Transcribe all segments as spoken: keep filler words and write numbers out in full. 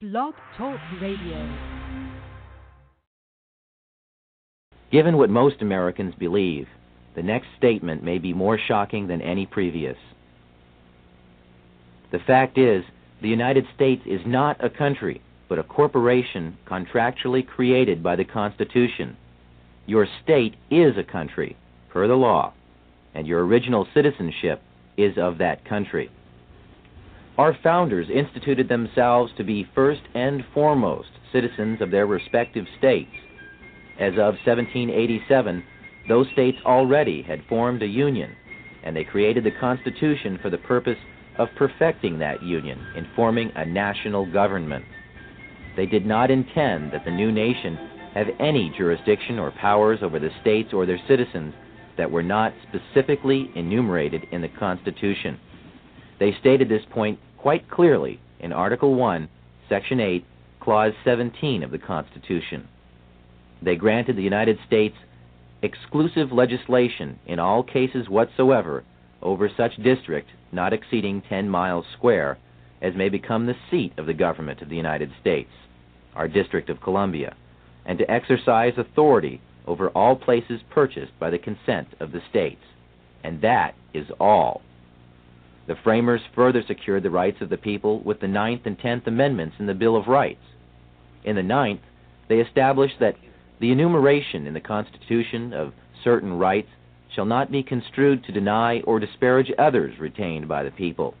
Blog Talk Radio. Given what most Americans believe, the next statement may be more shocking than any previous. The fact is, the United States is not a country, but a corporation contractually created by the Constitution. Your state is a country, per the law, and your original citizenship is of that country. Our founders instituted themselves to be first and foremost citizens of their respective states. As of seventeen eighty-seven, those states already had formed a union, and they created the Constitution for the purpose of perfecting that union in forming a national government. They did not intend that the new nation have any jurisdiction or powers over the states or their citizens that were not specifically enumerated in the Constitution. They stated this point quite clearly in Article one, Section eight, Clause seventeen of the Constitution. They granted the United States exclusive legislation in all cases whatsoever over such district not exceeding ten miles square as may become the seat of the government of the United States, our District of Columbia, and to exercise authority over all places purchased by the consent of the states. And that is all. The framers further secured the rights of the people with the Ninth and Tenth Amendments in the Bill of Rights. In the Ninth, they established that the enumeration in the Constitution of certain rights shall not be construed to deny or disparage others retained by the people.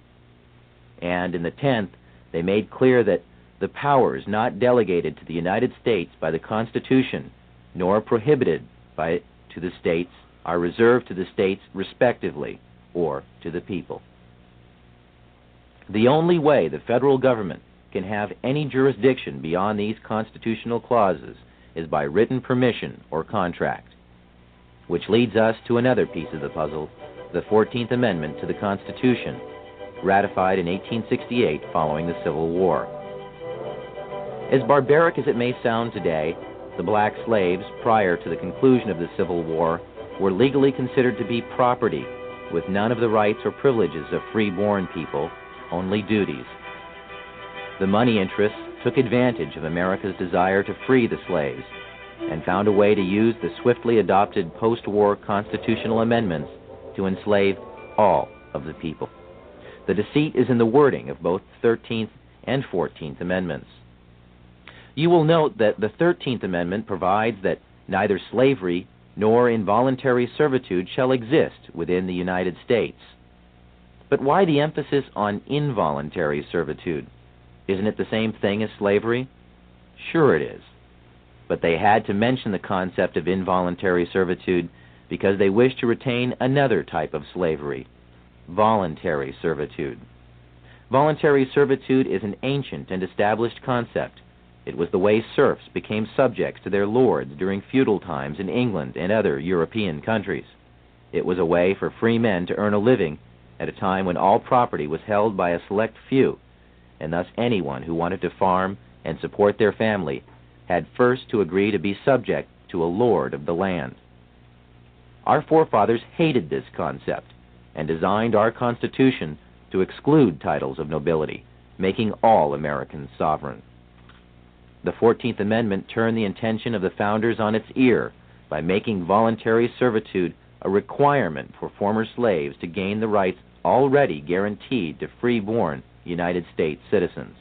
And in the Tenth, they made clear that the powers not delegated to the United States by the Constitution, nor prohibited by to the states, are reserved to the states respectively, or to the people. The only way the federal government can have any jurisdiction beyond these constitutional clauses is by written permission or contract, which leads us to another piece of the puzzle, the Fourteenth Amendment to the Constitution, ratified in eighteen sixty-eight following the Civil War. As barbaric as it may sound today, the black slaves, prior to the conclusion of the Civil War, were legally considered to be property, with none of the rights or privileges of free-born people, only duties. The money interests took advantage of America's desire to free the slaves and found a way to use the swiftly adopted post-war constitutional amendments to enslave all of the people. The deceit is in the wording of both the Thirteenth and Fourteenth Amendments. You will note that the Thirteenth Amendment provides that neither slavery nor involuntary servitude shall exist within the United States. But why the emphasis on involuntary servitude? Isn't it the same thing as slavery? Sure it is. But they had to mention the concept of involuntary servitude because they wished to retain another type of slavery, voluntary servitude. Voluntary servitude is an ancient and established concept. It was the way serfs became subjects to their lords during feudal times in England and other European countries. It was a way for free men to earn a living at a time when all property was held by a select few, and thus anyone who wanted to farm and support their family had first to agree to be subject to a lord of the land. Our forefathers hated this concept and designed our Constitution to exclude titles of nobility, making all Americans sovereign. The Fourteenth Amendment turned the intention of the founders on its ear by making voluntary servitude a requirement for former slaves to gain the rights already guaranteed to free-born United States citizens.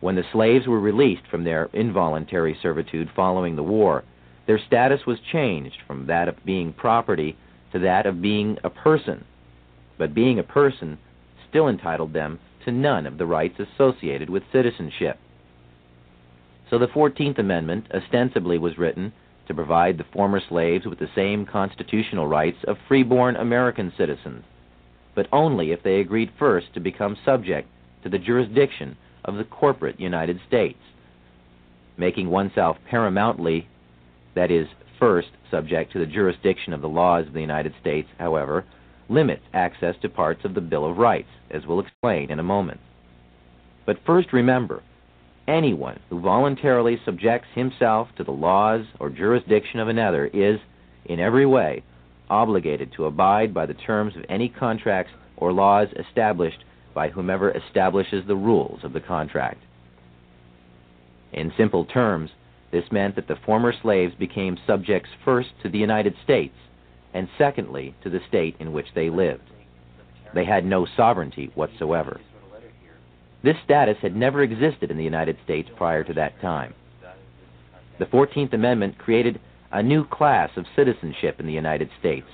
When the slaves were released from their involuntary servitude following the war, their status was changed from that of being property to that of being a person, but being a person still entitled them to none of the rights associated with citizenship. So the Fourteenth Amendment ostensibly was written to provide the former slaves with the same constitutional rights of free-born American citizens, but only if they agreed first to become subject to the jurisdiction of the corporate United States, making oneself paramountly, that is, first subject to the jurisdiction of the laws of the United States, however, limits access to parts of the Bill of Rights, as we'll explain in a moment. But first remember, anyone who voluntarily subjects himself to the laws or jurisdiction of another is, in every way, obligated to abide by the terms of any contracts or laws established by whomever establishes the rules of the contract. In simple terms, this meant that the former slaves became subjects first to the United States and secondly to the state in which they lived. They had no sovereignty whatsoever. This status had never existed in the United States prior to that time. The Fourteenth Amendment created a new class of citizenship in the United States,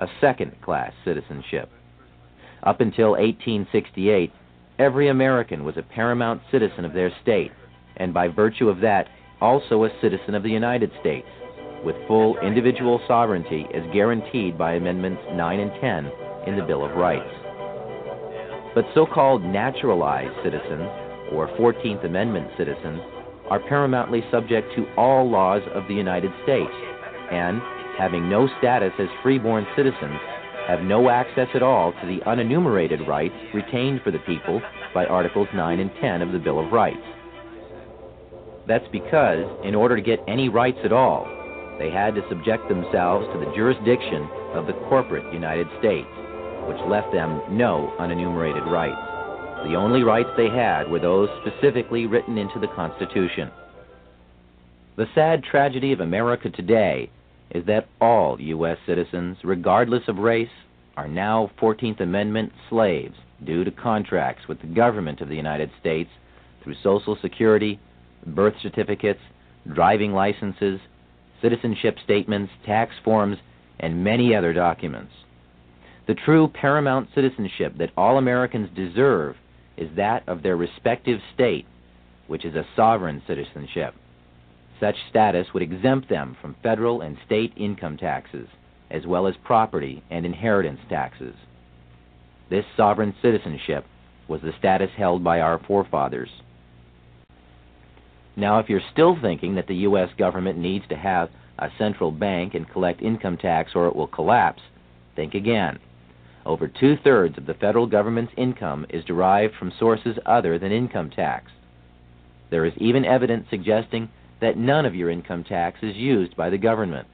a second-class citizenship. Up until eighteen sixty-eight, every American was a paramount citizen of their state, and by virtue of that, also a citizen of the United States, with full individual sovereignty as guaranteed by Amendments nine and ten in the Bill of Rights. But so-called naturalized citizens, or Fourteenth Amendment citizens, are paramountly subject to all laws of the United States, and, having no status as freeborn citizens, have no access at all to the unenumerated rights retained for the people by Articles nine and ten of the Bill of Rights. That's because, in order to get any rights at all, they had to subject themselves to the jurisdiction of the corporate United States, which left them no unenumerated rights. The only rights they had were those specifically written into the Constitution. The sad tragedy of America today is that all U S citizens, regardless of race, are now Fourteenth Amendment slaves due to contracts with the government of the United States through Social Security, birth certificates, driving licenses, citizenship statements, tax forms, and many other documents. The true paramount citizenship that all Americans deserve is that of their respective state, which is a sovereign citizenship. Such status would exempt them from federal and state income taxes, as well as property and inheritance taxes. This sovereign citizenship was the status held by our forefathers. Now, if you're still thinking that the U S government needs to have a central bank and collect income tax or it will collapse, think again. Over two-thirds of the federal government's income is derived from sources other than income tax. There is even evidence suggesting that none of your income tax is used by the government.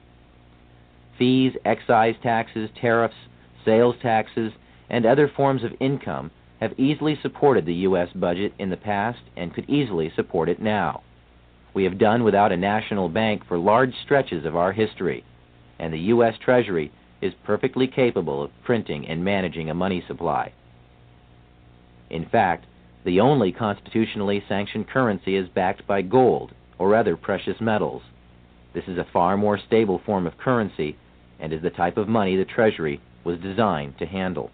Fees, excise taxes, tariffs, sales taxes, and other forms of income have easily supported the U S budget in the past and could easily support it now. We have done without a national bank for large stretches of our history, and the U S Treasury is perfectly capable of printing and managing a money supply. In fact, the only constitutionally sanctioned currency is backed by gold or other precious metals. This is a far more stable form of currency and is the type of money the Treasury was designed to handle.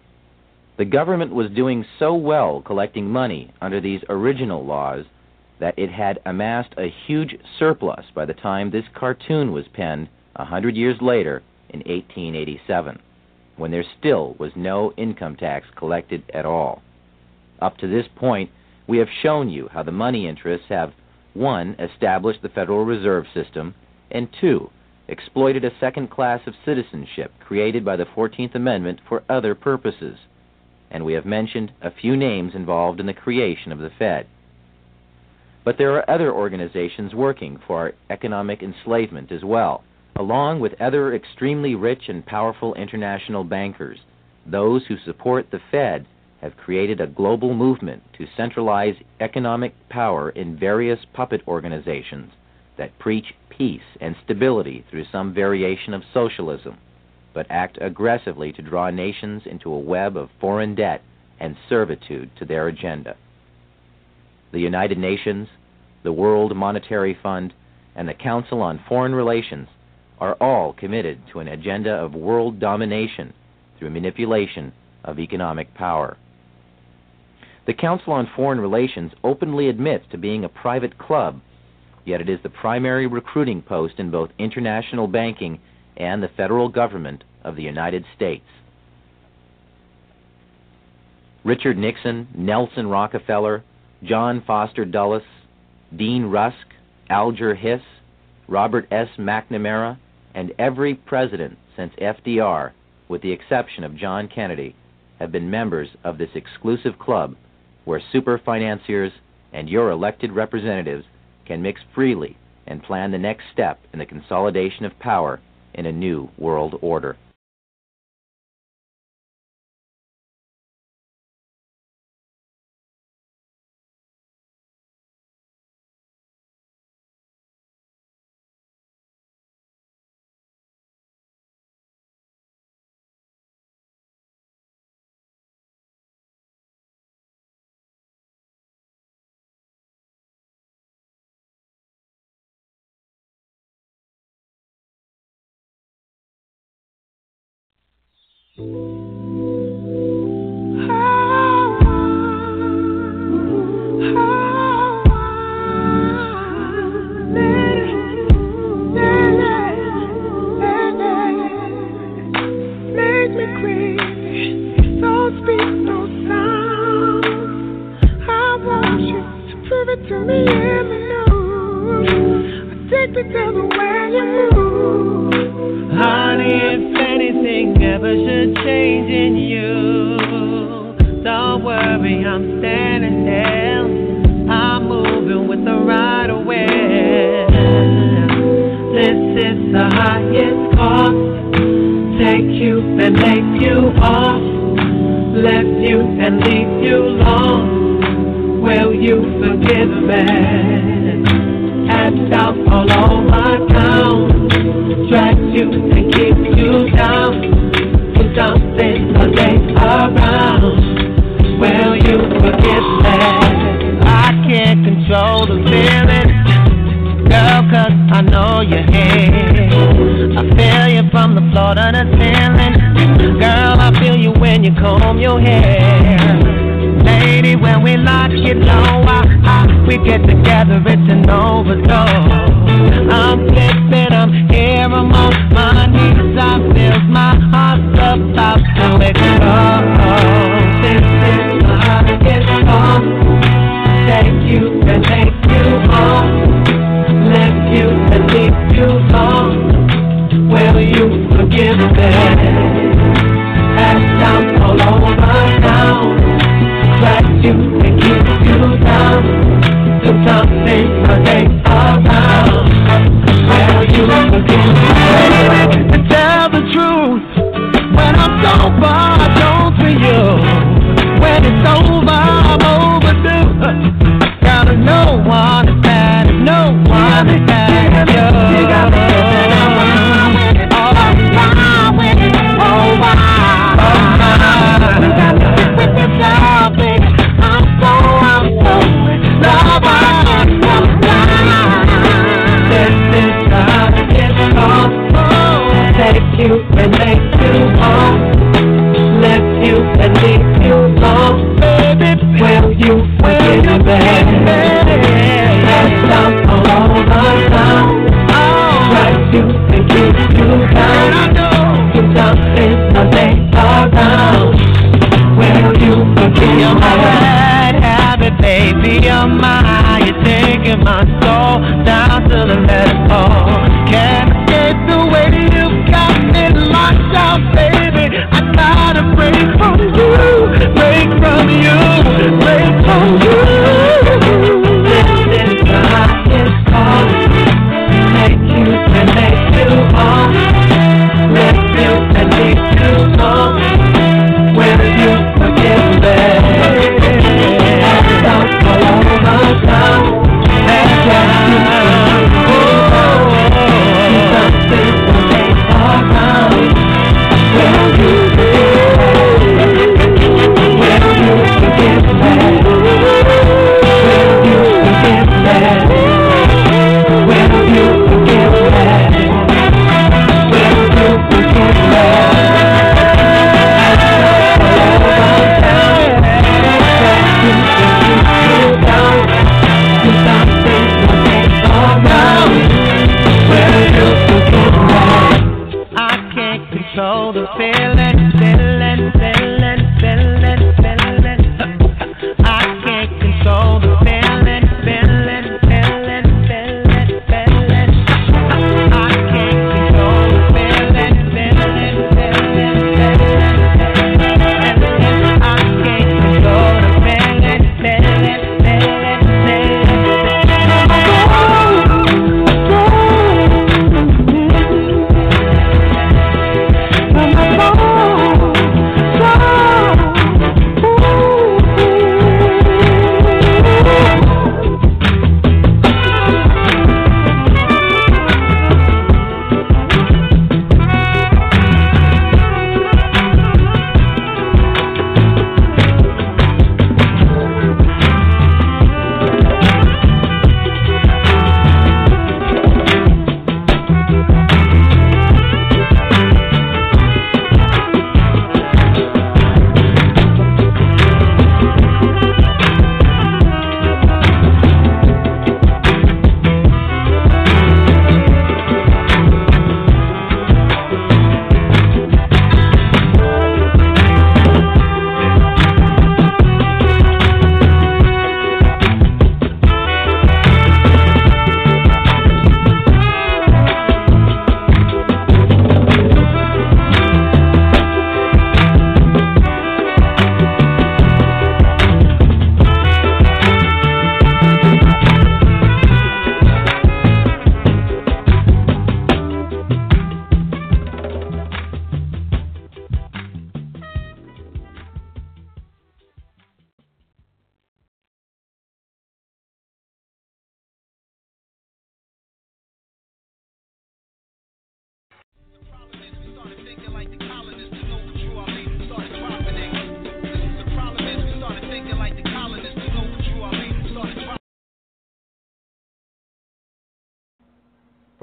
The government was doing so well collecting money under these original laws that it had amassed a huge surplus by the time this cartoon was penned a hundred years later in eighteen eighty-seven, when there still was no income tax collected at all. Up to this point, we have shown you how the money interests have, one, established the Federal Reserve System, and two, exploited a second class of citizenship created by the Fourteenth Amendment for other purposes, and we have mentioned a few names involved in the creation of the Fed. But there are other organizations working for our economic enslavement as well, along with other extremely rich and powerful international bankers. Those who support the Fed have created a global movement to centralize economic power in various puppet organizations that preach peace and stability through some variation of socialism, but act aggressively to draw nations into a web of foreign debt and servitude to their agenda. The United Nations, the World Monetary Fund, and the Council on Foreign Relations are all committed to an agenda of world domination through manipulation of economic power. The Council on Foreign Relations openly admits to being a private club, yet it is the primary recruiting post in both international banking and the federal government of the United States. Richard Nixon, Nelson Rockefeller, John Foster Dulles, Dean Rusk, Alger Hiss, Robert S. McNamara, and every president since F D R, with the exception of John Kennedy, have been members of this exclusive club, where super financiers and your elected representatives can mix freely and plan the next step in the consolidation of power in a new world order.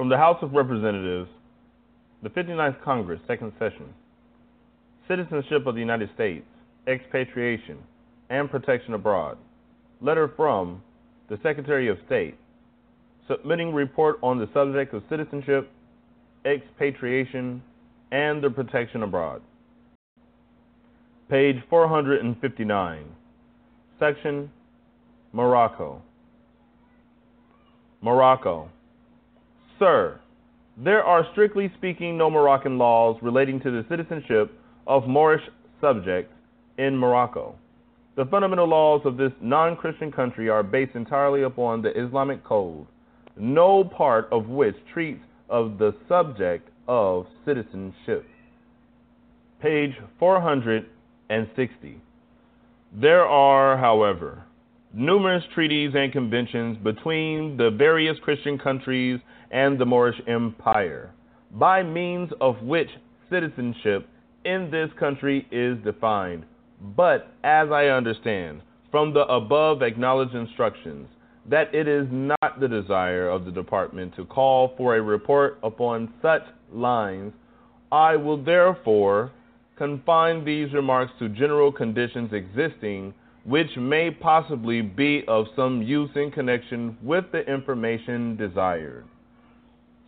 From the House of Representatives, the fifty-ninth Congress, second session. Citizenship of the United States, expatriation, and protection abroad. Letter from the Secretary of State, submitting report on the subject of citizenship, expatriation, and the protection abroad. Page four hundred fifty-nine, section Morocco. Morocco. Sir, there are strictly speaking no Moroccan laws relating to the citizenship of Moorish subjects in Morocco. The fundamental laws of this non-Christian country are based entirely upon the Islamic Code, no part of which treats of the subject of citizenship. Page four hundred sixty. There are, however, numerous treaties and conventions between the various Christian countries and the Moorish Empire, by means of which citizenship in this country is defined. But, as I understand, from the above acknowledged instructions, that it is not the desire of the Department to call for a report upon such lines, I will therefore confine these remarks to general conditions existing, which may possibly be of some use in connection with the information desired.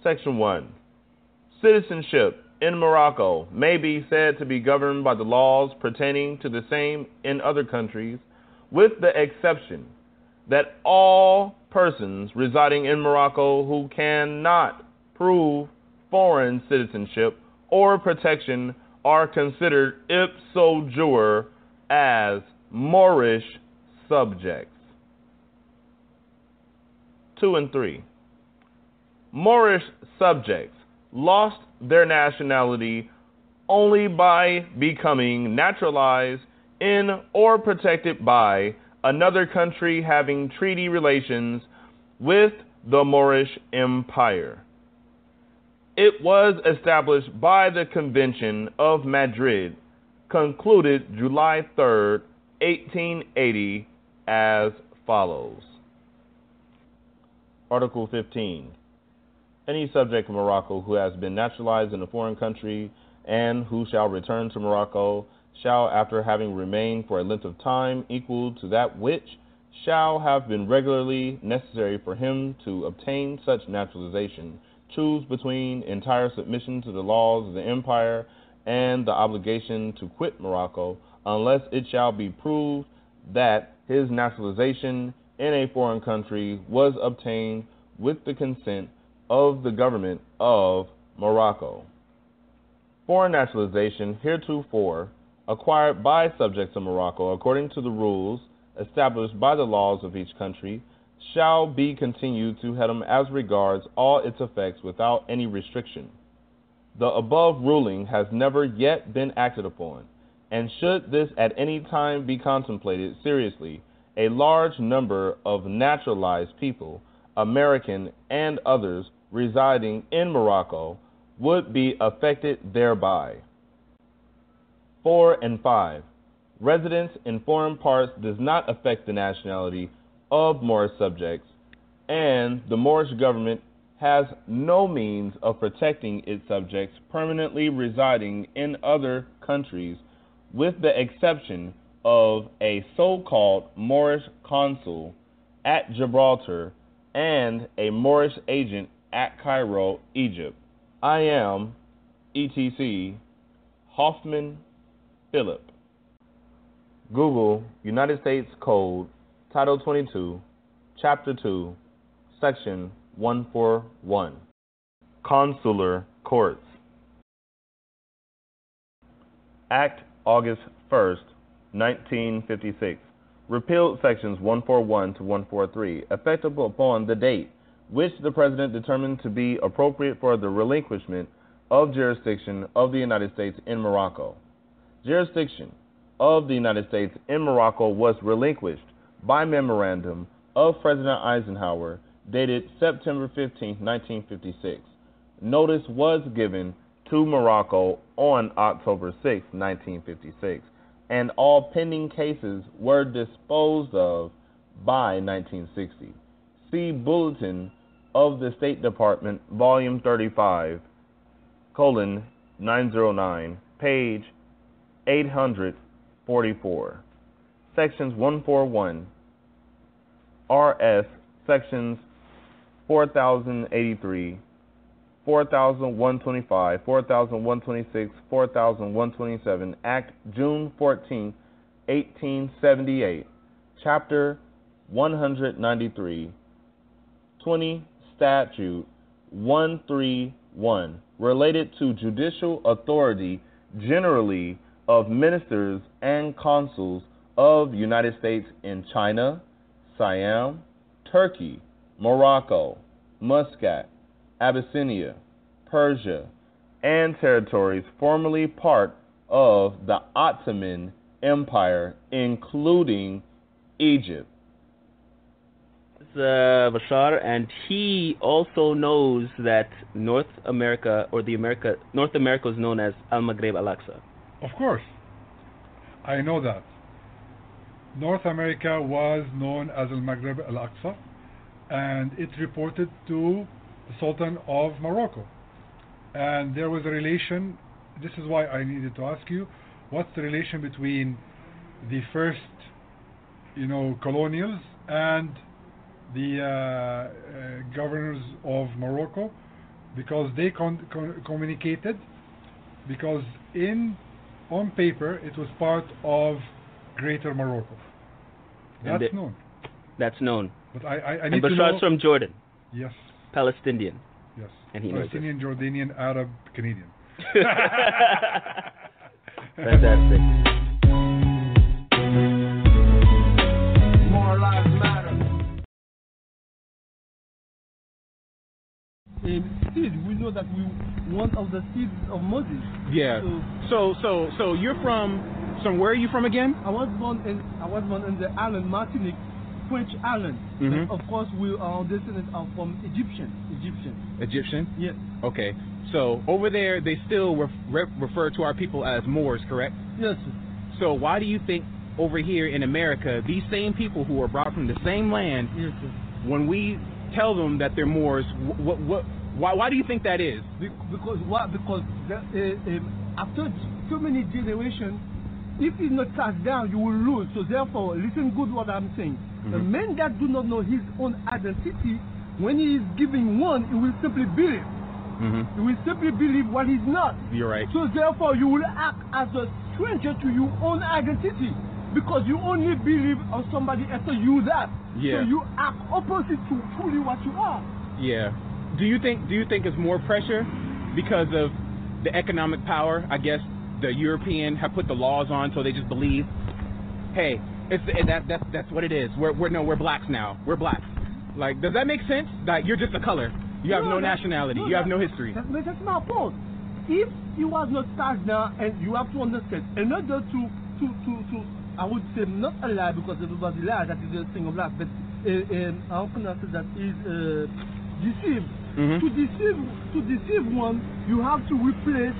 Section one. Citizenship in Morocco may be said to be governed by the laws pertaining to the same in other countries, with the exception that all persons residing in Morocco who cannot prove foreign citizenship or protection are considered ipso jure as Moorish subjects. Two and three. Moorish subjects lost their nationality only by becoming naturalized in or protected by another country having treaty relations with the Moorish Empire. It was established by the Convention of Madrid, concluded July third, eighteen eighty, as follows. Article fifteen. Any subject of Morocco who has been naturalized in a foreign country and who shall return to Morocco shall, after having remained for a length of time equal to that which shall have been regularly necessary for him to obtain such naturalization, choose between entire submission to the laws of the empire and the obligation to quit Morocco, unless it shall be proved that his naturalization in a foreign country was obtained with the consent of the government of Morocco. Foreign naturalization heretofore acquired by subjects of Morocco according to the rules established by the laws of each country shall be continued to them as regards all its effects without any restriction. The above ruling has never yet been acted upon, and should this at any time be contemplated seriously, a large number of naturalized people, American and others, residing in Morocco would be affected thereby. Four and five. Residence in foreign parts does not affect the nationality of Moorish subjects, and the Moorish government has no means of protecting its subjects permanently residing in other countries, with the exception of a so-called Moorish consul at Gibraltar and a Moorish agent at Cairo, Egypt. I am, et cetera, Hoffman Philip. Google, United States Code, Title twenty-two, Chapter two, Section one forty-one. Consular Courts. Act August first, nineteen fifty-six. Repealed sections one forty-one to one forty-three, effective upon the date which the President determined to be appropriate for the relinquishment of jurisdiction of the United States in Morocco. Jurisdiction of the United States in Morocco was relinquished by memorandum of President Eisenhower, dated September fifteenth, nineteen fifty-six. Notice was given to Morocco on October sixth, nineteen fifty-six. And all pending cases were disposed of by nineteen sixty. See Bulletin of the State Department, Volume thirty-five, colon nine oh nine, page eight hundred forty-four, Sections one forty-one, R S, Sections four thousand eighty-three, four thousand one hundred twenty-five, four thousand one hundred twenty-six, four thousand one hundred twenty-seven, Act June fourteenth, eighteen seventy-eight, Chapter one ninety-three, twenty, Statute one thirty-one, related to judicial authority generally of ministers and consuls of United States in China, Siam, Turkey, Morocco, Muscat, Abyssinia, Persia, and territories formerly part of the Ottoman Empire, including Egypt. Uh, Bashar, and he also knows that North America, or the America, North America is known as Al-Maghreb Al-Aqsa. Of course, I know that. North America was known as Al-Maghreb Al-Aqsa, and it reported to the Sultan of Morocco. And there was a relation, this is why I needed to ask you, what's the relation between the first, you know, colonials and the uh, uh, governors of Morocco, because they con con communicated, because in on paper it was part of Greater Morocco. That's the, known. That's known. But I, I, I need and Bashar's to know, from Jordan. Yes. Palestinian. Yes. And he Palestinian, knows Jordanian, Arab, Canadian. Fantastic. Seed. We know that we one of the seeds of Moses. Yeah. So, so, so, so you're from, so where are you from again? I was born in, I was born in the island Martinique, French island. Mm-hmm. Of course, we are descendants are from Egyptian, Egyptian. Egyptian. Yes. Okay. So over there, they still ref, ref, refer to our people as Moors, correct? Yes. So why do you think over here in America, these same people who are brought from the same land, yes, when we tell them that they're Moors, what, what, why, why do you think that is? Because why? Because the, uh, um, after so many generations, if it's not passed down, you will lose. So therefore, listen good what I'm saying. Mm-hmm. The man that do not know his own identity, when he is giving one, he will simply believe. Mm-hmm. He will simply believe what he's not. You're right. So therefore, you will act as a stranger to your own identity, because you only believe on somebody after you that. Yeah. So you act opposite to truly what you are. Yeah. Do you think do you think it's more pressure because of the economic power? I guess the European have put the laws on, so they just believe, hey, it's that that's that's what it is. We're we're no we're blacks now. We're blacks. Like, does that make sense? Like, you're just a color. You have no, no that, nationality. No, you have that, no history. That, that's my point. If you was not tagged now, and you have to understand, in order to to to to I would say not a lie, because everybody lies. That is a thing of life. But how can I say that is uh, deceived. Mm-hmm. To deceive, to deceive one, you have to replace,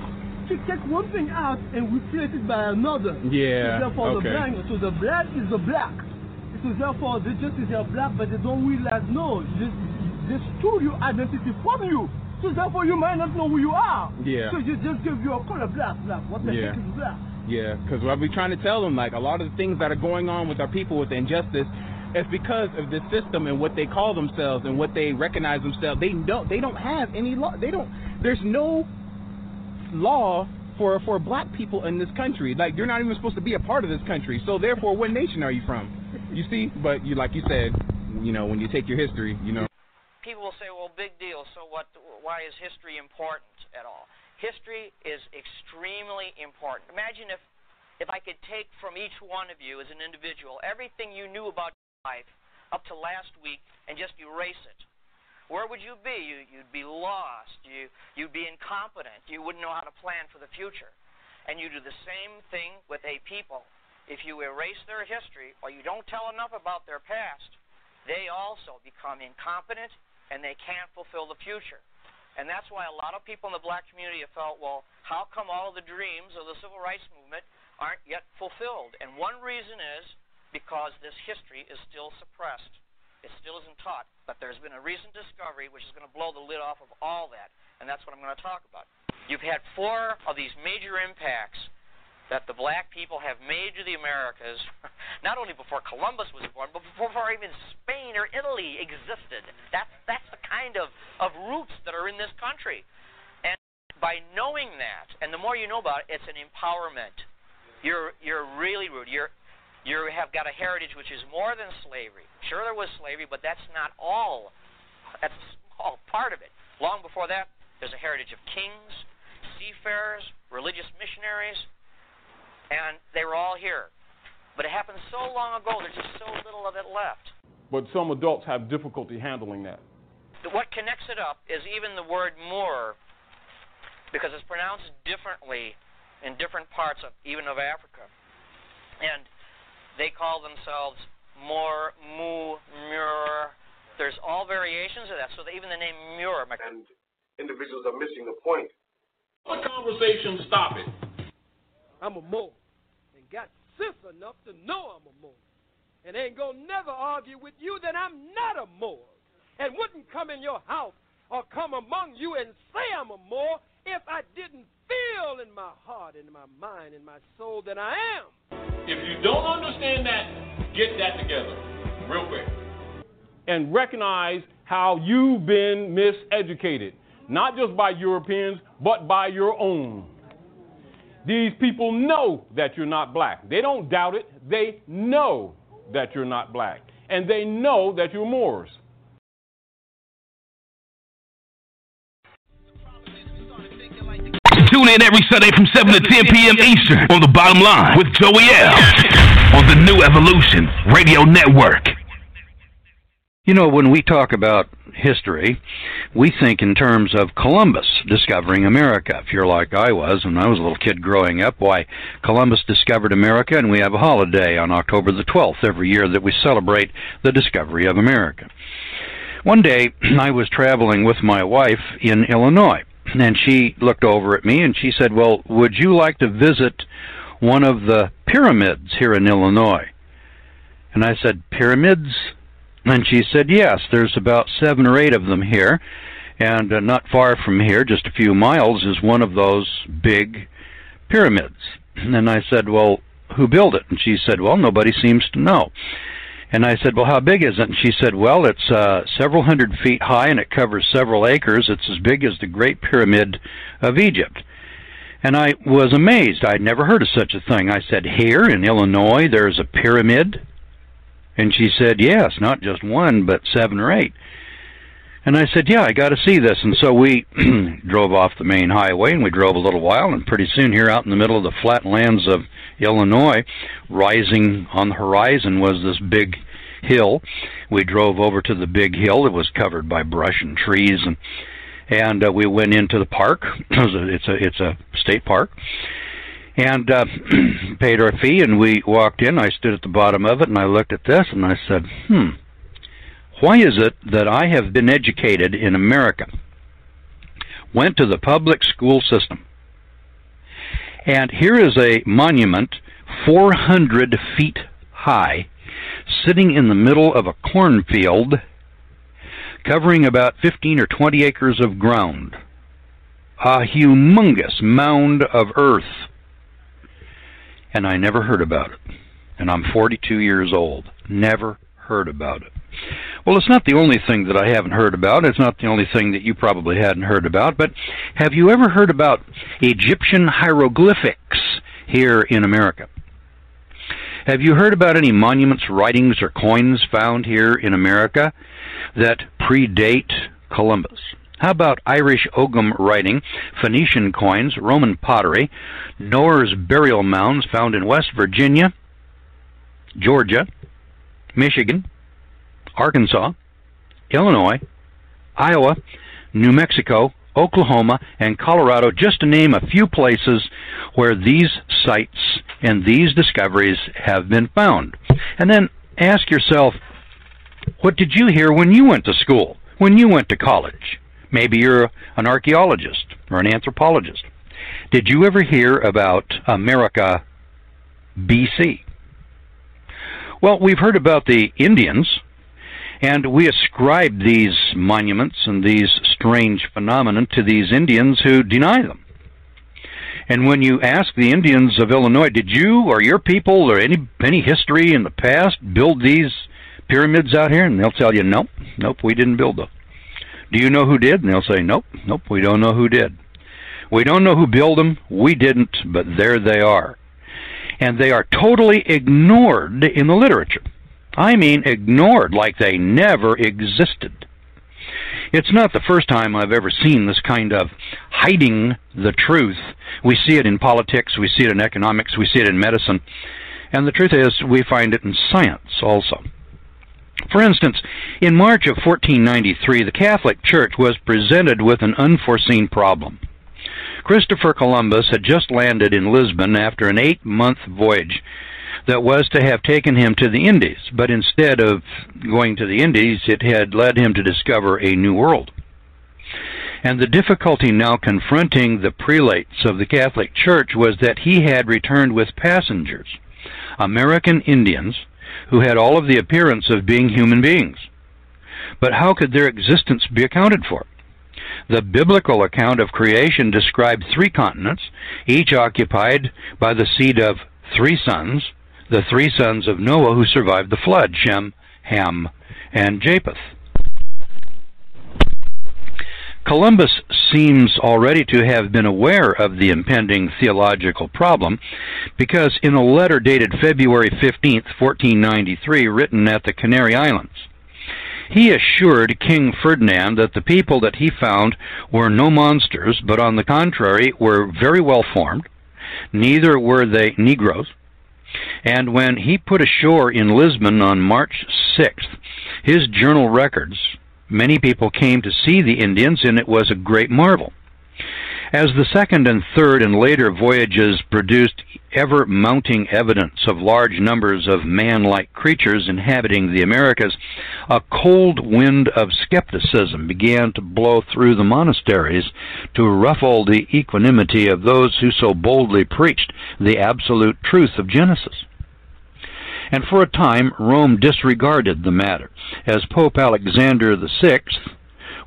to take one thing out and replace it by another. Yeah. So therefore, okay. the black, so the black is the black. So therefore, they just is their black, but they don't realize no, they, they stole your identity from you. So therefore, you might not know who you are. Yeah. So you just give your color black, black. What the yeah. heck is black? Yeah. Because what we're trying to tell them, like, a lot of the things that are going on with our people with the injustice, it's because of the system and what they call themselves and what they recognize themselves. They don't. They don't have any law. They don't. There's no law for for black people in this country. Like, they're not even supposed to be a part of this country. So therefore, what nation are you from? You see. But you, like you said, you know, when you take your history, you know. People will say, "Well, big deal. So what? Why is history important at all?" History is extremely important. Imagine if if I could take from each one of you as an individual everything you knew about life up to last week and just erase it. Where would you be? You, you'd be lost. You, you'd be incompetent. You wouldn't know how to plan for the future. And you do the same thing with a people. If you erase their history or you don't tell enough about their past, they also become incompetent and they can't fulfill the future. And that's why a lot of people in the black community have felt, well, how come all the dreams of the civil rights movement aren't yet fulfilled? And one reason is because this history is still suppressed. It still isn't taught, but there's been a recent discovery which is going to blow the lid off of all that, and that's what I'm going to talk about. You've had four of these major impacts that the black people have made to the Americas, not only before Columbus was born, but before even Spain or Italy existed. That's, that's the kind of, of roots that are in this country. And by knowing that, and the more you know about it, it's an empowerment. You're, you're really rude. You're You have got a heritage which is more than slavery. Sure, there was slavery, but that's not all. That's a small part of it. Long before that, there's a heritage of kings, seafarers, religious missionaries, and they were all here. But it happened so long ago, there's just so little of it left. But some adults have difficulty handling that. What connects it up is even the word Moor, because it's pronounced differently in different parts of even of Africa. And they call themselves Moor, Mu, Muir. There's all variations of that, so even the name Muir. And individuals are missing the point. What conversation? Stop it. I'm a Moor, and got sense enough to know I'm a Moor, and ain't gonna never argue with you that I'm not a Moor, and wouldn't come in your house or come among you and say I'm a Moor if I didn't feel in my heart, in my mind, in my soul that I am. If you don't understand that, get that together real quick. And recognize how you've been miseducated, not just by Europeans, but by your own. These people know that you're not black. They don't doubt it. They know that you're not black. And they know that you're Moors. Tune in every Sunday from seven to ten p.m. Eastern on The Bottom Line with Joey L. on the New Evolution Radio Network. You know, when we talk about history, we think in terms of Columbus discovering America. If you're like I was when I was a little kid growing up, why, Columbus discovered America, and we have a holiday on October the twelfth every year that we celebrate the discovery of America. One day, I was traveling with my wife in Illinois. And she looked over at me and she said, well, would you like to visit one of the pyramids here in Illinois? And I said, pyramids? And she said, yes, there's about seven or eight of them here. And uh, not far from here, just a few miles, is one of those big pyramids. And I said, well, who built it? And she said, well, nobody seems to know. And I said, well, how big is it? And she said, well, it's uh, several hundred feet high, and it covers several acres. It's as big as the Great Pyramid of Egypt. And I was amazed. I'd never heard of such a thing. I said, here in Illinois, there's a pyramid? And she said, yes, not just one, but seven or eight. And I said, yeah, I got to see this. And so we drove off the main highway, and we drove a little while, and pretty soon here out in the middle of the flatlands of Illinois, rising on the horizon was this big hill. We drove over to the big hill. It was covered by brush and trees, and and uh, we went into the park. it's a it's a state park, and uh, paid our fee, and we walked in. I stood at the bottom of it, and I looked at this, and I said, hmm, why is it that I have been educated in America, went to the public school system, and here is a monument four hundred feet high sitting in the middle of a cornfield covering about fifteen or twenty acres of ground, a humongous mound of earth, and I never heard about it. And I'm forty-two years old, never heard about it. Well, it's not the only thing that I haven't heard about. It's not the only thing that you probably hadn't heard about. But have you ever heard about Egyptian hieroglyphics here in America? Have you heard about any monuments, writings, or coins found here in America that predate Columbus? How about Irish Ogham writing, Phoenician coins, Roman pottery, Noah's burial mounds found in West Virginia, Georgia, Michigan, Arkansas, Illinois, Iowa, New Mexico, Oklahoma, and Colorado, just to name a few places where these sites and these discoveries have been found. And then ask yourself, what did you hear when you went to school, when you went to college? Maybe you're an archaeologist or an anthropologist. Did you ever hear about America B C? Well, we've heard about the Indians, And we ascribe these monuments and these strange phenomena to these Indians who deny them. And when you ask the Indians of Illinois, did you or your people or any any history in the past build these pyramids out here? And they'll tell you, nope, nope, we didn't build them. Do you know who did? And they'll say, nope, nope, we don't know who did. We don't know who built them. We didn't, but there they are. And they are totally ignored in the literature. I mean ignored, like they never existed. It's not the first time I've ever seen this kind of hiding the truth. We see it in politics, we see it in economics, we see it in medicine. And the truth is, we find it in science also. For instance, in March of fourteen ninety-three, the Catholic Church was presented with an unforeseen problem. Christopher Columbus had just landed in Lisbon after an eight-month voyage that was to have taken him to the Indies, but instead of going to the Indies, it had led him to discover a new world. And the difficulty now confronting the prelates of the Catholic Church was that he had returned with passengers, American Indians, who had all of the appearance of being human beings. But how could their existence be accounted for? The biblical account of creation described three continents, each occupied by the seed of three sons, the three sons of Noah who survived the flood, Shem, Ham, and Japheth. Columbus seems already to have been aware of the impending theological problem, because in a letter dated February fifteenth, fourteen ninety-three, written at the Canary Islands, he assured King Ferdinand that the people that he found were no monsters, but on the contrary were very well formed, neither were they Negroes. And when he put ashore in Lisbon on March sixth, his journal records, many people came to see the Indians, and it was a great marvel. As the second and third and later voyages produced ever-mounting evidence of large numbers of man-like creatures inhabiting the Americas, a cold wind of skepticism began to blow through the monasteries to ruffle the equanimity of those who so boldly preached the absolute truth of Genesis. And for a time, Rome disregarded the matter, as Pope Alexander the Sixth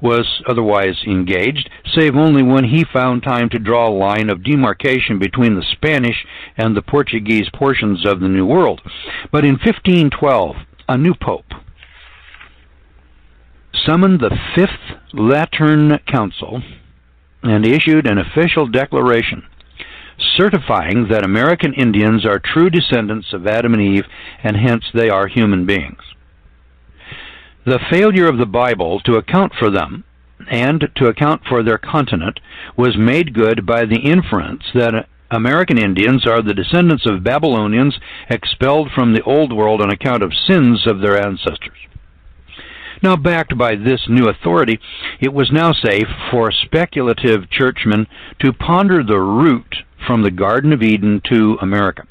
was otherwise engaged, save only when he found time to draw a line of demarcation between the Spanish and the Portuguese portions of the New World. But in fifteen twelve, a new pope summoned the Fifth Lateran Council and issued an official declaration certifying that American Indians are true descendants of Adam and Eve, and hence they are human beings. The failure of the Bible to account for them and to account for their continent was made good by the inference that American Indians are the descendants of Babylonians expelled from the Old World on account of sins of their ancestors. Now, backed by this new authority, it was now safe for speculative churchmen to ponder the route from the Garden of Eden to America.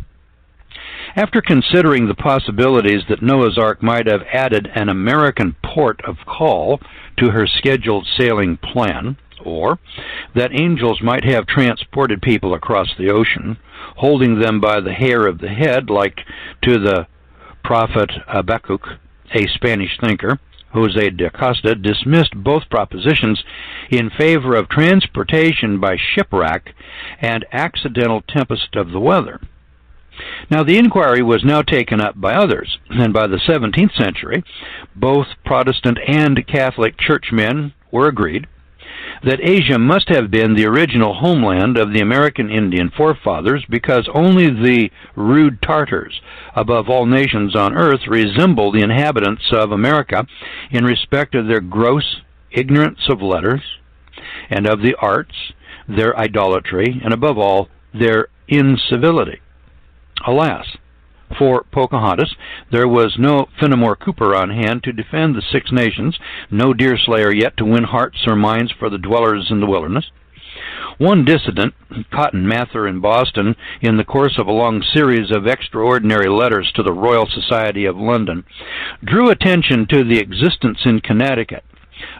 After considering the possibilities that Noah's Ark might have added an American port of call to her scheduled sailing plan, or that angels might have transported people across the ocean, holding them by the hair of the head, like to the prophet Habakkuk, a Spanish thinker, Jose de Acosta, dismissed both propositions in favor of transportation by shipwreck and accidental tempest of the weather. Now, the inquiry was now taken up by others, and by the seventeenth century, both Protestant and Catholic churchmen were agreed that Asia must have been the original homeland of the American Indian forefathers, because only the rude Tartars, above all nations on earth, resemble the inhabitants of America in respect of their gross ignorance of letters and of the arts, their idolatry, and above all, their incivility. Alas, for Pocahontas, there was no Fenimore Cooper on hand to defend the Six Nations, no Deerslayer yet to win hearts or minds for the dwellers in the wilderness. One dissident, Cotton Mather in Boston, in the course of a long series of extraordinary letters to the Royal Society of London, drew attention to the existence in Connecticut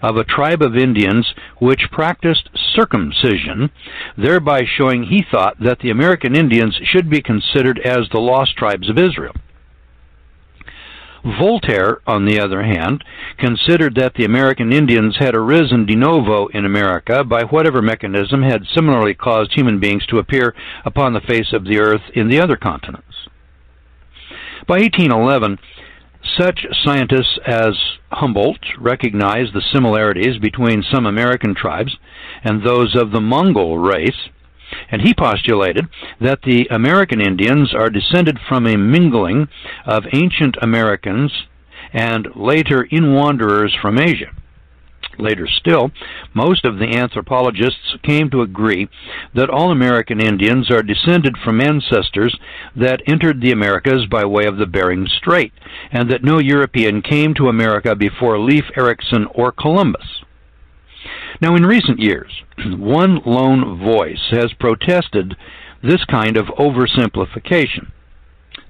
of a tribe of Indians which practiced circumcision, thereby showing, he thought, that the American Indians should be considered as the lost tribes of Israel. Voltaire, on the other hand, considered that the American Indians had arisen de novo in America by whatever mechanism had similarly caused human beings to appear upon the face of the earth in the other continents. By eighteen eleven, such scientists as Humboldt recognized the similarities between some American tribes and those of the Mongol race, and he postulated that the American Indians are descended from a mingling of ancient Americans and later in-wanderers from Asia. Later still, most of the anthropologists came to agree that all American Indians are descended from ancestors that entered the Americas by way of the Bering Strait, and that no European came to America before Leif Erikson or Columbus. Now, in recent years, one lone voice has protested this kind of oversimplification,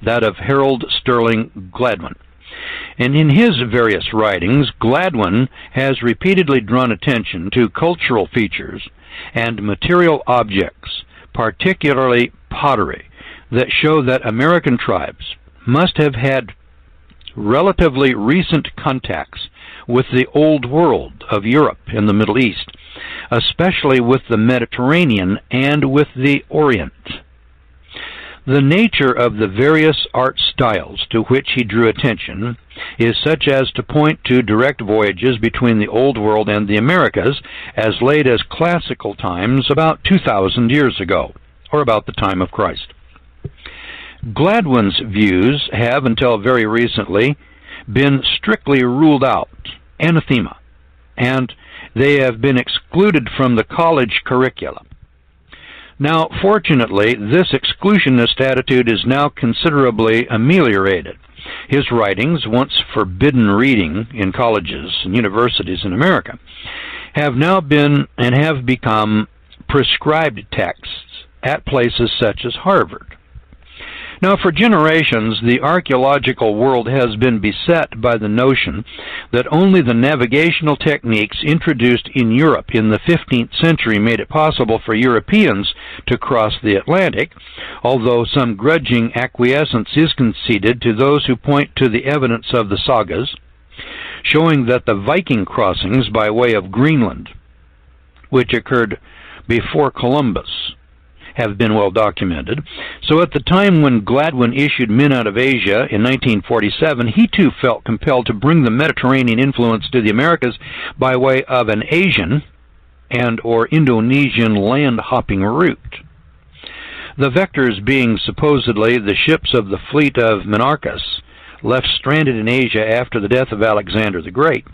that of Harold Sterling Gladwin. And in his various writings, Gladwin has repeatedly drawn attention to cultural features and material objects, particularly pottery, that show that American tribes must have had relatively recent contacts with the Old World of Europe and the Middle East, especially with the Mediterranean and with the Orient. The nature of the various art styles to which he drew attention is such as to point to direct voyages between the Old World and the Americas as late as classical times about two thousand years ago, or about the time of Christ. Gladwin's views have, until very recently, been strictly ruled out, anathema, and they have been excluded from the college curriculum. Now, fortunately, this exclusionist attitude is now considerably ameliorated. His writings, once forbidden reading in colleges and universities in America, have now been and have become prescribed texts at places such as Harvard. Now, for generations, the archaeological world has been beset by the notion that only the navigational techniques introduced in Europe in the fifteenth century made it possible for Europeans to cross the Atlantic, although some grudging acquiescence is conceded to those who point to the evidence of the sagas, showing that the Viking crossings by way of Greenland, which occurred before Columbus, have been well documented. So at the time when Gladwin issued Men Out of Asia in nineteen forty-seven, he too felt compelled to bring the Mediterranean influence to the Americas by way of an Asian and or Indonesian land-hopping route. The vectors being supposedly the ships of the fleet of Menarchus, left stranded in Asia after the death of Alexander the Great.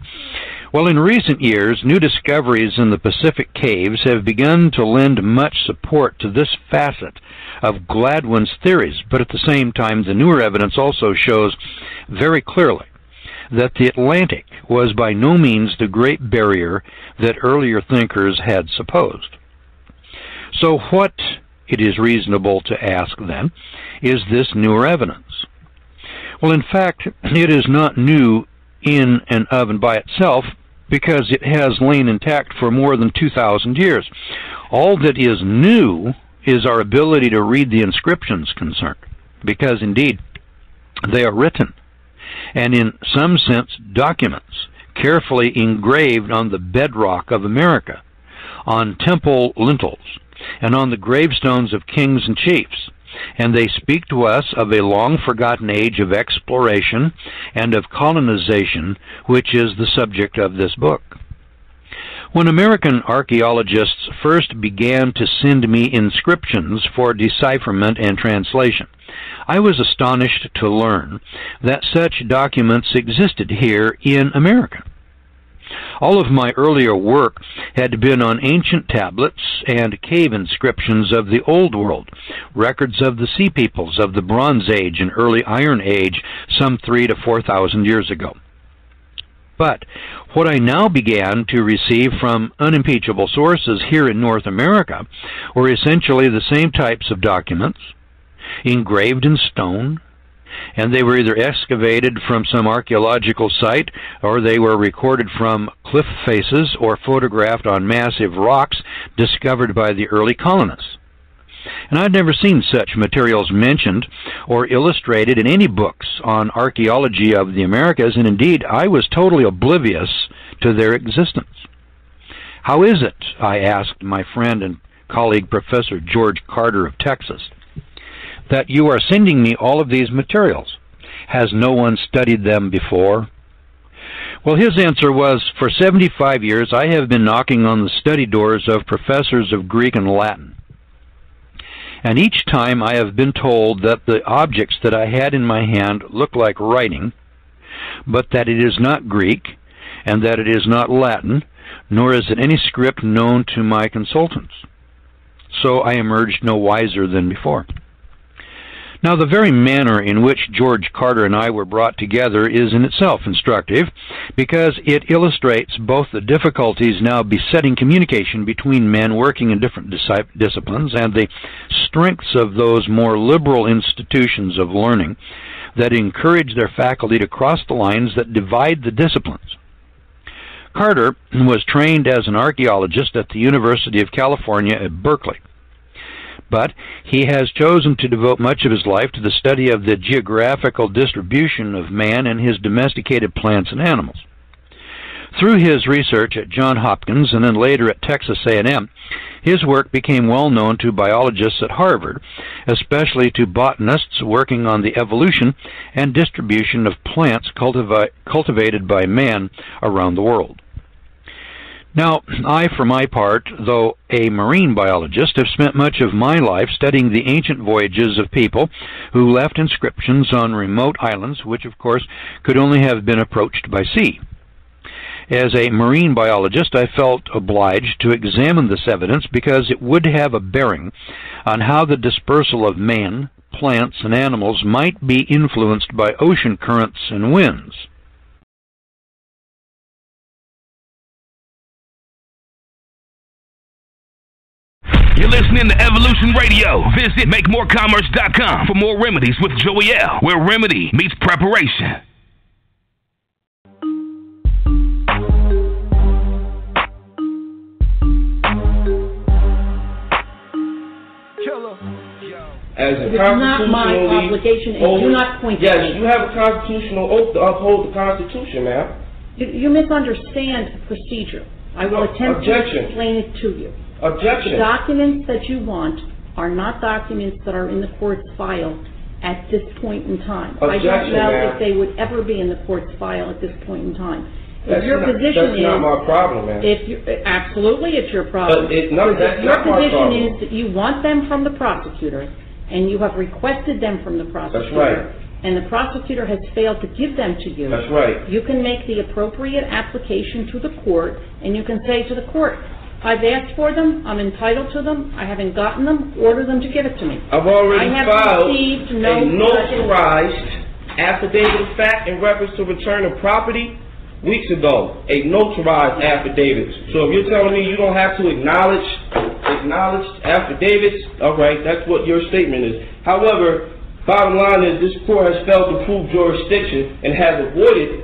Well, in recent years, new discoveries in the Pacific caves have begun to lend much support to this facet of Gladwin's theories, but at the same time, the newer evidence also shows very clearly that the Atlantic was by no means the great barrier that earlier thinkers had supposed. So what, it is reasonable to ask then, is this newer evidence? Well, in fact, it is not new in and of and by itself, because it has lain intact for more than two thousand years. All that is new is our ability to read the inscriptions concerned, because indeed they are written, and in some sense documents carefully engraved on the bedrock of America, on temple lintels, and on the gravestones of kings and chiefs. And they speak to us of a long-forgotten age of exploration and of colonization, which is the subject of this book. When American archaeologists first began to send me inscriptions for decipherment and translation, I was astonished to learn that such documents existed here in America. All of my earlier work had been on ancient tablets and cave inscriptions of the Old World, records of the sea peoples of the Bronze Age and early Iron Age some three to four thousand years ago. But what I now began to receive from unimpeachable sources here in North America were essentially the same types of documents, engraved in stone, and they were either excavated from some archaeological site, or they were recorded from cliff faces or photographed on massive rocks discovered by the early colonists. and I've never seen such materials mentioned or illustrated in any books on archaeology of the Americas, and indeed I was totally oblivious to their existence. How is it, I asked my friend and colleague Professor George Carter of Texas, that you are sending me all of these materials? Has no one studied them before? Well, his answer was, for seventy-five years I have been knocking on the study doors of professors of Greek and Latin, and each time I have been told that the objects that I had in my hand look like writing, but that it is not Greek, and that it is not Latin, nor is it any script known to my consultants. So I emerged no wiser than before. Now, the very manner in which George Carter and I were brought together is in itself instructive, because it illustrates both the difficulties now besetting communication between men working in different dis- disciplines and the strengths of those more liberal institutions of learning that encourage their faculty to cross the lines that divide the disciplines. Carter was trained as an archaeologist at the University of California at Berkeley, but he has chosen to devote much of his life to the study of the geographical distribution of man and his domesticated plants and animals. Through his research at Johns Hopkins and then later at Texas A and M, his work became well known to biologists at Harvard, especially to botanists working on the evolution and distribution of plants cultivi- cultivated by man around the world. Now, I, for my part, though a marine biologist, have spent much of my life studying the ancient voyages of people who left inscriptions on remote islands, which, of course, could only have been approached by sea. As a marine biologist, I felt obliged to examine this evidence because it would have a bearing on how the dispersal of man, plants, and animals might be influenced by ocean currents and winds. You're listening to Evolution Radio. Visit make more commerce dot com for more remedies with Joey L, where remedy meets preparation. As a it's not my obligation, and do not point yes, to me. Yes, you have a constitutional oath to uphold the Constitution, ma'am. You, you misunderstand the procedure. I will Ob- attempt objection. to explain it to you. Objection. The documents that you want are not documents that are in the court's file at this point in time. Objection, I don't know ma'am. if they would ever be in the court's file at this point in time. If that's your not, position that's is, not my problem, ma'am. If you, absolutely, it's your problem. It, no, if that's your not position my is that you want them from the prosecutor, and you have requested them from the prosecutor. That's right. And the prosecutor has failed to give them to you. That's right. You can make the appropriate application to the court, and you can say to the court, I've asked for them, I'm entitled to them, I haven't gotten them, order them to give it to me. I've already I have filed received no a notarized affidavit of fact in reference to return of property weeks ago, a notarized affidavit. So if you're telling me you don't have to acknowledge acknowledged affidavits, all right, that's what your statement is. However, bottom line is this court has failed to prove jurisdiction and has avoided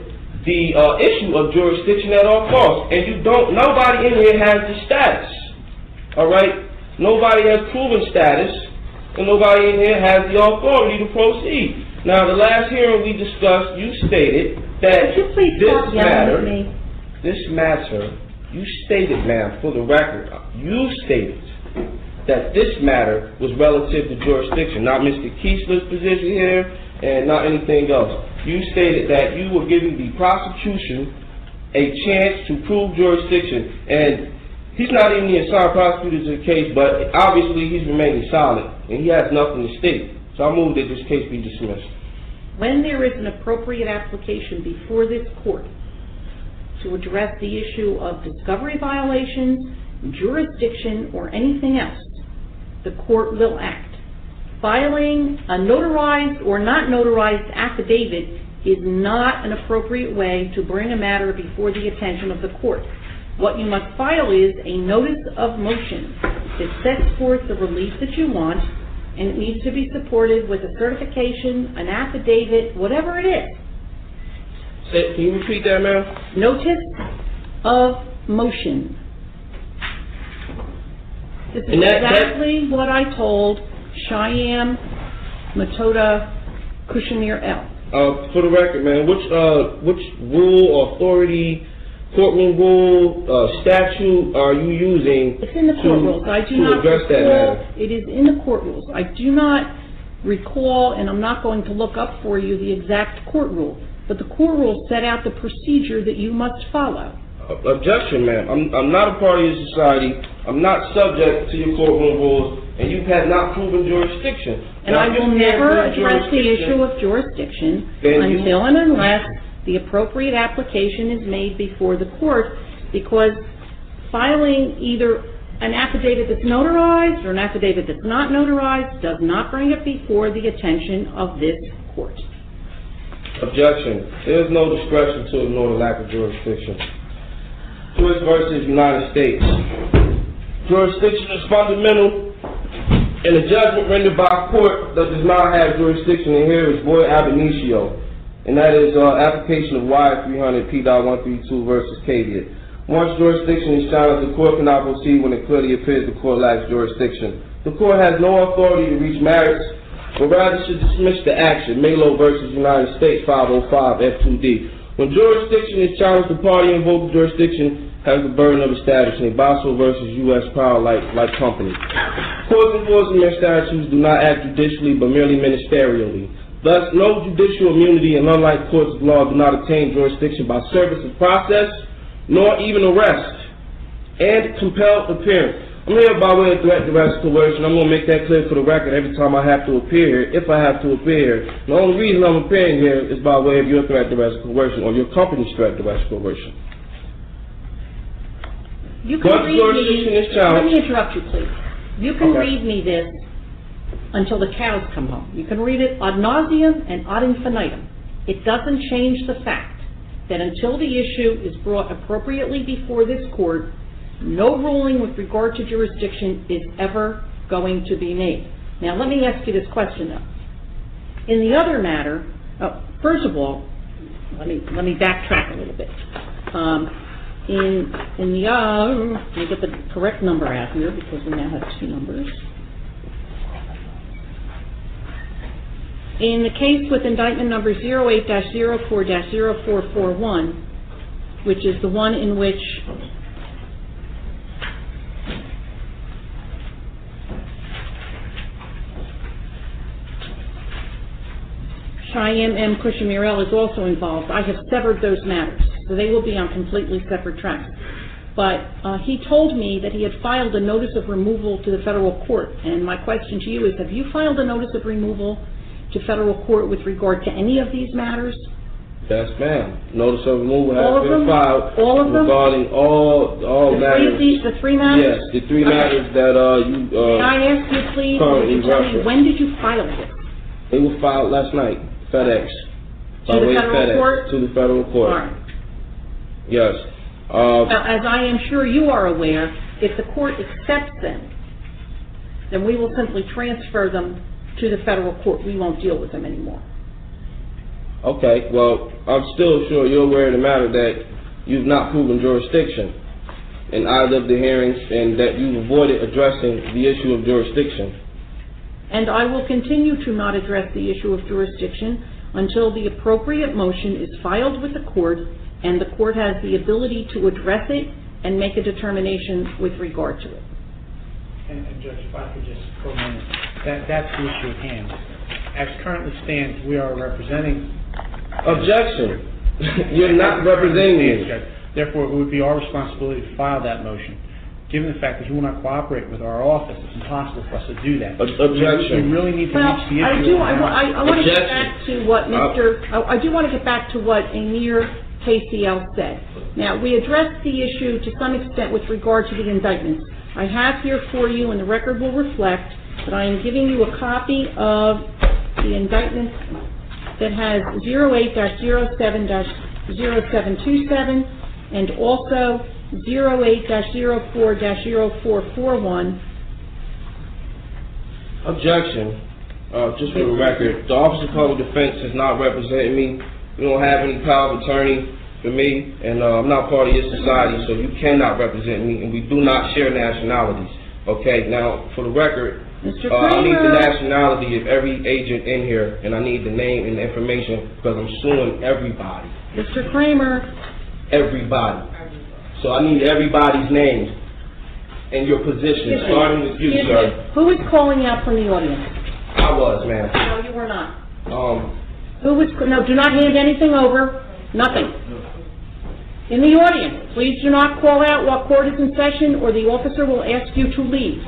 the uh, issue of jurisdiction at all costs, and you don't, nobody in here has the status, all right? Nobody has proven status, and nobody in here has the authority to proceed. Now, the last hearing we discussed, you stated that you this matter, this matter, you stated, ma'am, for the record, you stated that this matter was relative to jurisdiction, not Mister Keesler's position here, and not anything else. You stated that you were giving the prosecution a chance to prove jurisdiction, and he's not even the assigned prosecutor to the case, but obviously he's remaining silent, and he has nothing to state. So I move that this case be dismissed. When there is an appropriate application before this court to address the issue of discovery violations, jurisdiction, or anything else, the court will act. Filing a notarized or not notarized affidavit is not an appropriate way to bring a matter before the attention of the court. What you must file is a notice of motion that sets forth the relief that you want, and it needs to be supported with a certification, an affidavit, whatever it is. Say, can you repeat that, ma'am? Notice of motion. This is that, exactly that, what I told Cheyenne Matoda Kushner L. Uh, for the record, man, which uh, which rule, authority, courtroom rule, uh, statute are you using? It's in the court to, rules. I do not address recall, that matter. It is in the court rules. I do not recall, and I'm not going to look up for you the exact court rule, but the court rules set out the procedure that you must follow. Objection, ma'am. I'm, I'm not a party to society. I'm not subject to your courtroom rules, and you have not proven jurisdiction. And now, I will never address the issue of jurisdiction until and unless the appropriate application is made before the court, because filing either an affidavit that's notarized or an affidavit that's not notarized does not bring it before the attention of this court. Objection. There is no discretion to ignore the lack of jurisdiction. U S versus United States. Jurisdiction is fundamental, and a judgment rendered by a court that does not have jurisdiction in here is void ab initio, and that is uh, application of Y three hundred P one thirty-two versus Cadia. Once jurisdiction is challenged, the court cannot proceed when it clearly appears the court lacks jurisdiction. The court has no authority to reach merits, but rather should dismiss the action. Melo versus United States, five oh five F two D. When jurisdiction is challenged, the party invoking jurisdiction has the burden of establishing. Basel versus U S Power Light, Light Company. Court enforcement statutes do not act judicially but merely ministerially. Thus, no judicial immunity and unlike courts of law do not attain jurisdiction by service of process, nor even arrest, and compelled appearance. I'm here by way of threat, duress, coercion. I'm going to make that clear for the record every time I have to appear here, if I have to appear here. The only reason I'm appearing here is by way of your threat, duress, coercion, or your company's threat, duress, coercion. You can read me. Let me interrupt you, please. You can okay. read me this until the cows come home. You can read it ad nauseam and ad infinitum. It doesn't change the fact that until the issue is brought appropriately before this court, no ruling with regard to jurisdiction is ever going to be made. Now, let me ask you this question, though. In the other matter, oh, first of all, let me let me backtrack a little bit. Um, in in the uh, let me get the correct number out here because we now have two numbers. In the case with indictment number zero eight dash zero four dash zero four four one, which is the one in which Cheyenne M. Cushimirel is also involved. I have severed those matters, so they will be on completely separate tracks. But uh, he told me that he had filed a notice of removal to the federal court, and my question to you is, have you filed a notice of removal to federal court with regard to any of these matters? Yes, ma'am. Notice of removal all has been them? filed all of regarding them? all all the matters. Three, the three matters? Yes, the three okay. matters that uh, you uh, Can I ask you, please, you tell me, when did you file this? They were filed last night. FedEx. To the federal FedEx, court? To the federal court. All right. Yes. Uh, now, as I am sure you are aware, if the court accepts them, then we will simply transfer them to the federal court. We won't deal with them anymore. Okay. Well, I'm still sure you're aware of the matter that you've not proven jurisdiction in either of the hearings and that you've avoided addressing the issue of jurisdiction. And I will continue to not address the issue of jurisdiction until the appropriate motion is filed with the court and the court has the ability to address it and make a determination with regard to it. And, and Judge, if I could just for a minute, that, that's the issue at hand. As currently stands, we are representing... Objection. You're not representing me. Therefore, it would be our responsibility to file that motion. Given the fact that you will not cooperate with our office, it's impossible for us to do that. Objection. We really need to well, reach the issue. I do. I, I, I want to get back to what Mister Uh, I, I do want to get back to what Amir K C L said. Now, we addressed the issue to some extent with regard to the indictments. I have here for you, and the record will reflect that I am giving you a copy of the indictment that has zero eight dash zero seven dash zero seven two seven and also zero eight dash zero four dash zero four four one. Objection. Uh, just for the record, the Office of Public Defense has not represented me. We don't have any power of attorney for me, and uh, I'm not part of your society, so you cannot represent me, and we do not share nationalities. Okay, now for the record, uh, I need the nationality of every agent in here, and I need the name and the information because I'm suing everybody. Mister Kramer. Everybody. So I need everybody's names and your position, starting with you, sir. Who was calling out from the audience? I was, ma'am. No, you were not. Um. Who was? No, do not hand anything over. Nothing. In the audience, please do not call out while court is in session or the officer will ask you to leave.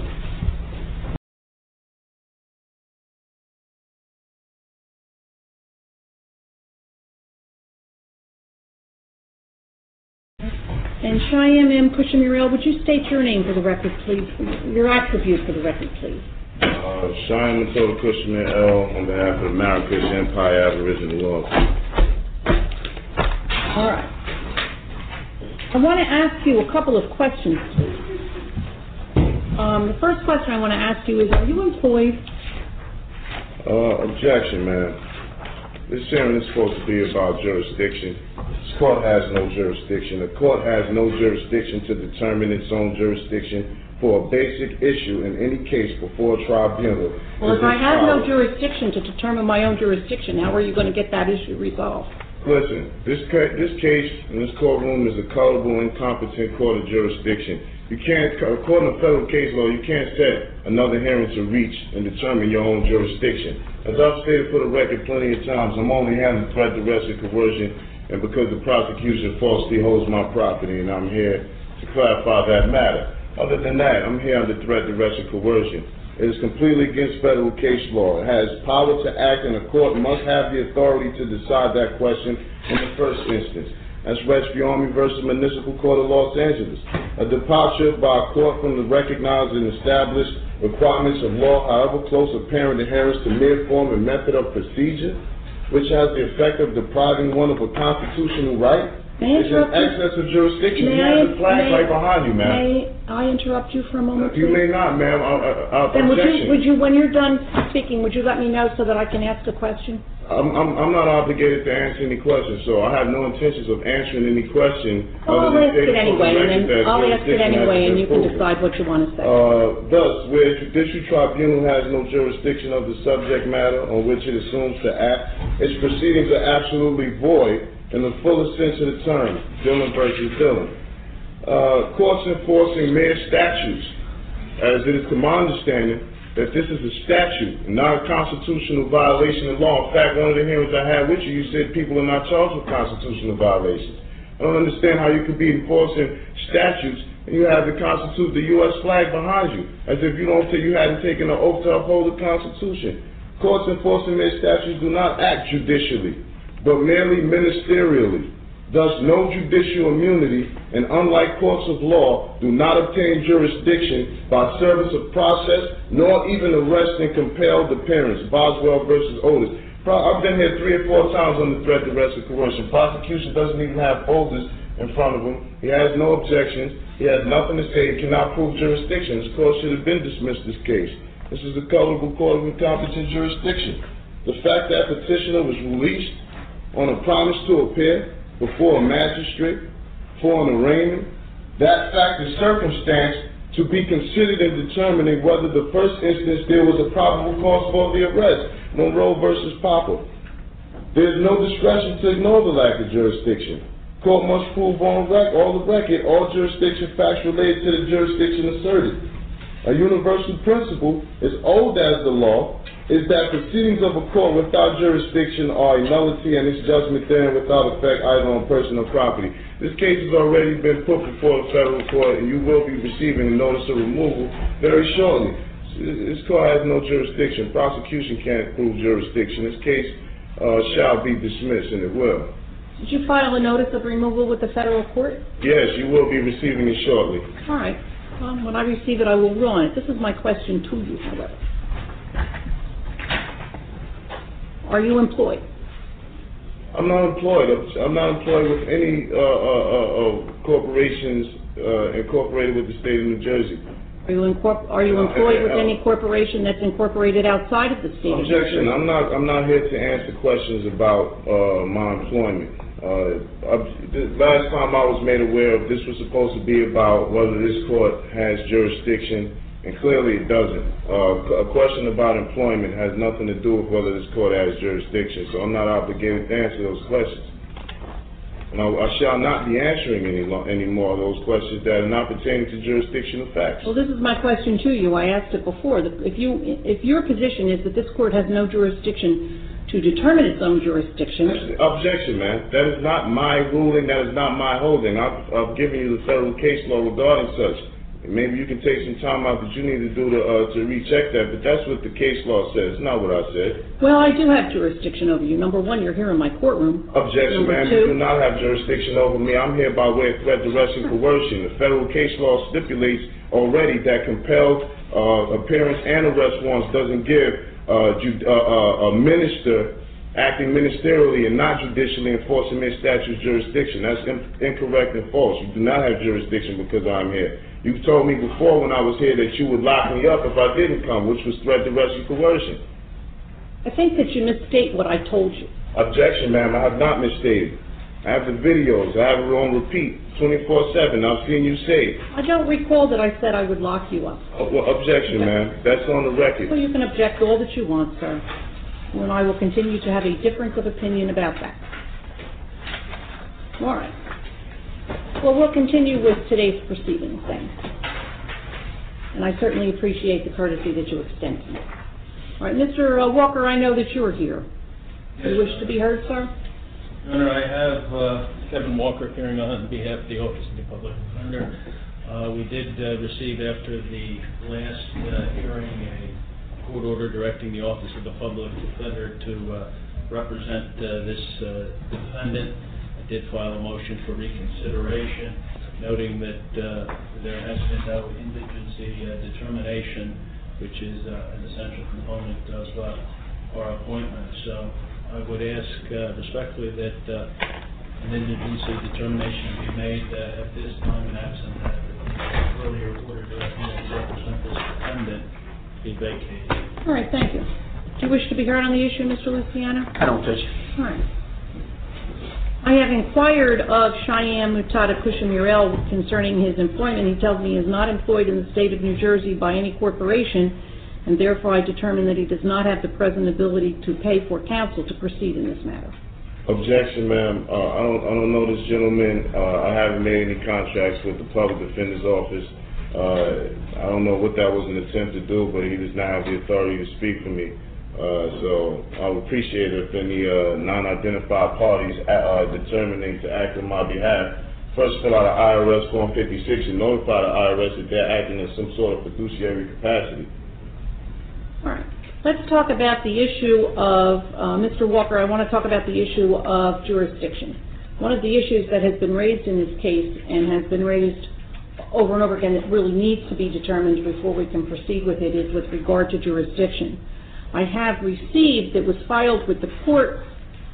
And Cheyenne M. Cushing-Muriel, would you state your name for the record, please? Your attribute for the record, please. Uh, Cheyenne Matilda Cushing-Muriel on behalf of the Moorish Empire Aboriginal Law. All right. I want to ask you a couple of questions, please. Um, the first question I want to ask you is, are you employed? Uh, objection, ma'am. This hearing is supposed to be about jurisdiction. This court has no jurisdiction. The court has no jurisdiction to determine its own jurisdiction for a basic issue in any case before a tribunal. Well, if I have no jurisdiction to determine my own jurisdiction, how are you going to get that issue resolved? Listen, this, ca this case in this courtroom is a culpable, incompetent court of jurisdiction. You can't, according to federal case law, you can't set another hearing to reach and determine your own jurisdiction. As I've stated for the record plenty of times, I'm only having threat, duress, and coercion, and because the prosecution falsely holds my property, and I'm here to clarify that matter. Other than that, I'm here under threat, duress, and coercion. It is completely against federal case law. It has power to act, and the court must have the authority to decide that question in the first instance. That's West Miami versus Municipal Court of Los Angeles. A departure by a court from the recognized and established requirements of law, however close apparent adherence to mere form and method of procedure, which has the effect of depriving one of a constitutional right, is an excess of jurisdiction. May you have the flag right behind you, ma'am. May I interrupt you for a moment? Uh, you may not, ma'am. Then would you, would you, when you're done speaking, would you let me know so that I can ask a question? I'm, I'm, I'm not obligated to answer any questions, so I have no intentions of answering any question. Well, I'll ask it anyway, and then I'll ask it anyway, and you can decide what you want to say. Uh, thus, where the judicial tribunal has no jurisdiction of the subject matter on which it assumes to act, its proceedings are absolutely void in the fullest sense of the term, Dillon versus Dillon. Uh, courts enforcing mere statutes, as it is to my understanding, that this is a statute, not a constitutional violation of law. In fact, one of the hearings I had with you, you said people are not charged with constitutional violations. I don't understand how you could be enforcing statutes and you have the constitute the U S flag behind you, as if you don't say you hadn't taken an oath to uphold the Constitution. Courts enforcing their statutes do not act judicially, but merely ministerially. Thus, no judicial immunity, and unlike courts of law, do not obtain jurisdiction by service of process, nor even arrest and compelled appearance. Boswell versus Otis. I've been here three or four times under threat, duress, and coercion. Prosecution doesn't even have Otis in front of him. He has no objections. He has nothing to say. He cannot prove jurisdiction. This court should have been dismissed this case. This is a culpable court of incompetent jurisdiction. The fact that petitioner was released on a promise to appear before a magistrate for an arraignment, that fact is circumstance to be considered in determining whether the first instance there was a probable cause for the arrest. Monroe versus Popper. There's no discretion to ignore the lack of jurisdiction. Court must prove on record, all the record, all jurisdiction facts related to the jurisdiction asserted. A universal principle as old as the law is that proceedings of a court without jurisdiction are a nullity and its judgment therein without effect either on person or property. This case has already been put before the federal court, and you will be receiving a notice of removal very shortly. This court has no jurisdiction. Prosecution can't prove jurisdiction. This case uh, shall be dismissed, and it will. Did you file a notice of removal with the federal court? Yes, you will be receiving it shortly. All right. Um, when I receive it, I will rule on it. This is my question to you, however. Are you employed? I'm not employed. I'm not employed with any uh, uh, uh, corporations uh, incorporated with the state of New Jersey. Are you, incorpor are you employed uh, with uh, any corporation that's incorporated outside of the state of New Jersey? Objection. I'm not, I'm not here to answer questions about uh, my employment. Uh, the last time I was made aware of this was supposed to be about whether this court has jurisdiction And clearly it doesn't. Uh, a question about employment has nothing to do with whether this court has jurisdiction, so I'm not obligated to answer those questions. Now, I shall not be answering any, any more of those questions that are not pertaining to jurisdictional facts. Well, this is my question to you. I asked it before. If, you, if your position is that this court has no jurisdiction to determine its own jurisdiction... Objection, man. That is not my ruling. That is not my holding. I've, I've given you the federal case law regarding such. Maybe you can take some time out that you need to do to, uh, to recheck that, but that's what the case law says, not what I said. Well, I do have jurisdiction over you. Number one, you're here in my courtroom. Objection, ma'am. You do not have jurisdiction over me. I'm here by way of threat, duress, and coercion. The federal case law stipulates already that compelled uh, appearance and arrest warrants doesn't give uh, ju uh, uh, a minister acting ministerially and not judicially enforcing their statute's jurisdiction. That's in incorrect and false. You do not have jurisdiction because I'm here. You told me before when I was here that you would lock me up if I didn't come, which was threat, duress, and coercion. I think that you misstate what I told you. Objection, ma'am. I have not misstated. I have the videos. I have it on repeat, twenty-four seven. I've seen you say. I don't recall that I said I would lock you up. Oh, well, objection, okay, ma'am. That's on the record. Well, you can object all that you want, sir. And I will continue to have a difference of opinion about that. All right. Well, we'll continue with today's proceedings then. And I certainly appreciate the courtesy that you extend to me. All right, Mister Walker, I know that you're here. Do you wish to be heard, sir? Your Honor, I have uh, Kevin Walker appearing on behalf of the Office of the Public Defender. Uh, we did uh, receive after the last uh, hearing a court order directing the Office of the Public Defender to uh, represent uh, this uh, defendant. Did file a motion for reconsideration, noting that uh, there has been no indigency uh, determination, which is uh, an essential component of uh, our appointment. So I would ask uh, respectfully that uh, an indigency determination be made uh, at this time, and absent that the earlier order directing to represent this defendant be vacated. All right, thank you. Do you wish to be heard on the issue, Mister Luciano? I don't, Judge. All right. I have inquired of Cheyenne Mutada Cushamurel concerning his employment. He tells me he is not employed in the state of New Jersey by any corporation, and therefore I determine that he does not have the present ability to pay for counsel to proceed in this matter. Objection, ma'am. Uh, I, don't, I don't know this gentleman. Uh, I haven't made any contracts with the Public Defender's Office. Uh, I don't know what that was an attempt to do, but he does not have the authority to speak for me. Uh, so I would appreciate if any uh, non-identified parties are determining to act on my behalf, first fill out an I R S Form fifty-six and notify the I R S that they're acting in some sort of fiduciary capacity. All right. Let's talk about the issue of, uh, Mister Walker, I want to talk about the issue of jurisdiction. One of the issues that has been raised in this case and has been raised over and over again that really needs to be determined before we can proceed with it is with regard to jurisdiction. I have received, it was filed with the court,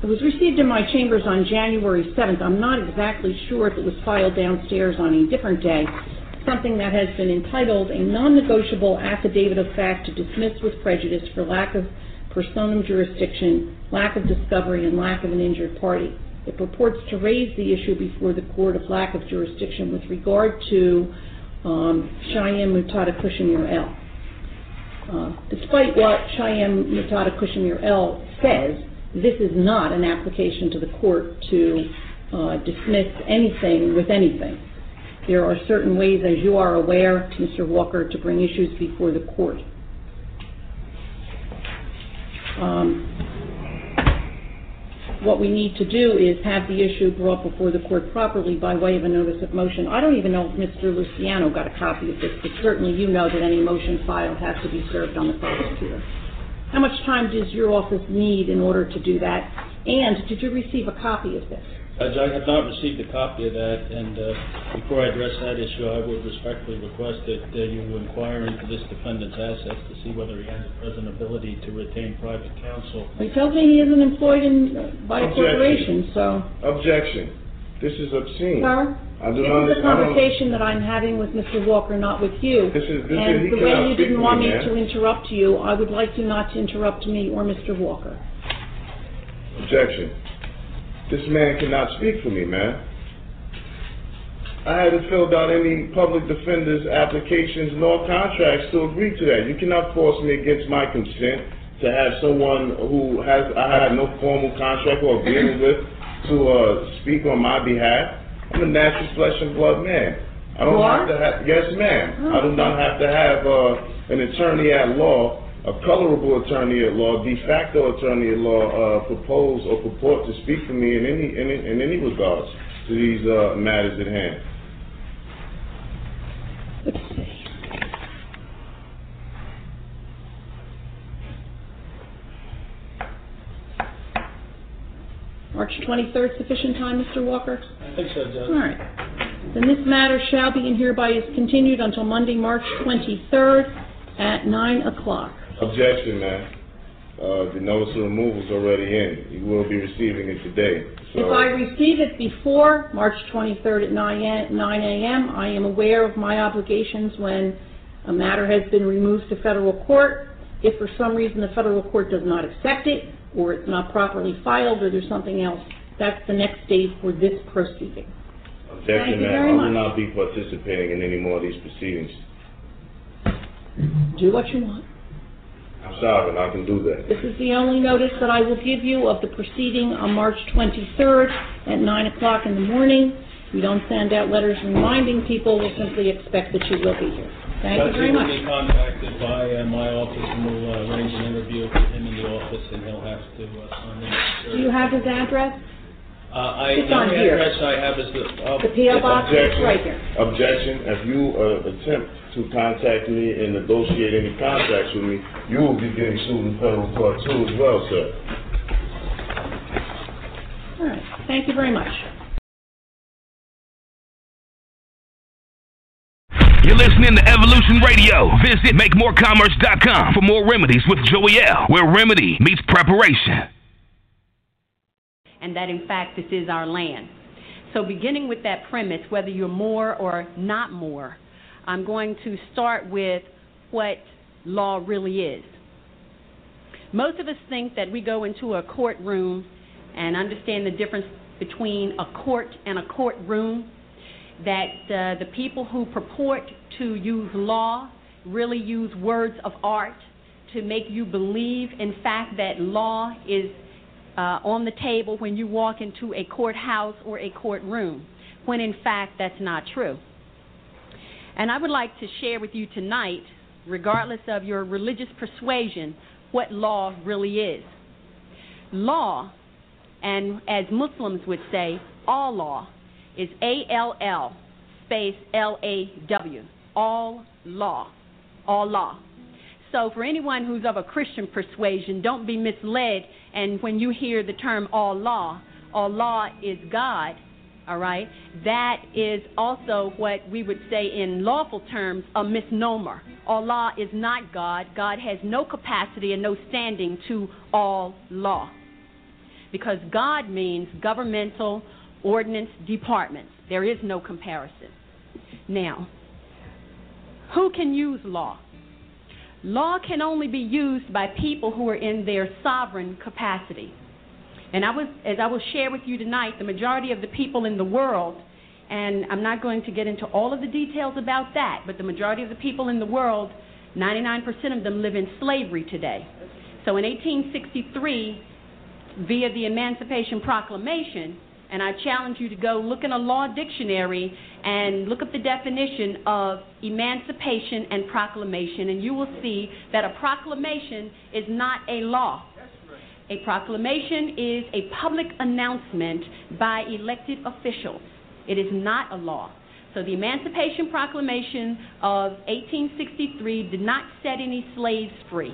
it was received in my chambers on January seventh. I'm not exactly sure if it was filed downstairs on a different day, something that has been entitled a non-negotiable affidavit of fact to dismiss with prejudice for lack of personam jurisdiction, lack of discovery, and lack of an injured party. It purports to raise the issue before the court of lack of jurisdiction with regard to um, Cheyenne Mutada Cushamurel. Uh, despite what Cheyenne Mutada Cushamurel says, this is not an application to the court to uh, dismiss anything with anything. There are certain ways, as you are aware, Mister Walker, to bring issues before the court. Um, what we need to do is have the issue brought before the court properly by way of a notice of motion. I don't even know if Mister Luciano got a copy of this, but certainly you know that any motion filed has to be served on the prosecutor. How much time does your office need in order to do that? And did you receive a copy of this? Judge, I have not received a copy of that, and uh, before I address that issue, I would respectfully request that uh, you inquire into this defendant's assets to see whether he has the present ability to retain private counsel. He tells me he isn't employed in, uh, by a corporation, so... Objection. This is obscene. Sir, I do this not is a conversation that I'm having with Mister Walker, not with you. This is, this and is, the way you didn't want me, me to interrupt you, I would like you not to interrupt me or Mister Walker. Objection. This man cannot speak for me, man. I haven't filled out any public defender's applications nor contracts to agree to that. You cannot force me against my consent to have someone who has I had no formal contract or agreement with to uh, speak on my behalf. I'm a natural flesh and blood man. I don't have to have, yes, ma'am. I do not have to have uh, an attorney at law, a colorable attorney at law, de facto attorney at law, uh, propose or purport to speak for me in any in, in any regards to these uh, matters at hand. Let's see. March twenty-third, sufficient time, Mister Walker? I think so, Judge. All right. Then this matter shall be and hereby is continued until Monday, March twenty-third at nine o'clock. Objection, ma'am. Uh, the notice of removal is already in. You will be receiving it today. So if I receive it before March twenty-third at nine a m, I am aware of my obligations when a matter has been removed to federal court. If for some reason the federal court does not accept it, or it's not properly filed, or there's something else, that's the next day for this proceeding. Objection, ma'am. I will not be participating in any more of these proceedings. Do what you want. I'm sorry, I can do that. This is the only notice that I will give you of the proceeding on March twenty-third at nine o'clock in the morning. We don't send out letters reminding people. We'll simply expect that you will be here. Thank you very much. He will be contacted by uh, my office, and we'll uh, arrange an interview with him in the office, and he'll have to uh, sign in. Do you have his address? Uh, I, it's on here. The address I have is the... Uh, the P O box is right here. Objection. If you uh, attempt to contact me and negotiate any contracts with me, you will be getting sued in federal court, too, as well, sir. All right. Thank you very much. You're listening to Evolution Radio. Visit make more commerce dot com for more remedies with Joey L, where remedy meets preparation. And that, in fact, this is our land. So beginning with that premise, whether you're Moor or not Moor, I'm going to start with what law really is. Most of us think that we go into a courtroom and understand the difference between a court and a courtroom, that uh, the people who purport to use law really use words of art to make you believe, in fact, that law is uh, on the table when you walk into a courthouse or a courtroom, when, in fact, that's not true. And I would like to share with you tonight, regardless of your religious persuasion, what law really is. Law, and as Muslims would say, all law, is A L L space L A W, all law, all law. So for anyone who's of a Christian persuasion, don't be misled, and when you hear the term all law, all law is God, all right? That is also what we would say in lawful terms, a misnomer. All law is not God. God has no capacity and no standing to all law, because God means governmental ordinance departments. There is no comparison. Now, who can use law? Law can only be used by people who are in their sovereign capacity. And I was, as I will share with you tonight, the majority of the people in the world, and I'm not going to get into all of the details about that, but the majority of the people in the world, ninety-nine percent of them live in slavery today. So in eighteen sixty-three, via the Emancipation Proclamation, and I challenge you to go look in a law dictionary and look up the definition of emancipation and proclamation, and you will see that a proclamation is not a law. A proclamation is a public announcement by elected officials. It is not a law. So the Emancipation Proclamation of eighteen sixty-three did not set any slaves free.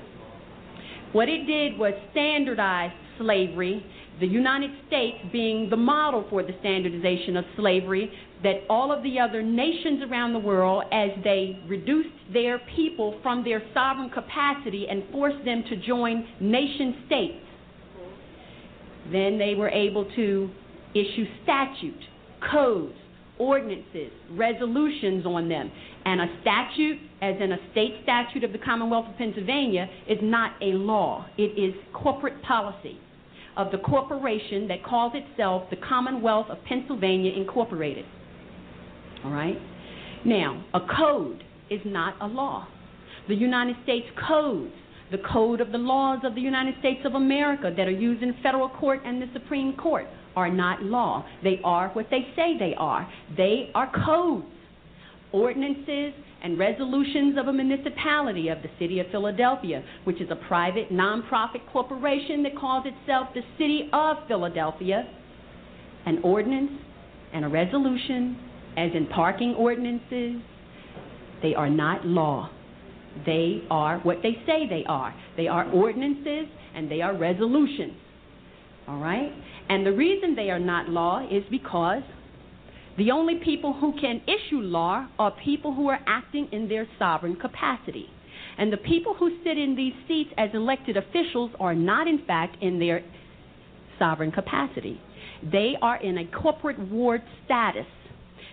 What it did was standardize slavery, the United States being the model for the standardization of slavery, that all of the other nations around the world, as they reduced their people from their sovereign capacity and forced them to join nation states, then they were able to issue statutes, codes, ordinances, resolutions on them. And a statute, as in a state statute of the Commonwealth of Pennsylvania, is not a law. It is corporate policy of the corporation that calls itself the Commonwealth of Pennsylvania Incorporated. All right? Now, a code is not a law. The United States codes, the code of the laws of the United States of America that are used in federal court and the Supreme Court, are not law. They are what they say they are. They are codes, ordinances, and resolutions of a municipality of the city of Philadelphia, which is a private, nonprofit corporation that calls itself the City of Philadelphia. An ordinance and a resolution, as in parking ordinances, they are not law. They are what they say they are. They are ordinances and they are resolutions. All right? And the reason they are not law is because the only people who can issue law are people who are acting in their sovereign capacity. And the people who sit in these seats as elected officials are not, in fact, in their sovereign capacity. They are in a corporate ward status,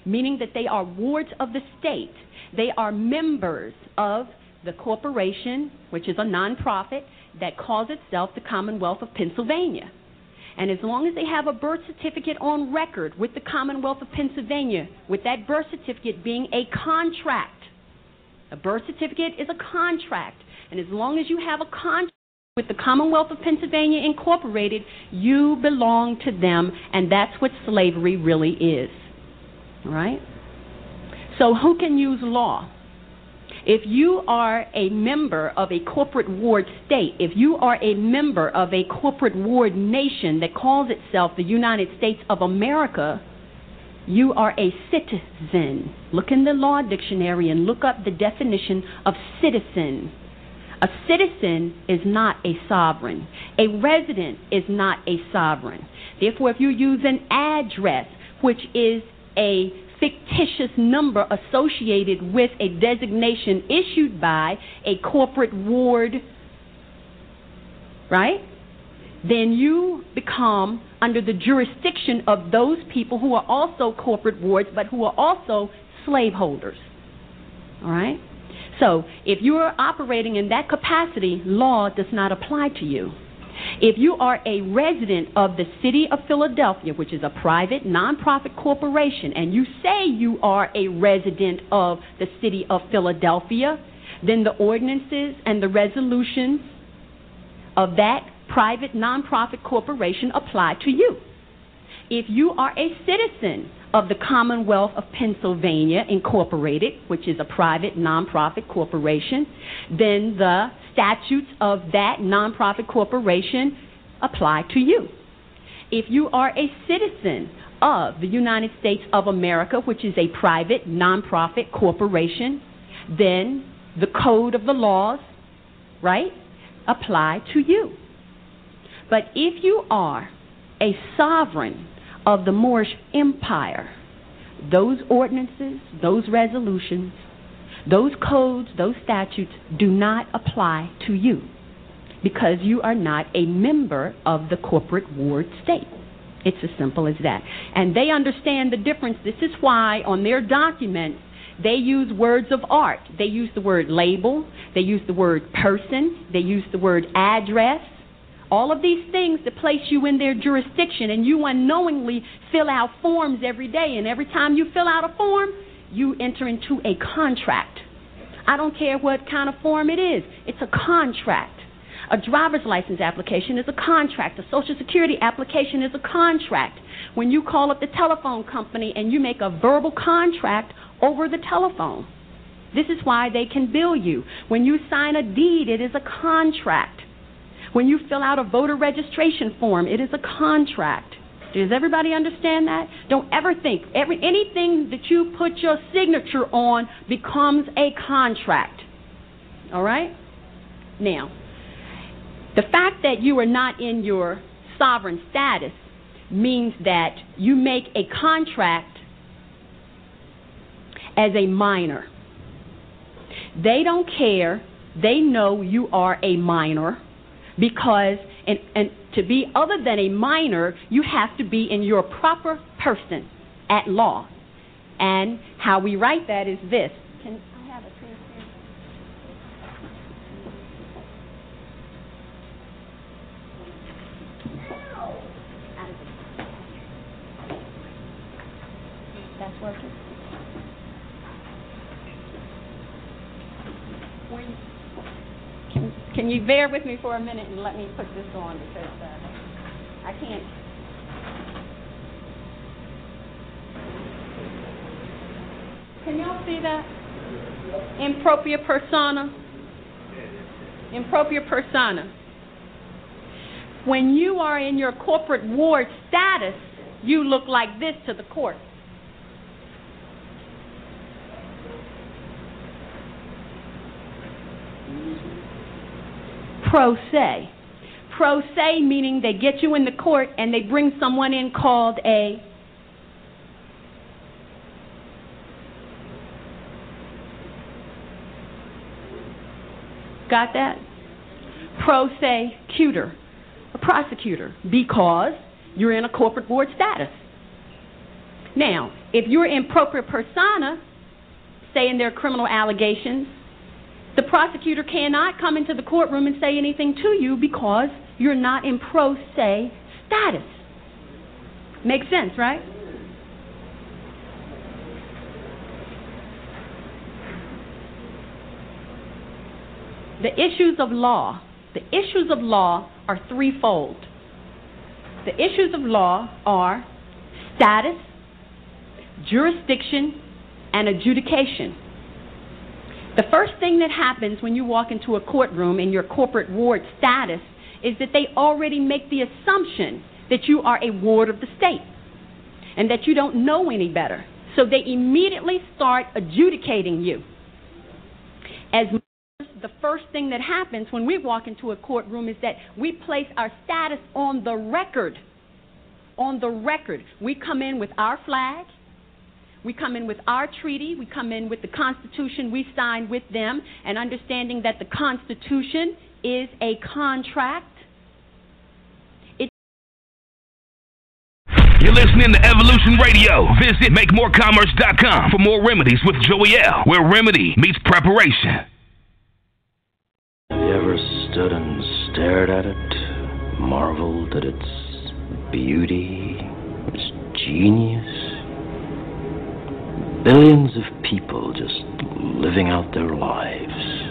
meaning that they are wards of the state. They are members of the corporation, which is a nonprofit, that calls itself the Commonwealth of Pennsylvania. And as long as they have a birth certificate on record with the Commonwealth of Pennsylvania, with that birth certificate being a contract, a birth certificate is a contract. And as long as you have a contract with the Commonwealth of Pennsylvania Incorporated, you belong to them, and that's what slavery really is. All right? So who can use law? If you are a member of a corporate ward state, if you are a member of a corporate ward nation that calls itself the United States of America, you are a citizen. Look in the law dictionary and look up the definition of citizen. A citizen is not a sovereign. A resident is not a sovereign. Therefore, if you use an address, which is a fictitious number associated with a designation issued by a corporate ward, right? Then you become under the jurisdiction of those people who are also corporate wards, but who are also slaveholders, all right? So if you are operating in that capacity, law does not apply to you. If you are a resident of the City of Philadelphia, which is a private, nonprofit corporation, and you say you are a resident of the City of Philadelphia, then the ordinances and the resolutions of that private, nonprofit corporation apply to you. If you are a citizen of the Commonwealth of Pennsylvania Incorporated, which is a private, nonprofit corporation, then the statutes of that nonprofit corporation apply to you. If you are a citizen of the United States of America, which is a private, nonprofit corporation, then the code of the laws, right, apply to you. But if you are a sovereign of the Moorish Empire, those ordinances, those resolutions, those codes, those statutes do not apply to you because you are not a member of the corporate ward state. It's as simple as that. And they understand the difference. This is why on their documents they use words of art. They use the word label. They use the word person. They use the word address. All of these things to place you in their jurisdiction, and you unknowingly fill out forms every day, and every time you fill out a form, you enter into a contract. I don't care what kind of form it is. It's a contract. A driver's license application is a contract. A Social Security application is a contract. When you call up the telephone company and you make a verbal contract over the telephone, this is why they can bill you. When you sign a deed, it is a contract. When you fill out a voter registration form, it is a contract. Does everybody understand that? Don't ever think. Every, anything that you put your signature on becomes a contract. All right? Now, the fact that you are not in your sovereign status means that you make a contract as a minor. They don't care. They know you are a minor. Because and, and to be other than a minor, you have to be in your proper person at law. And how we write that is this. Can I have a pen here? That's working. point? Can, can you bear with me for a minute and let me put this on, because uh, I can't. Can y'all see that? Impropria persona. Impropria persona. When you are in your corporate ward status, you look like this to the court. Pro se. Pro se meaning they get you in the court and they bring someone in called a Got that? Pro se cuter, a prosecutor, because you're in a corporate board status. Now, if you're in propria persona, say in their criminal allegations, the prosecutor cannot come into the courtroom and say anything to you because you're not in pro se status. Makes sense, right? The issues of law, the issues of law are threefold. The issues of law are status, jurisdiction, and adjudication. The first thing that happens when you walk into a courtroom in your corporate ward status is that they already make the assumption that you are a ward of the state and that you don't know any better. So they immediately start adjudicating you. As The first thing that happens when we walk into a courtroom is that we place our status on the record. On the record. We come in with our flag. We come in with our treaty. We come in with the Constitution we signed with them, and understanding that the Constitution is a contract. It's You're listening to Evolution Radio. Visit make more commerce dot com for more remedies with Joey L, where remedy meets preparation. You ever stood and stared at it, marveled at its beauty, its genius? Billions of people just living out their lives,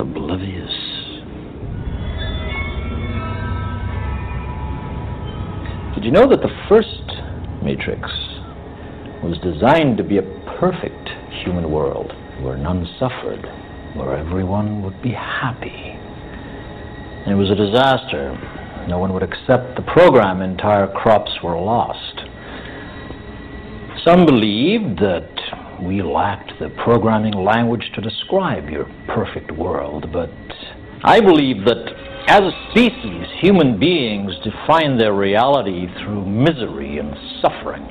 oblivious. Did you know that the first Matrix was designed to be a perfect human world where none suffered, where everyone would be happy? It was a disaster. No one would accept the program. Entire crops were lost. Some believed that we lacked the programming language to describe your perfect world, but I believe that as a species, human beings define their reality through misery and suffering.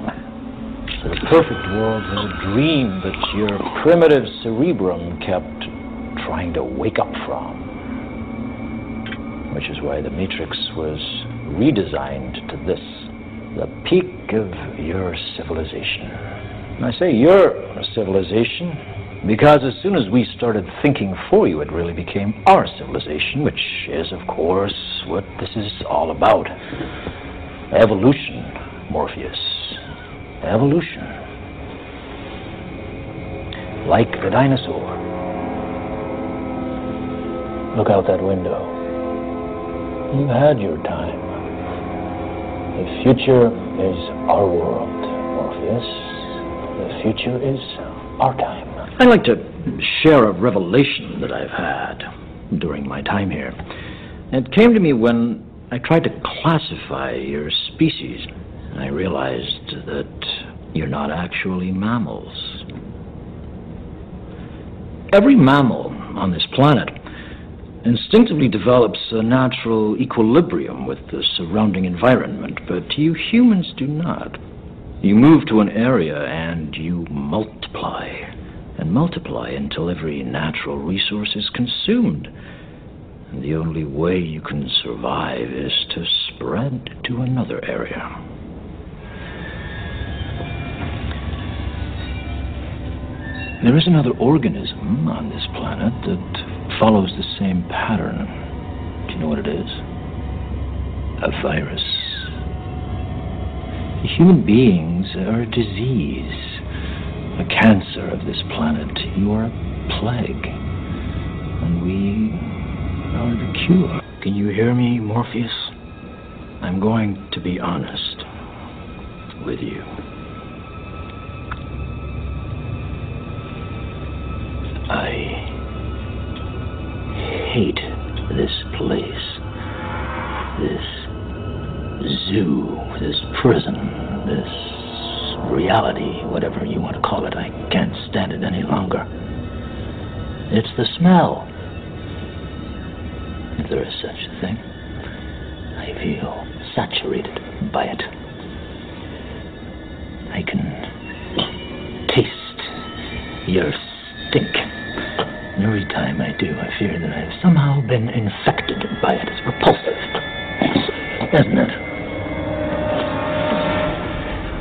The perfect world was a dream that your primitive cerebrum kept trying to wake up from, which is why the Matrix was redesigned to this, the peak of your civilization. And I say your civilization because as soon as we started thinking for you, it really became our civilization, which is, of course, what this is all about. Evolution, Morpheus. Evolution. Like the dinosaur. Look out that window. You've had your time. The future is our world, Morpheus. The future is our time. I'd like to share a revelation that I've had during my time here. It came to me when I tried to classify your species. I realized that you're not actually mammals. Every mammal on this planet instinctively develops a natural equilibrium with the surrounding environment, but you humans do not. You move to an area and you multiply and multiply until every natural resource is consumed. And the only way you can survive is to spread to another area. There is another organism on this planet that follows the same pattern. Do you know what it is? A virus. Human beings are a disease, a cancer of this planet. You are a plague, and we are the cure. Can you hear me, Morpheus? I'm going to be honest with you. I hate this place, this zoo, this prison, this reality, whatever you want to call it. I can't stand it any longer. It's the smell, if there is such a thing. I feel saturated by it. I can taste your stink. Every time I do, I fear that I've somehow been infected by it. It's repulsive, isn't it?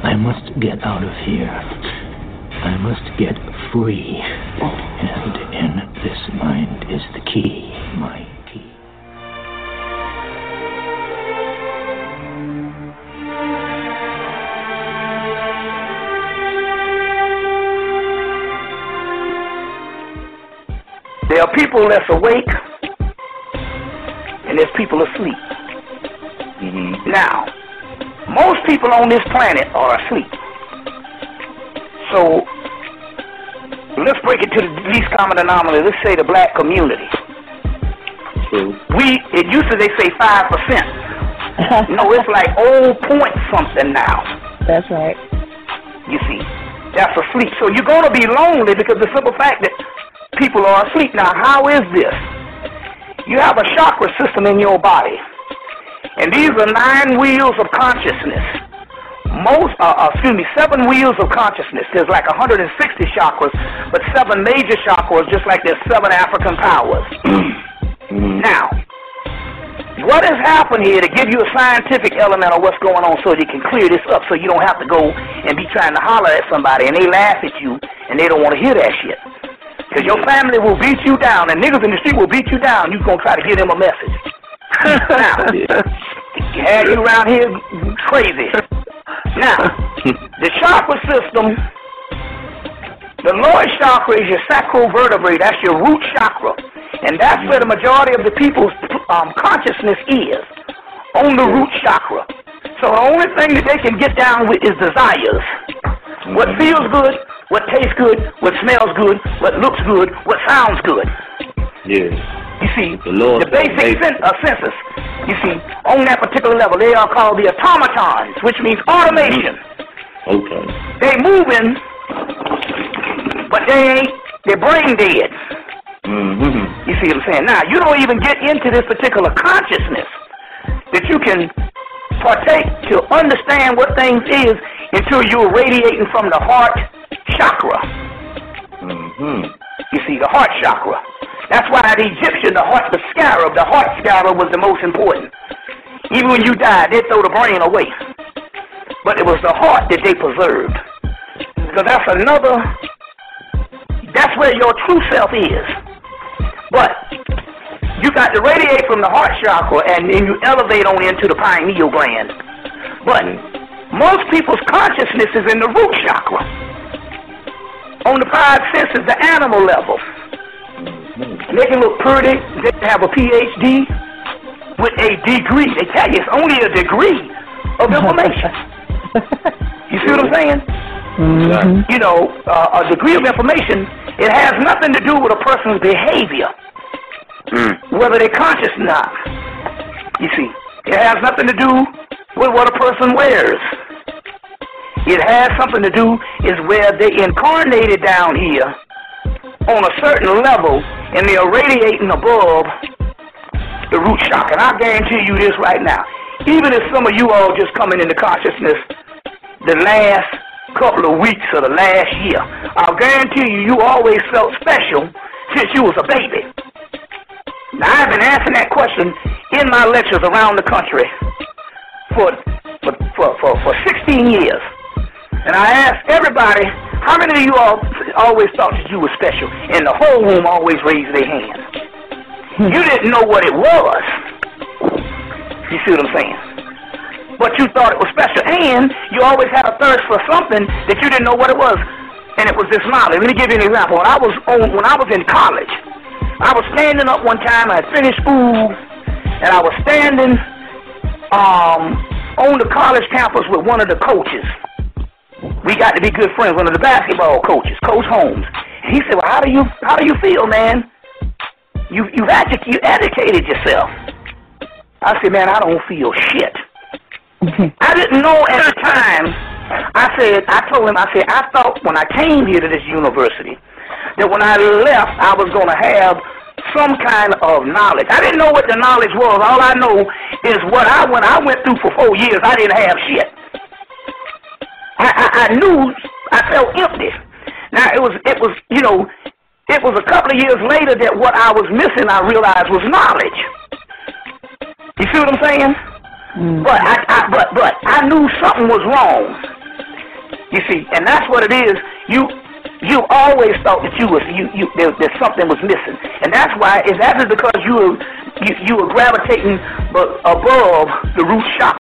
I must get out of here. I must get free. And in this mind is the key, my key. There are people that's awake, and there's people asleep. Mm-hmm. Now, most people on this planet are asleep. So, let's break it to the least common anomaly. Let's say the black community. True. We, it used to, they say five percent. No, it's like old point something now. That's right. You see, that's asleep. So you're going to be lonely because the simple fact that people are asleep. Now, how is this? You have a chakra system in your body, and these are nine wheels of consciousness. Most, uh, excuse me, seven wheels of consciousness. There's like one hundred sixty chakras, but seven major chakras, just like there's seven African powers. Now, what has happened here to give you a scientific element of what's going on so you can clear this up so you don't have to go and be trying to holler at somebody and they laugh at you and they don't want to hear that shit. Because your family will beat you down, and niggas in the street will beat you down. You're going to try to give them a message. Now, have you around here crazy. Now, the chakra system, the lower chakra is your sacral vertebrae. That's your root chakra. And that's where the majority of the people's um, consciousness is, on the root chakra. So the only thing that they can get down with is desires. What feels good, what tastes good, what smells good, what looks good, what sounds good. Yes. You see, the, the basic sen uh, senses, you see, on that particular level, they are called the automatons, which means automation. Okay. They moving, but they ain't, they're brain dead. Mm-hmm. You see what I'm saying? Now, you don't even get into this particular consciousness that you can partake to understand what things is until you're radiating from the heart chakra. Mm-hmm. You see, the heart chakra. That's why the Egyptian, the heart, the scarab, the heart scarab was the most important. Even when you died, they throw the brain away. But it was the heart that they preserved. Because that's another, that's where your true self is. But you got to radiate from the heart chakra and then you elevate on into the pineal gland. But most people's consciousness is in the root chakra. On the five senses, the animal level. And they can look pretty. They have a P H D with a degree. They tell you it's only a degree of information. You see what I'm saying? Mm-hmm. You know, uh, a degree of information, it has nothing to do with a person's behavior, mm. whether they're conscious or not. You see, it has nothing to do with what a person wears. It has something to do is where they incarnated down here on a certain level, and they are radiating above the root chakra. And I guarantee you this right now, even if some of you all just coming into consciousness the last couple of weeks or the last year, I'll guarantee you, you always felt special since you was a baby. Now, I've been asking that question in my lectures around the country for, for, for, for, for sixteen years. And I asked everybody, how many of you all always thought that you were special? And the whole room always raised their hand. You didn't know what it was. You see what I'm saying? But you thought it was special. And you always had a thirst for something that you didn't know what it was. and it was Islamic. Let me give you an example. When I was on, when I was in college, I was standing up one time. I had finished school, and I was standing um, on the college campus with one of the coaches. We got to be good friends. One of the basketball coaches, Coach Holmes. He said, "Well, how do you how do you feel, man? You you've edu- you educated yourself." I said, "Man, I don't feel shit." I didn't know at the time. I said, I told him, I said, I thought when I came here to this university that when I left, I was going to have some kind of knowledge. I didn't know what the knowledge was. All I know is what I went. I went through for four years. I didn't have shit. I, I, I knew I felt empty. Now it was, it was, you know, it was a couple of years later that what I was missing, I realized was knowledge. You see what I'm saying? Mm-hmm. But I, I but but I knew something was wrong. You see, and that's what it is. You you always thought that you was you you there, that something was missing, and that's why it's actually because you were you, you were gravitating but above the root chakra.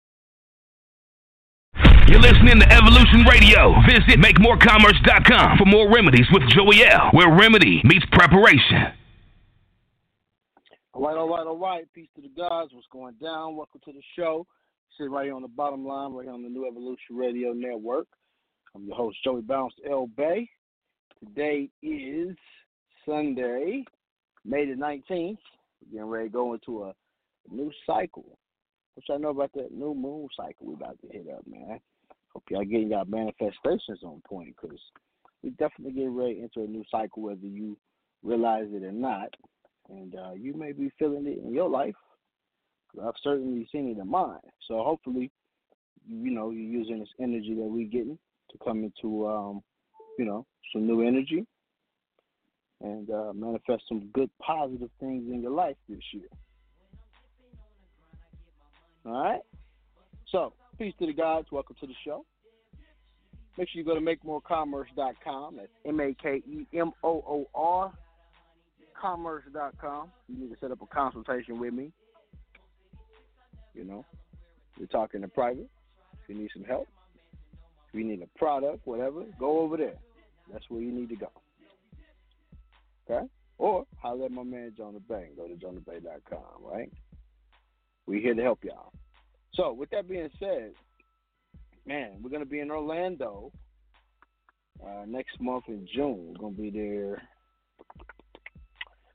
You're listening to Evolution Radio. Visit make more commerce dot com for more remedies with Joey L, where remedy meets preparation. All right, all right, all right. Peace to the gods. What's going down? Welcome to the show. Sit right here on the bottom line, right here on the New Evolution Radio Network. I'm your host, Joey Bounce L. Bay. Today is Sunday, May the nineteenth. We're getting ready to go into a new cycle. What y'all know about that new moon cycle we about to hit up, man? Hope y'all getting y'all manifestations on point, because we definitely get ready into a new cycle, whether you realize it or not. And uh, you may be feeling it in your life. I've certainly seen it in mine. So hopefully, you know, you're using this energy that we're getting to come into, um, you know, some new energy and uh, manifest some good positive things in your life this year. All right? So, peace to the gods. Welcome to the show. Make sure you go to make more commerce dot com. That's M A K E M O O R commerce dot com. You need to set up a consultation with me. You know, we're talking in private. If you need some help, if you need a product, whatever, go over there. That's where you need to go. Okay? Or holler at my man Jonah Bay. Go to jonah bay dot com, right? We're here to help y'all. So, with that being said, man, we're going to be in Orlando uh, next month in June. We're going to be there.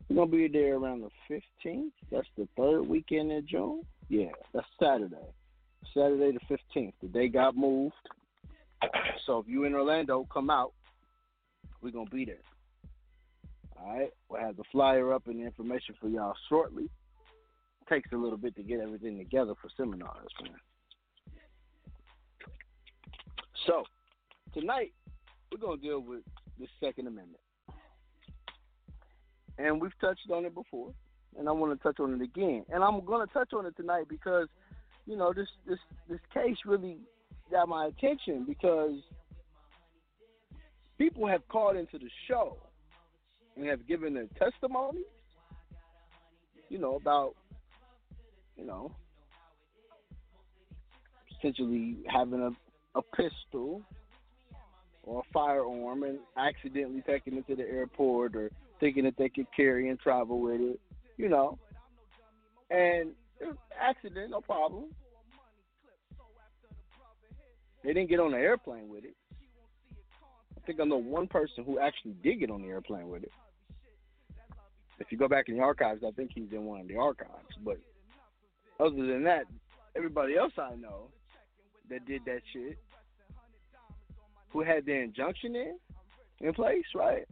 We're going to be there around the fifteenth. That's the third weekend in June. Yeah, that's Saturday. Saturday the fifteenth. The day got moved. So if you in Orlando, come out. We're going to be there. All right. We'll have the flyer up and the information for y'all shortly. Takes a little bit to get everything together for seminars, man. So tonight, we're going to deal with the Second Amendment. And we've touched on it before, and I want to touch on it again. And I'm going to touch on it tonight because, you know, this this, this case really got my attention because people have called into the show and have given their testimony, you know, about, you know, essentially having a, a pistol or a firearm and accidentally taking it to the airport or thinking that they could carry and travel with it, you know. And it was an accident, no problem. They didn't get on the airplane with it. I think I know one person who actually did get on the airplane with it. If you go back in the archives, I think he's in one of the archives. But other than that, everybody else I know that did that shit, who had their injunction in, in place, right?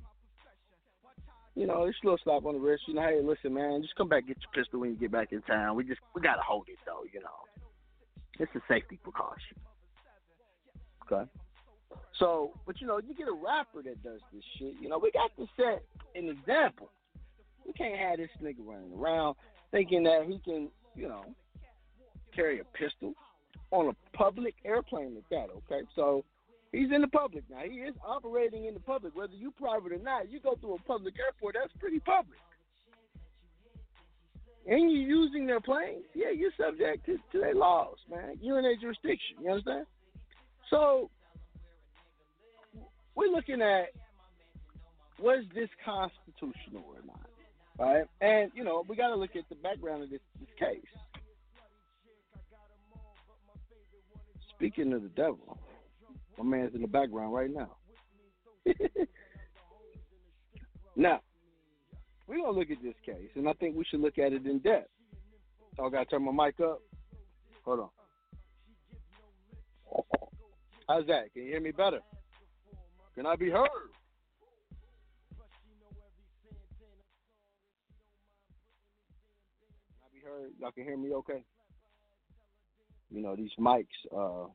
You know, it's a little slap on the wrist. You know, hey, listen, man, just come back, get your pistol when you get back in town. We just, we got to hold it, though, you know. It's a safety precaution. Okay? So, but, you know, you get a rapper that does this shit. You know, we got to set an example. We can't have this nigga running around thinking that he can, you know, carry a pistol on a public airplane like that, okay? So, he's in the public now. He is operating in the public. Whether you private or not, you go through a public airport, that's pretty public. And you're using their planes, yeah, you're subject to, to their laws, man. You're in their jurisdiction, you understand? So, we're looking at, was this constitutional or not, right? And, you know, we got to look at the background of this, this case. Speaking of the devil, my man's in the background right now. Now, we're going to look at this case, and I think we should look at it in depth. So I got to turn my mic up. Hold on. How's that? Can you hear me better? Can I be heard? Can I be heard? Y'all can hear me okay? You know, these mics, uh,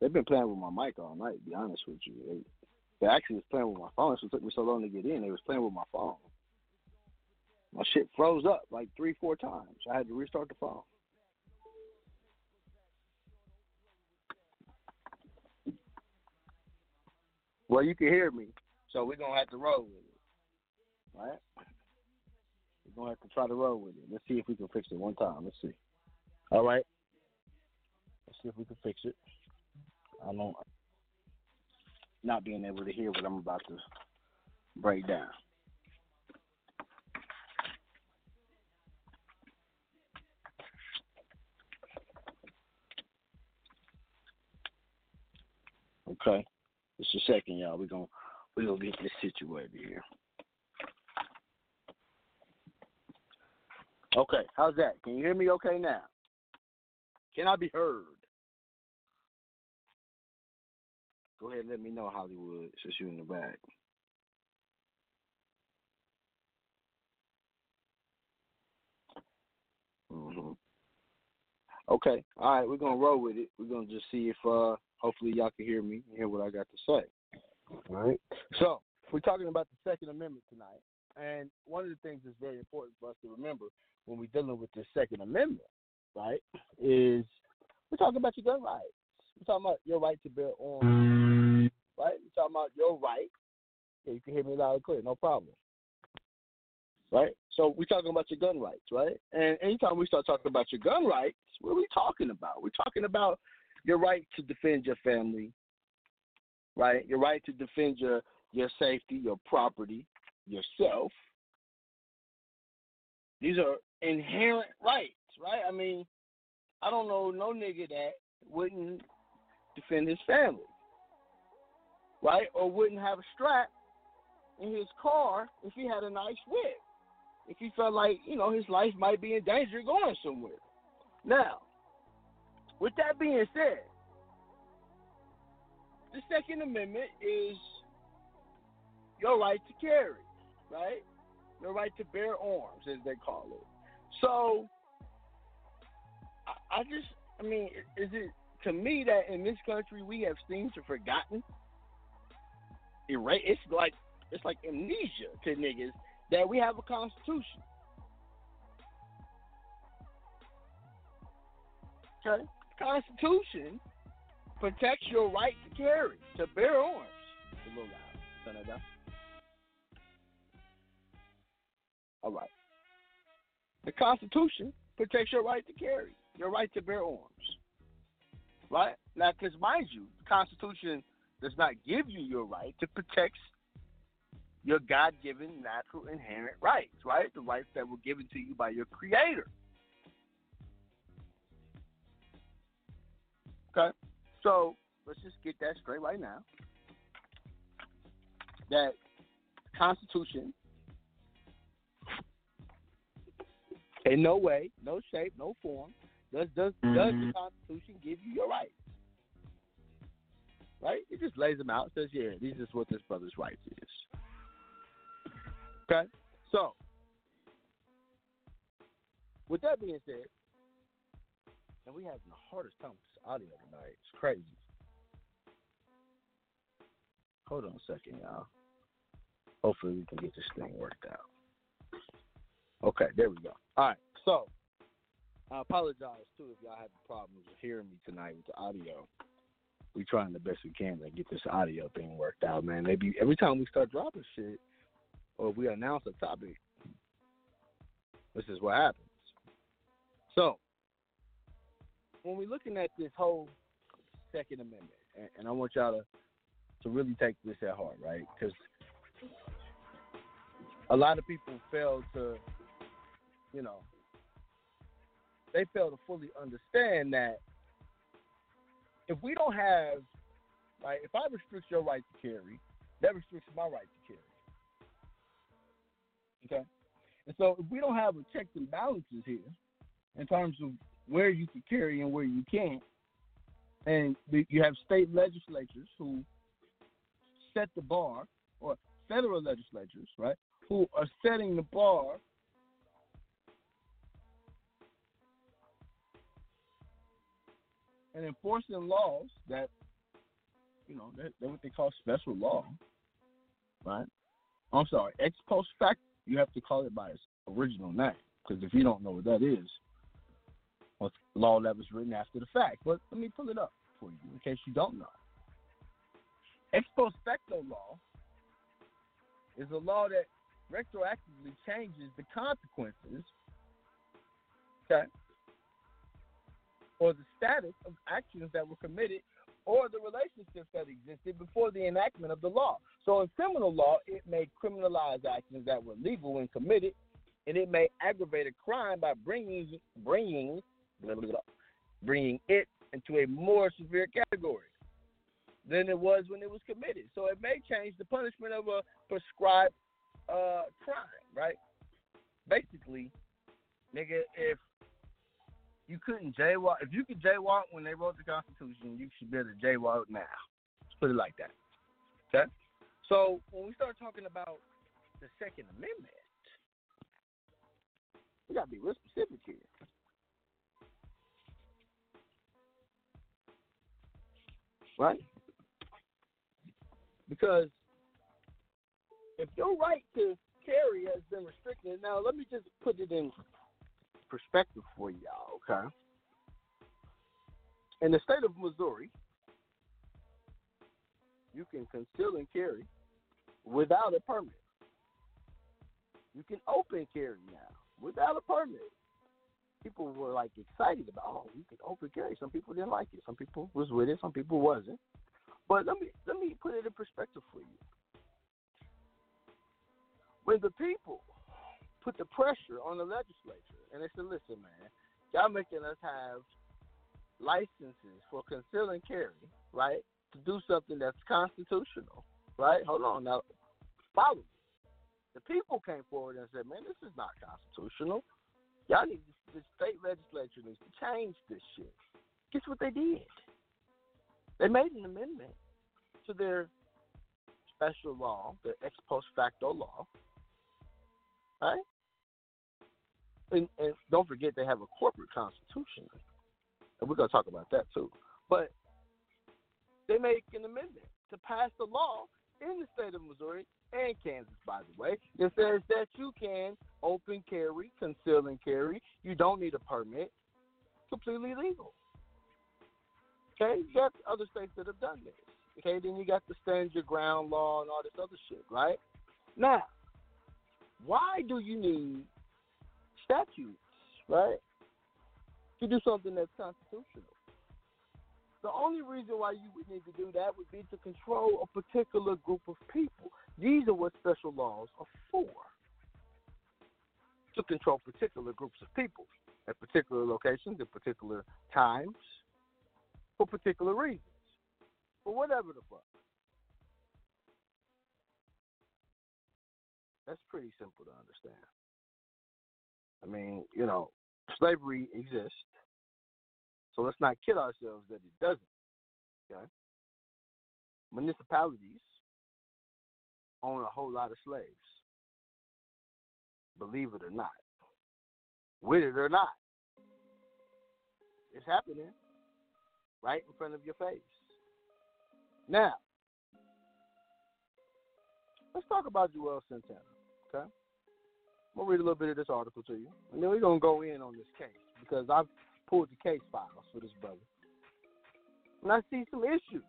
they've been playing with my mic all night, to be honest with you. They, they actually was playing with my phone, so it took me so long to get in. They was playing with my phone. My shit froze up like three, four times. I had to restart the phone. Well, you can hear me, so we're going to have to roll with it, right? We're going to have to try to roll with it. Let's see if we can fix it one time. Let's see. All right. Let's see if we can fix it. I don't not being able to hear what I'm about to break down. Okay. Just a second, y'all. We're gonna we're gonna get this situated here. Okay, how's that? Can you hear me okay now? Can I be heard? Go ahead and let me know, Hollywood, since you're in the back. Mm-hmm. Okay, all right, we're going to roll with it. We're going to just see if, uh, hopefully y'all can hear me and hear what I got to say. All right. So we're talking about the Second Amendment tonight. And one of the things that's very important for us to remember when we're dealing with the Second Amendment, right, is we're talking about your gun rights. We're talking about your right to bear arms, right? We're talking about your right. Yeah, you can hear me loud and clear, no problem. Right? So we're talking about your gun rights, right? And anytime we start talking about your gun rights, what are we talking about? We're talking about your right to defend your family, right? Your right to defend your, your safety, your property, yourself. These are inherent rights, right? I mean, I don't know no nigga that wouldn't defend his family, right? Or wouldn't have a strap in his car if he had a nice whip, if he felt like, you know, his life might be in danger going somewhere. Now, with that being said, the Second Amendment is your right to carry, right? Your right to bear arms, as they call it. So, I, I just, I mean, is it to me that in this country we have seemed to forgotten, erase, it's like it's like amnesia to niggas that we have a constitution. Okay, the Constitution protects your right to carry, to bear arms. It's a little loud. Turn that down. All right. The Constitution protects your right to carry, your right to bear arms. Right? Now, because mind you, the Constitution does not give you your right. It protects your God-given, natural, inherent rights, right? The rights that were given to you by your Creator. Okay? So, let's just get that straight right now. That the Constitution in no way, no shape, no form Does does does the Constitution give you your rights? Right? It just lays them out. Says, yeah, this is what this brother's rights is. Okay? So, with that being said, and we having the hardest time with this audio tonight. It's crazy. Hold on a second, y'all. Hopefully we can get this thing worked out. Okay, there we go. All right, so I apologize, too, if y'all having problems hearing me tonight with the audio. We're trying the best we can to get this audio thing worked out, man. Maybe every time we start dropping shit or we announce a topic, this is what happens. So, when we're looking at this whole Second Amendment, and, and I want y'all to, to really take this at heart, right? Because a lot of people fail to, you know, they fail to fully understand that if we don't have, like, if I restrict your right to carry, that restricts my right to carry. Okay? And so if we don't have a checks and balances here in terms of where you can carry and where you can't, and you have state legislatures who set the bar, or federal legislatures, right, who are setting the bar and enforcing laws that, you know, they're, they're what they call special law, right? I'm sorry, ex post facto. You have to call it by its original name, because if you don't know what that is, well, it's law that was written after the fact. But let me pull it up for you in case you don't know. Ex post facto law is a law that retroactively changes the consequences, okay, or the status of actions that were committed or the relationships that existed before the enactment of the law. So in criminal law, it may criminalize actions that were legal when committed, and it may aggravate a crime by bringing bringing bringing it into a more severe category than it was when it was committed. So it may change the punishment of a prescribed uh, crime, right? Basically, nigga, if you couldn't jaywalk. If you could jaywalk when they wrote the Constitution, you should be able to jaywalk now. Let's put it like that. Okay? So when we start talking about the Second Amendment, we got to be real specific here. Right? Because if your right to carry has been restricted, now let me just put it in perspective for y'all, okay? In the state of Missouri, you can conceal and carry without a permit. You can open carry now without a permit. People were like excited about, oh, you can open carry. Some people didn't like it. Some people was with it. Some people wasn't. But let me let me put it in perspective for you. When the people put the pressure on the legislature, and they said, listen, man, y'all making us have licenses for conceal and carry, right, to do something that's constitutional, right? Hold on, now, follow me. The people came forward and said, man, this is not constitutional. Y'all need, the state legislature needs to change this shit. Guess what they did? They made an amendment to their special law, their ex post facto law, right? And, and don't forget they have a corporate constitution, and we're going to talk about that too. But they make an amendment to pass the law in the state of Missouri and Kansas, by the way, that says that you can open carry, conceal and carry. You don't need a permit. Completely legal. Okay? You got other states that have done this. Okay? Then you got the stand your ground law and all this other shit, right? Now, why do you need statutes, right, to do something that's constitutional? The only reason why you would need to do that would be to control a particular group of people. These are what special laws are for, to control particular groups of people at particular locations, at particular times, for particular reasons, for whatever the fuck. That's pretty simple to understand. I mean, you know, slavery exists, so let's not kid ourselves that it doesn't, okay? Municipalities own a whole lot of slaves, believe it or not, with it or not. It's happening right in front of your face. Now, let's talk about Joel Santana, okay? I'm going to read a little bit of this article to you, and then we're going to go in on this case because I've pulled the case files for this brother. And I see some issues.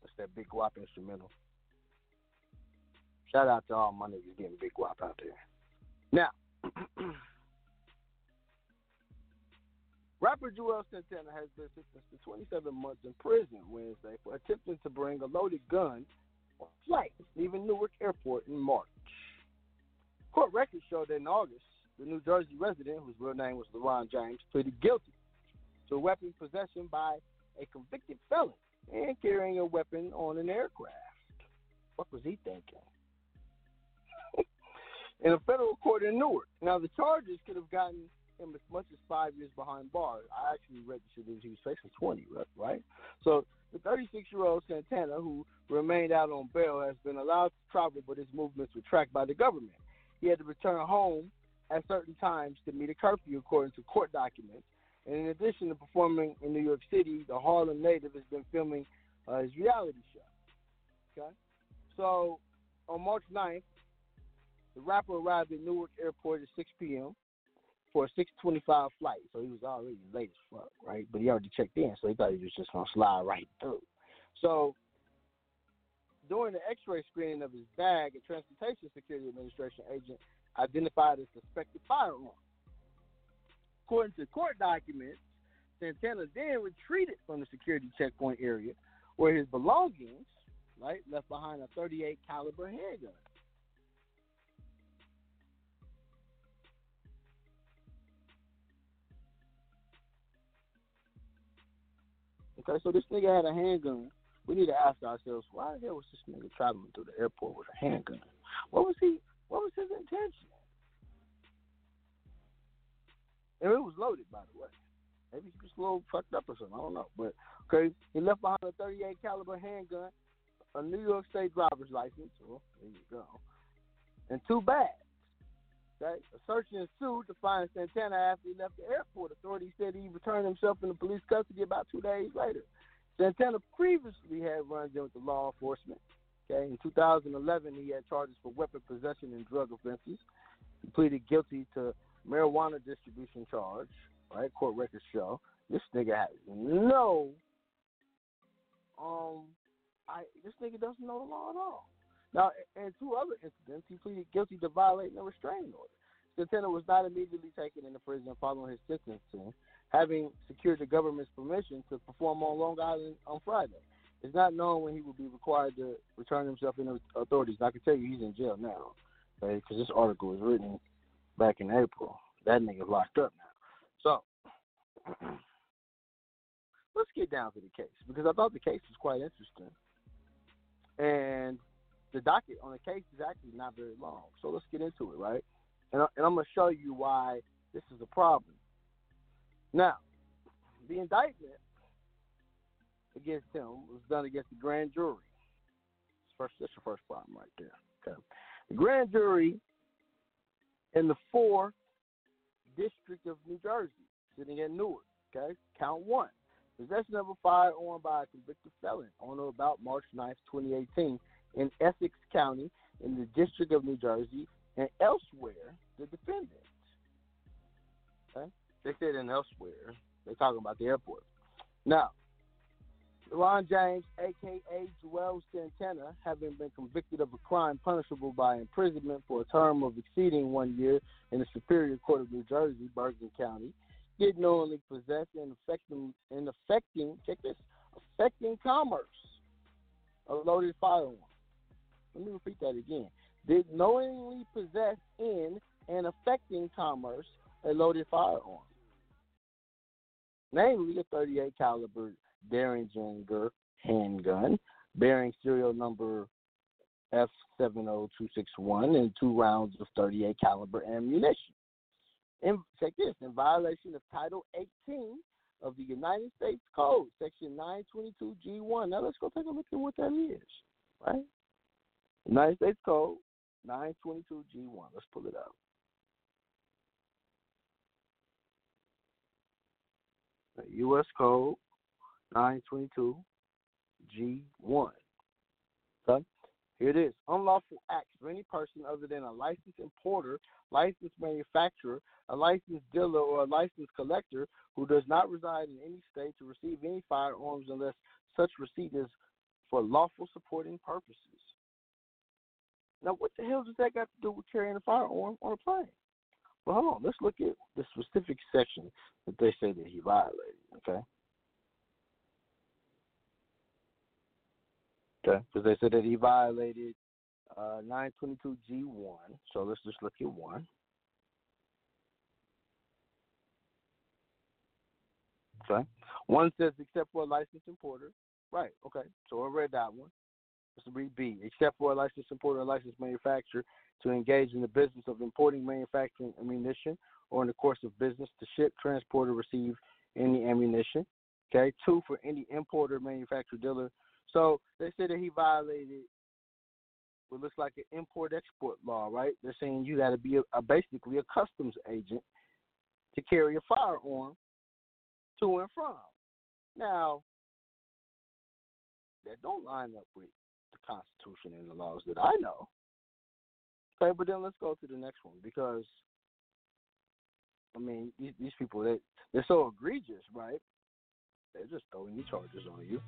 That's that Big Wap instrumental. Shout out to all my niggas getting Big Wap out there. Now, Rapper Joel Santana has been sentenced to twenty-seven months in prison Wednesday for attempting to bring a loaded gun on a flight leaving Newark Airport in March. Court records show that in August, the New Jersey resident, whose real name was LeRon James, pleaded guilty to weapon possession by a convicted felon and carrying a weapon on an aircraft. What was he thinking? In a federal court in Newark. Now, the charges could have gotten him as much as five years behind bars. I actually registered that he was facing twenty, right? So, the thirty-six-year-old Santana, who remained out on bail, has been allowed to travel, but his movements were tracked by the government. He had to return home at certain times to meet a curfew, according to court documents. And in addition to performing in New York City, the Harlem native has been filming uh, his reality show. Okay, so on March ninth, the rapper arrived at Newark Airport at six p.m. for a six twenty-five flight. So he was already late as fuck, right? But he already checked in, so he thought he was just going to slide right through. So during the x-ray screening of his bag, a Transportation Security Administration agent identified a suspected firearm. According to court documents, Santana then retreated from the security checkpoint area where his belongings, right, left behind a thirty-eight caliber handgun. Okay, so this nigga had a handgun. We need to ask ourselves, why the hell was this nigga traveling through the airport with a handgun? What was he? What was his intention? And it was loaded, by the way. Maybe he was a little fucked up or something. I don't know. But okay, he left behind a thirty-eight caliber handgun, a New York State driver's license. Well, there you go. And two bags. Okay, a search ensued to find Santana after he left the airport. Authorities said he returned himself into police custody about two days later. Santana previously had run in with the law enforcement. Okay, in two thousand eleven, he had charges for weapon possession and drug offenses. He pleaded guilty to marijuana distribution charge. Right, court records show this nigga has no. Um, I this nigga doesn't know the law at all. Now, in two other incidents, he pleaded guilty to violating a restraining order. Santana was not immediately taken into prison following his sentencing, having secured the government's permission to perform on Long Island on Friday. It's not known when he will be required to return himself into authorities. And I can tell you he's in jail now, because okay, this article was written back in April. That nigga's locked up now. So, let's get down to the case, because I thought the case was quite interesting. And the docket on the case is actually not very long, so let's get into it, right? And, I, and I'm going to show you why this is a problem. Now, the indictment against him was done against the grand jury. First, that's the first problem right there. Okay. The grand jury in the fourth District of New Jersey, sitting in Newark, okay? Count one, possession of a firearm by a convicted felon on or about March ninth, twenty eighteen, in Essex County, in the District of New Jersey, and elsewhere, the defendants. Okay? They said in elsewhere. They're talking about the airport. Now, Ron James, a k a. Joel Santana, having been convicted of a crime punishable by imprisonment for a term of exceeding one year in the Superior Court of New Jersey, Bergen County, did knowingly possess and affecting, and affecting, check this, affecting commerce, a loaded firearm. Let me repeat that again. Did knowingly possess in and affecting commerce a loaded firearm, namely a thirty-eight caliber Derringer handgun bearing serial number F seven zero two six one and two rounds of thirty-eight caliber ammunition. In, check this, in violation of Title eighteen of the United States Code, Section nine twenty-two G one. Now let's go take a look at what that is, right? United States Code nine twenty-two G one. Let's pull it up. The U S Code nine twenty-two G one. Okay? Here it is. Unlawful acts for any person other than a licensed importer, licensed manufacturer, a licensed dealer, or a licensed collector who does not reside in any state to receive any firearms unless such receipt is for lawful supporting purposes. Now, what the hell does that got to do with carrying a firearm on a plane? Well, hold on. Let's look at the specific section that they say that he violated, okay? Okay, because they said that he violated uh, nine twenty-two G one. So let's just look at one. Okay. One says, except for a licensed importer. Right, okay. So I read that one. Let's read B. Except for a licensed importer or licensed manufacturer to engage in the business of importing, manufacturing ammunition, or in the course of business to ship, transport, or receive any ammunition. Okay. Two, for any importer, manufacturer, dealer. So they said that he violated what looks like an import-export law, right? They're saying you got to be a, a, basically a customs agent to carry a firearm to and from. Now, that don't line up with the Constitution and the laws that I know. Okay, but then let's go to the next one because, I mean, these, these people, they, they're so egregious, right? They're just throwing the charges on you.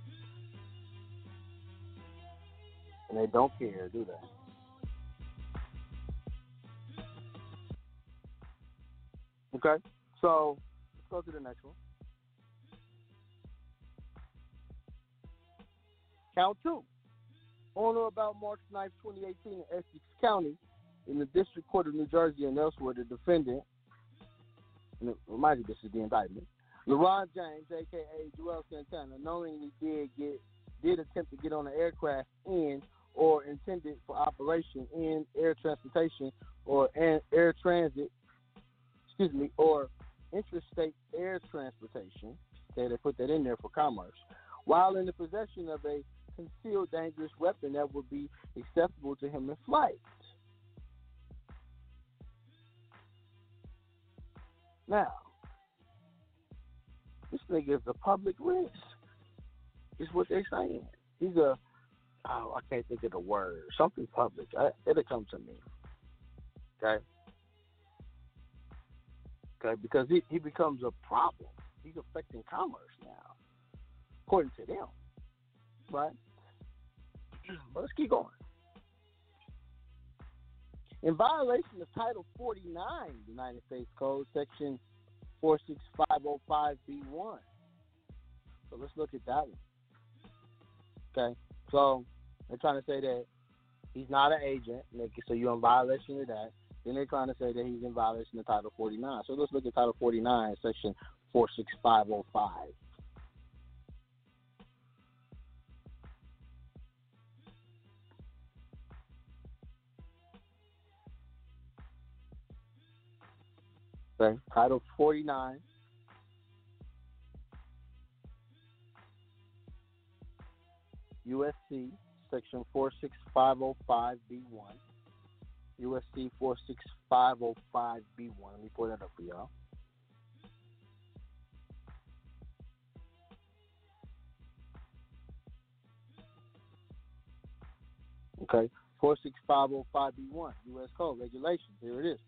And they don't care, do they? Okay, so let's go to the next one. Count two. On or about March ninth, twenty eighteen, in Essex County, in the District Court of New Jersey and elsewhere, the defendant, and remind you this is the indictment, LeRon James, a k a. Joel Santana, knowingly did get did attempt to get on an aircraft in or intended for operation in air transportation or air transit, excuse me, or interstate air transportation. Okay, they put that in there for commerce. While in the possession of a concealed dangerous weapon that would be acceptable to him in flight. Now, this nigga is a public risk. Is what they're saying. He's a, oh, I can't think of the word. Something public. I, it'll come to me. Okay? Okay, because he, he becomes a problem. He's affecting commerce now, according to them. Right? But let's keep going. In violation of Title forty-nine, United States Code, Section four six five oh five B one. So let's look at that one. Okay, so they're trying to say that he's not an agent, so you're in violation of that. Then they're trying to say that he's in violation of Title forty-nine. So let's look at Title forty-nine, Section four six five oh five. Okay, Title forty-nine. U S C Section four six five oh five B one. U S C four six five oh five B one. Let me pull that up for y'all. Okay. four six five oh five B one. U S Code. Regulations. Here it is.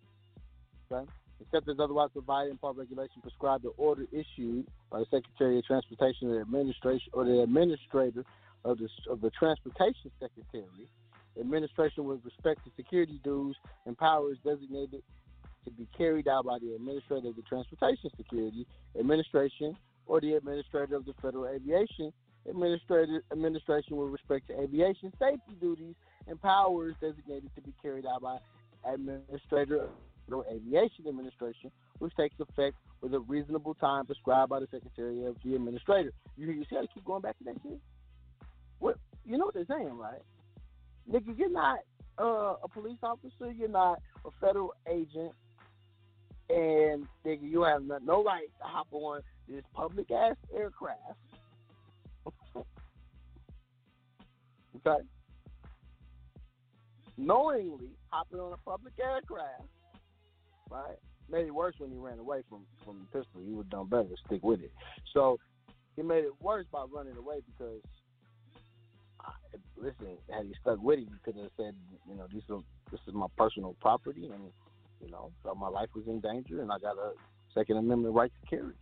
Okay. Except as otherwise provided in part regulation prescribed or order issued by the Secretary of Transportation or the Administration or the Administrator Of the, of the Transportation Secretary, administration with respect to security dues and powers designated to be carried out by the Administrator of the Transportation Security Administration or the Administrator of the Federal Aviation Administrator, Administration with respect to aviation safety duties and powers designated to be carried out by Administrator of the Federal Aviation Administration, which takes effect with a reasonable time prescribed by the Secretary of the Administrator. You, you see how to keep going back to that shit? What, you know what they're saying, right? Nigga, you're not uh, a police officer. You're not a federal agent. And, nigga, you have no, no right to hop on this public-ass aircraft. Okay? Knowingly hopping on a public aircraft, right? Made it worse when he ran away from, from the pistol. He would have done better to stick with it. So, he made it worse by running away because... Listen, had he stuck with it, he could have said, you know, this is, this is my personal property, and, you know, so my life was in danger, and I got a Second Amendment right to carry.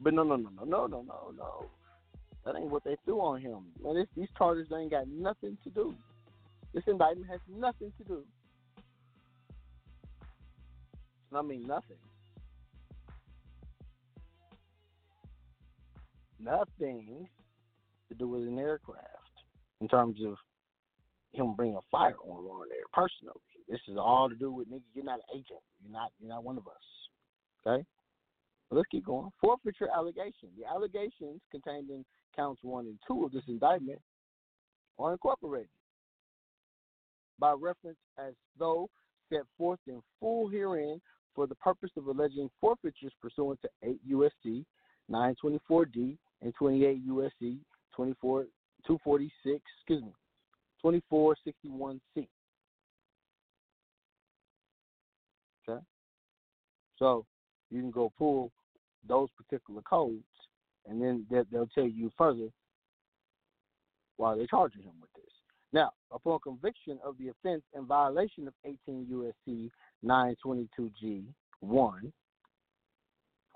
But no, no, no, no, no, no, no, no. That ain't what they threw on him. Man, this, these charges ain't got nothing to do. This indictment has nothing to do. I mean, nothing. Nothing to do with an aircraft in terms of him bringing a firearm on there personally. This is all to do with, nigga, you're not an agent. You're not, you're not one of us. Okay? But let's keep going. Forfeiture allegation. The allegations contained in counts one and two of this indictment are incorporated by reference as though set forth in full herein for the purpose of alleging forfeitures pursuant to eight U S C nine twenty-four D and twenty-eight U S C twenty-four two forty-six, excuse me, twenty-four sixty-one C. Okay? So you can go pull those particular codes, and then they'll tell you further why they're charging him with this. Now, upon conviction of the offense in violation of eighteen U S C nine twenty-two G one,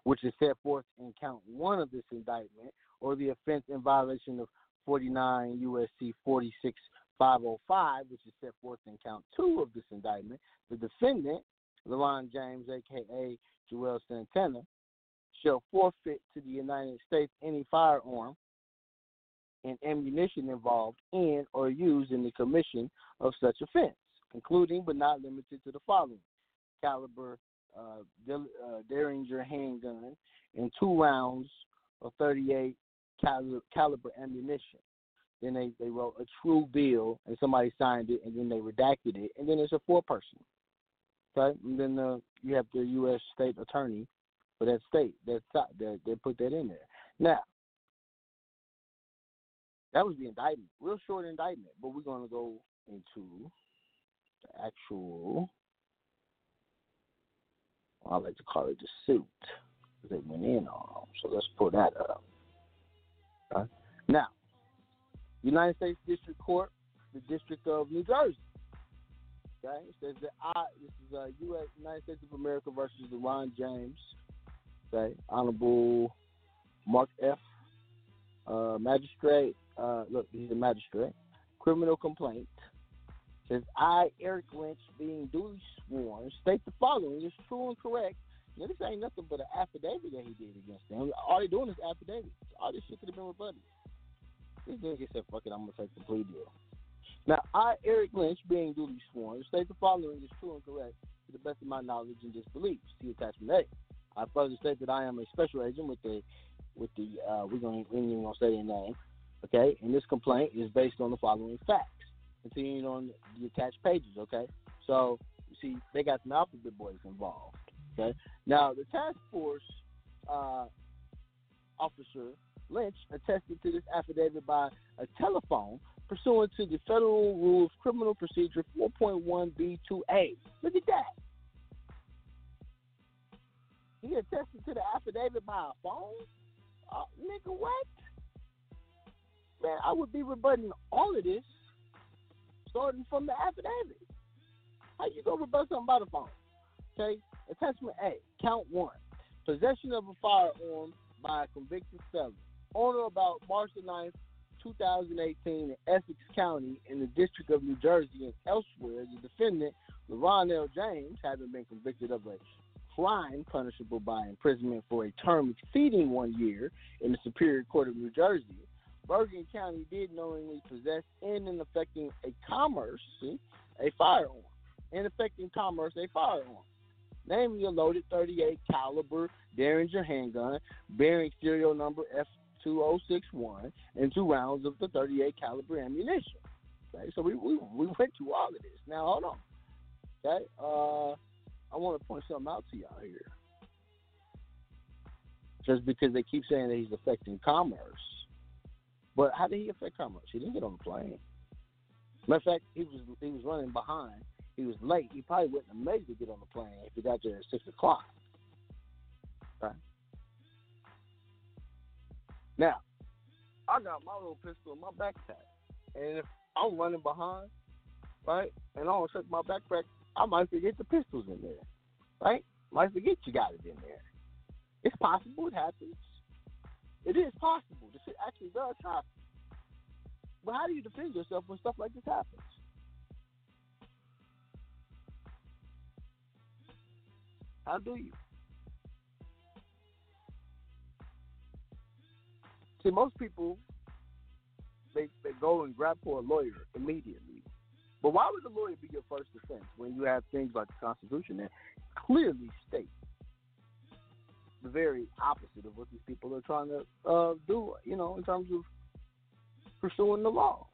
which is set forth in count one of this indictment, or the offense in violation of forty-nine U S C forty-six five oh five, which is set forth in count two of this indictment, the defendant, LeRon James, a k a. Joel Santana, shall forfeit to the United States any firearm and ammunition involved in or used in the commission of such offense, including but not limited to the following: caliber uh, Del- uh, Derringer handgun and two rounds of thirty-eight cal- caliber ammunition. Then they, they wrote a true bill, and somebody signed it, and then they redacted it, and then it's a four-person. Okay, and then uh, you have the U S state attorney for that state that that they put that in there. Now, that was the indictment, real short indictment, but we're going to go into the actual, I like to call it the suit that they went in on. So let's pull that up. Okay. Now, United States District Court, the District of New Jersey. Okay, it says that I, this is a U S United States of America versus LeRon James. Okay, Honorable Mark F. Uh, magistrate, uh, look, he's a magistrate. Criminal complaint says, I, Eric Lynch, being duly sworn, state the following is true and correct. Now, this ain't nothing but an affidavit that he did against them. All they doing is affidavits. All this shit could have been rebutted. This nigga said, fuck it, I'm gonna take the plea deal. Now, I, Eric Lynch, being duly sworn, state the following is true and correct to the best of my knowledge and disbelief. See attachment A. I further state that I am a special agent with the with the, uh, we're going to, we ain't even going to say their name, okay? And this complaint is based on the following facts, continuing on the attached pages, okay? So, you see, they got some alphabet boys involved, okay? Now, the task force uh, officer, Lynch, attested to this affidavit by a telephone pursuant to the Federal Rules Criminal Procedure four point one B two A. Look at that. He attested to the affidavit by a phone? Uh, nigga, what? Man, I would be rebutting all of this starting from the affidavit. How you gonna rebut something by the phone? Okay, attachment A, count one: possession of a firearm by a convicted felon on or about March ninth, twenty eighteen, in Essex County in the District of New Jersey and elsewhere. The defendant, LeRon L. James, having been convicted of a crime punishable by imprisonment for a term exceeding one year in the Superior Court of New Jersey, Bergen County, did knowingly possess in and affecting a commerce, see, a firearm, in affecting commerce a firearm, namely a loaded thirty-eight caliber Derringer handgun bearing serial number F two oh six one and two rounds of the thirty-eight caliber ammunition. Okay, so we we, we went through all of this. Now hold on. Okay, uh. I want to point something out to y'all here. Just because they keep saying that he's affecting commerce. But how did he affect commerce? He didn't get on the plane. Matter of fact, he was he was running behind. He was late. He probably wouldn't have made it to get on the plane if he got there at six o'clock. Right? Now, I got my little pistol in my backpack. And if I'm running behind, right, and I don't check my backpack, I might forget the pistols in there, right? Might forget you got it in there. It's possible. It happens. It is possible. This shit actually does happen. But how do you defend yourself when stuff like this happens? How do you? See, most people, they, they go and grab for a lawyer immediately. But why would the lawyer be your first defense when you have things like the Constitution that clearly state the very opposite of what these people are trying to uh, do, you know, in terms of pursuing the laws,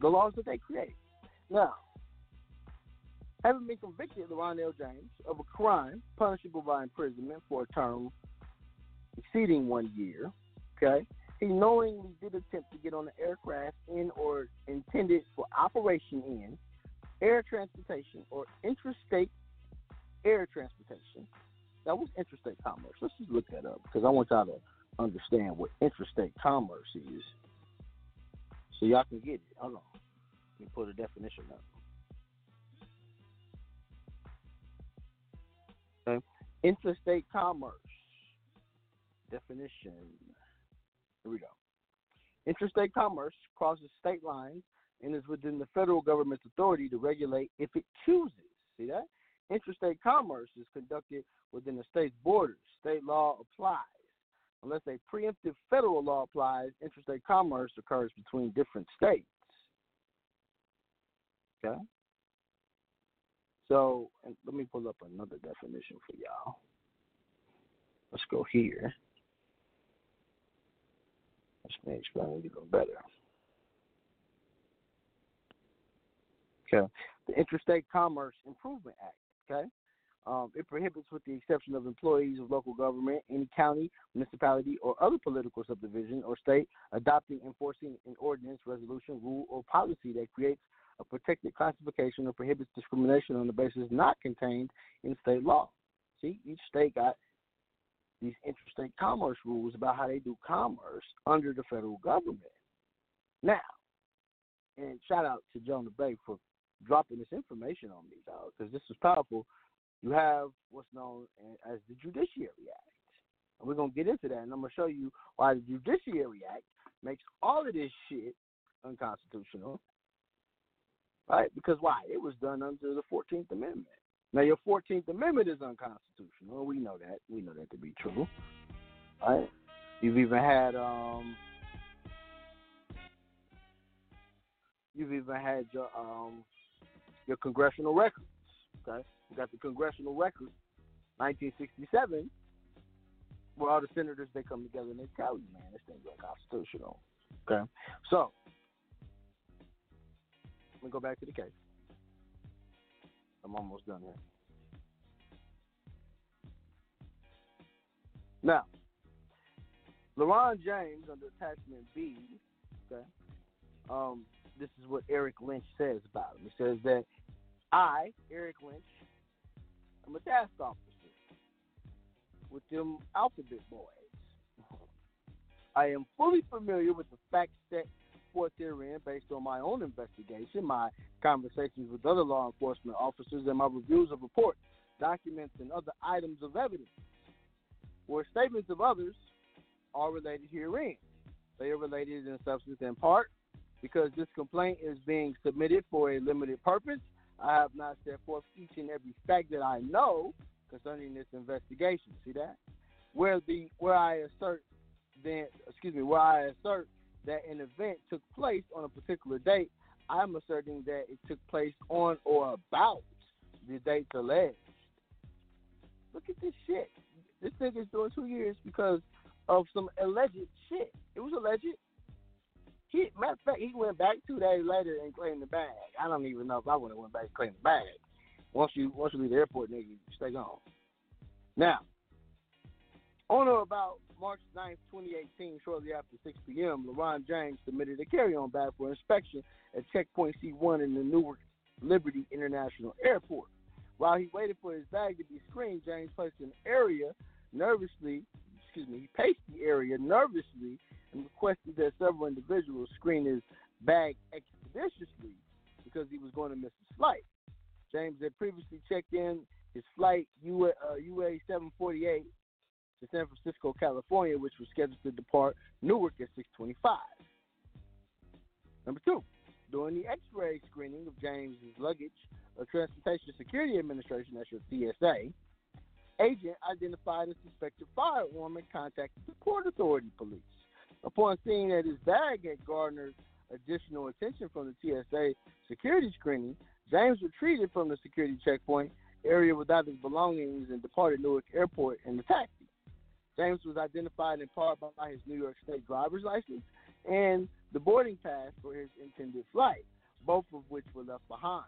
the laws that they create. Now, having been convicted, LeBron L. James, of a crime punishable by imprisonment for a term exceeding one year, okay, he knowingly did attempt to get on an aircraft in or intended for operation in air transportation or interstate air transportation. Now, what's interstate commerce? Let's just look that up because I want y'all to understand what interstate commerce is so y'all can get it. Hold on. Let me put a definition up. Okay. Interstate commerce. Definition. Here we go. Interstate commerce crosses state lines and is within the federal government's authority to regulate if it chooses. See that? Interstate commerce is conducted within the state's borders. State law applies. Unless a preemptive federal law applies, interstate commerce occurs between different states. Okay? So, and let me pull up another definition for y'all. Let's go here. This may explain it even better. Okay. The Interstate Commerce Improvement Act, okay? Um, it prohibits, with the exception of employees of local government, any county, municipality, or other political subdivision or state, adopting, enforcing an ordinance, resolution, rule, or policy that creates a protected classification or prohibits discrimination on the basis not contained in state law. See, each state got these interstate commerce rules about how they do commerce under the federal government. Now, and shout out to Jonah Bay for dropping this information on me, dog, because this is powerful. You have what's known as the Judiciary Act. And we're going to get into that, and I'm going to show you why the Judiciary Act makes all of this shit unconstitutional. Right? Because why? It was done under the Fourteenth Amendment. Now, your Fourteenth Amendment is unconstitutional. We know that. We know that to be true. Right? You've even had, um, you've even had your, um, your congressional records. Okay? You got the congressional records, nineteen sixty-seven, where all the senators, they come together and they tell you, man, this thing's unconstitutional. Okay? So, let me go back to the case. I'm almost done here. Now, LeBron James under attachment B, okay, um, this is what Eric Lynch says about him. He says that I, Eric Lynch, I'm a task officer with them alphabet boys. I am fully familiar with the facts set forth therein based on my own investigation, my conversations with other law enforcement officers, and my reviews of reports, documents, and other items of evidence or statements of others are related herein. They are related in substance and part because this complaint is being submitted for a limited purpose. I have not set forth each and every fact that I know concerning this investigation. See that? Where the where I assert then excuse me, where I assert that an event took place on a particular date, I'm asserting that it took place on or about the date alleged. Look at this shit. This nigga's doing two years because of some alleged shit. It was alleged. He, matter of fact, he went back two days later and claimed the bag. I don't even know if I would have went back and claimed the bag. Once you once you leave the airport, nigga, you stay gone. Now, on or about March ninth, twenty eighteen, shortly after six p.m., LeBron James submitted a carry-on bag for inspection at checkpoint C one in the Newark Liberty International Airport. While he waited for his bag to be screened, James placed an area nervously, excuse me, he paced the area nervously and requested that several individuals screen his bag expeditiously because he was going to miss his flight. James had previously checked in his flight U A seven forty-eight to San Francisco, California, which was scheduled to depart Newark at six twenty-five. Number two, during the X-ray screening of James's luggage, a Transportation Security Administration, that's your T S A, agent identified as suspected firearm and contacted the Port Authority police. Upon seeing that his bag had garnered additional attention from the T S A security screening, James retreated from the security checkpoint area without his belongings and departed Newark Airport in a taxi. James was identified in part by his New York State driver's license and the boarding pass for his intended flight, both of which were left behind.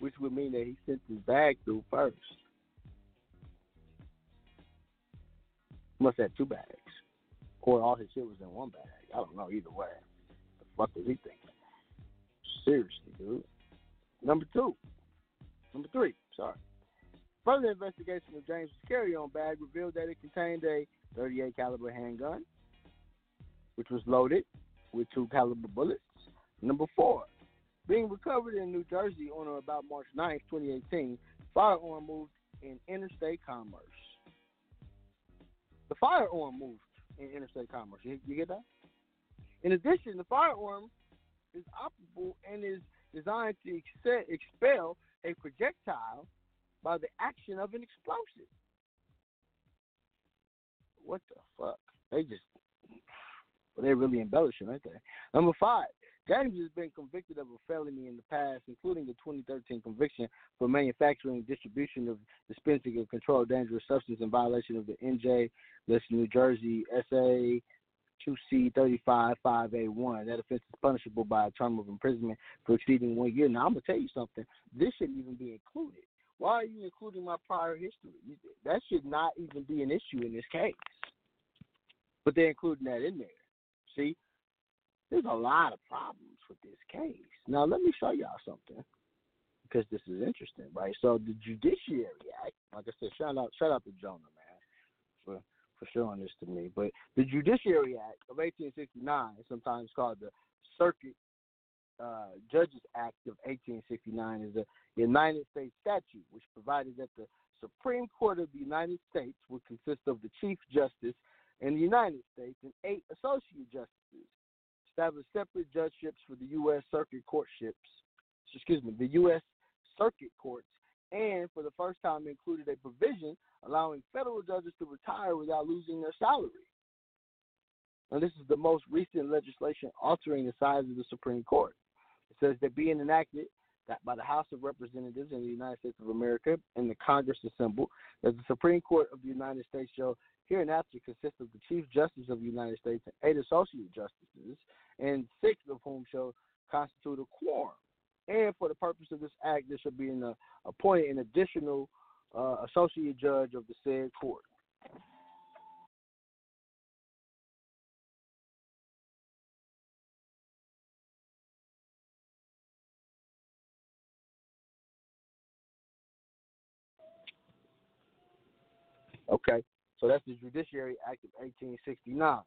Which would mean that he sent his bag through first. Must have two bags. Or all his shit was in one bag. I don't know, either way. The fuck was he thinking? Seriously, dude. Number two. Number three, sorry. Further investigation of James' carry-on bag revealed that it contained a thirty-eight caliber handgun, which was loaded with two caliber bullets. Number four. Being recovered in New Jersey on or about March ninth, twenty eighteen, firearm moved in interstate commerce. The firearm moved in interstate commerce. You, you get that? In addition, the firearm is operable and is designed to ex- expel a projectile by the action of an explosive. What the fuck? They just, well, they're really embellishing, aren't they? Number five. James has been convicted of a felony in the past, including the twenty thirteen conviction for manufacturing, distribution of, dispensing, of controlled dangerous substance in violation of the N J List New Jersey S A two C three five five A one. That offense is punishable by a term of imprisonment for exceeding one year. Now, I'm going to tell you something. This shouldn't even be included. Why are you including my prior history? That should not even be an issue in this case. But they're including that in there. See? There's a lot of problems with this case. Now, let me show y'all something, because this is interesting, right? So the Judiciary Act, like I said, shout out, shout out to Jonah, man, for, for showing this to me. But the Judiciary Act of eighteen sixty-nine, sometimes called the Circuit uh, Judges Act of eighteen sixty-nine, is a United States statute which provided that the Supreme Court of the United States would consist of the Chief Justice in the United States and eight associate justices. Establish separate judgeships for the U S. Circuit courtships, excuse me, the U S. Circuit courts, and for the first time included a provision allowing federal judges to retire without losing their salary. Now, this is the most recent legislation altering the size of the Supreme Court. It says that being enacted that by the House of Representatives in the United States of America and the Congress assembled, that the Supreme Court of the United States shall hereinafter consist of the Chief Justice of the United States and eight associate justices, and six of whom shall constitute a quorum. And for the purpose of this act, there shall be an, uh, appointed an additional uh, associate judge of the said court. Okay. So that's the Judiciary Act of eighteen sixty-nine,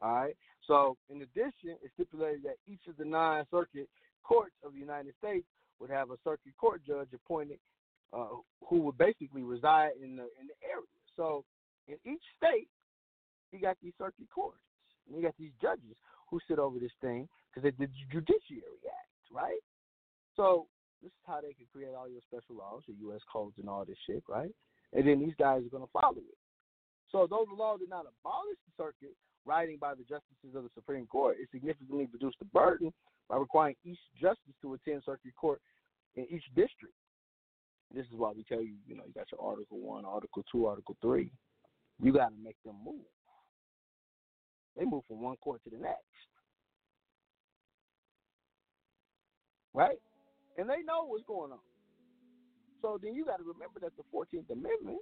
all right? So in addition, it stipulated that each of the nine circuit courts of the United States would have a circuit court judge appointed uh, who would basically reside in the, in the area. So in each state, you got these circuit courts, and you got these judges who sit over this thing because it's the Judiciary Act, right? So this is how they can create all your special laws, your U S codes and all this shit, right? And then these guys are going to follow it. So though the law did not abolish the circuit riding by the justices of the Supreme Court, it significantly reduced the burden by requiring each justice to attend circuit court in each district. This is why we tell you, you know, you got your Article one, Article two, Article three. You got to make them move. They move from one court to the next. Right? And they know what's going on. So then you got to remember that the Fourteenth Amendment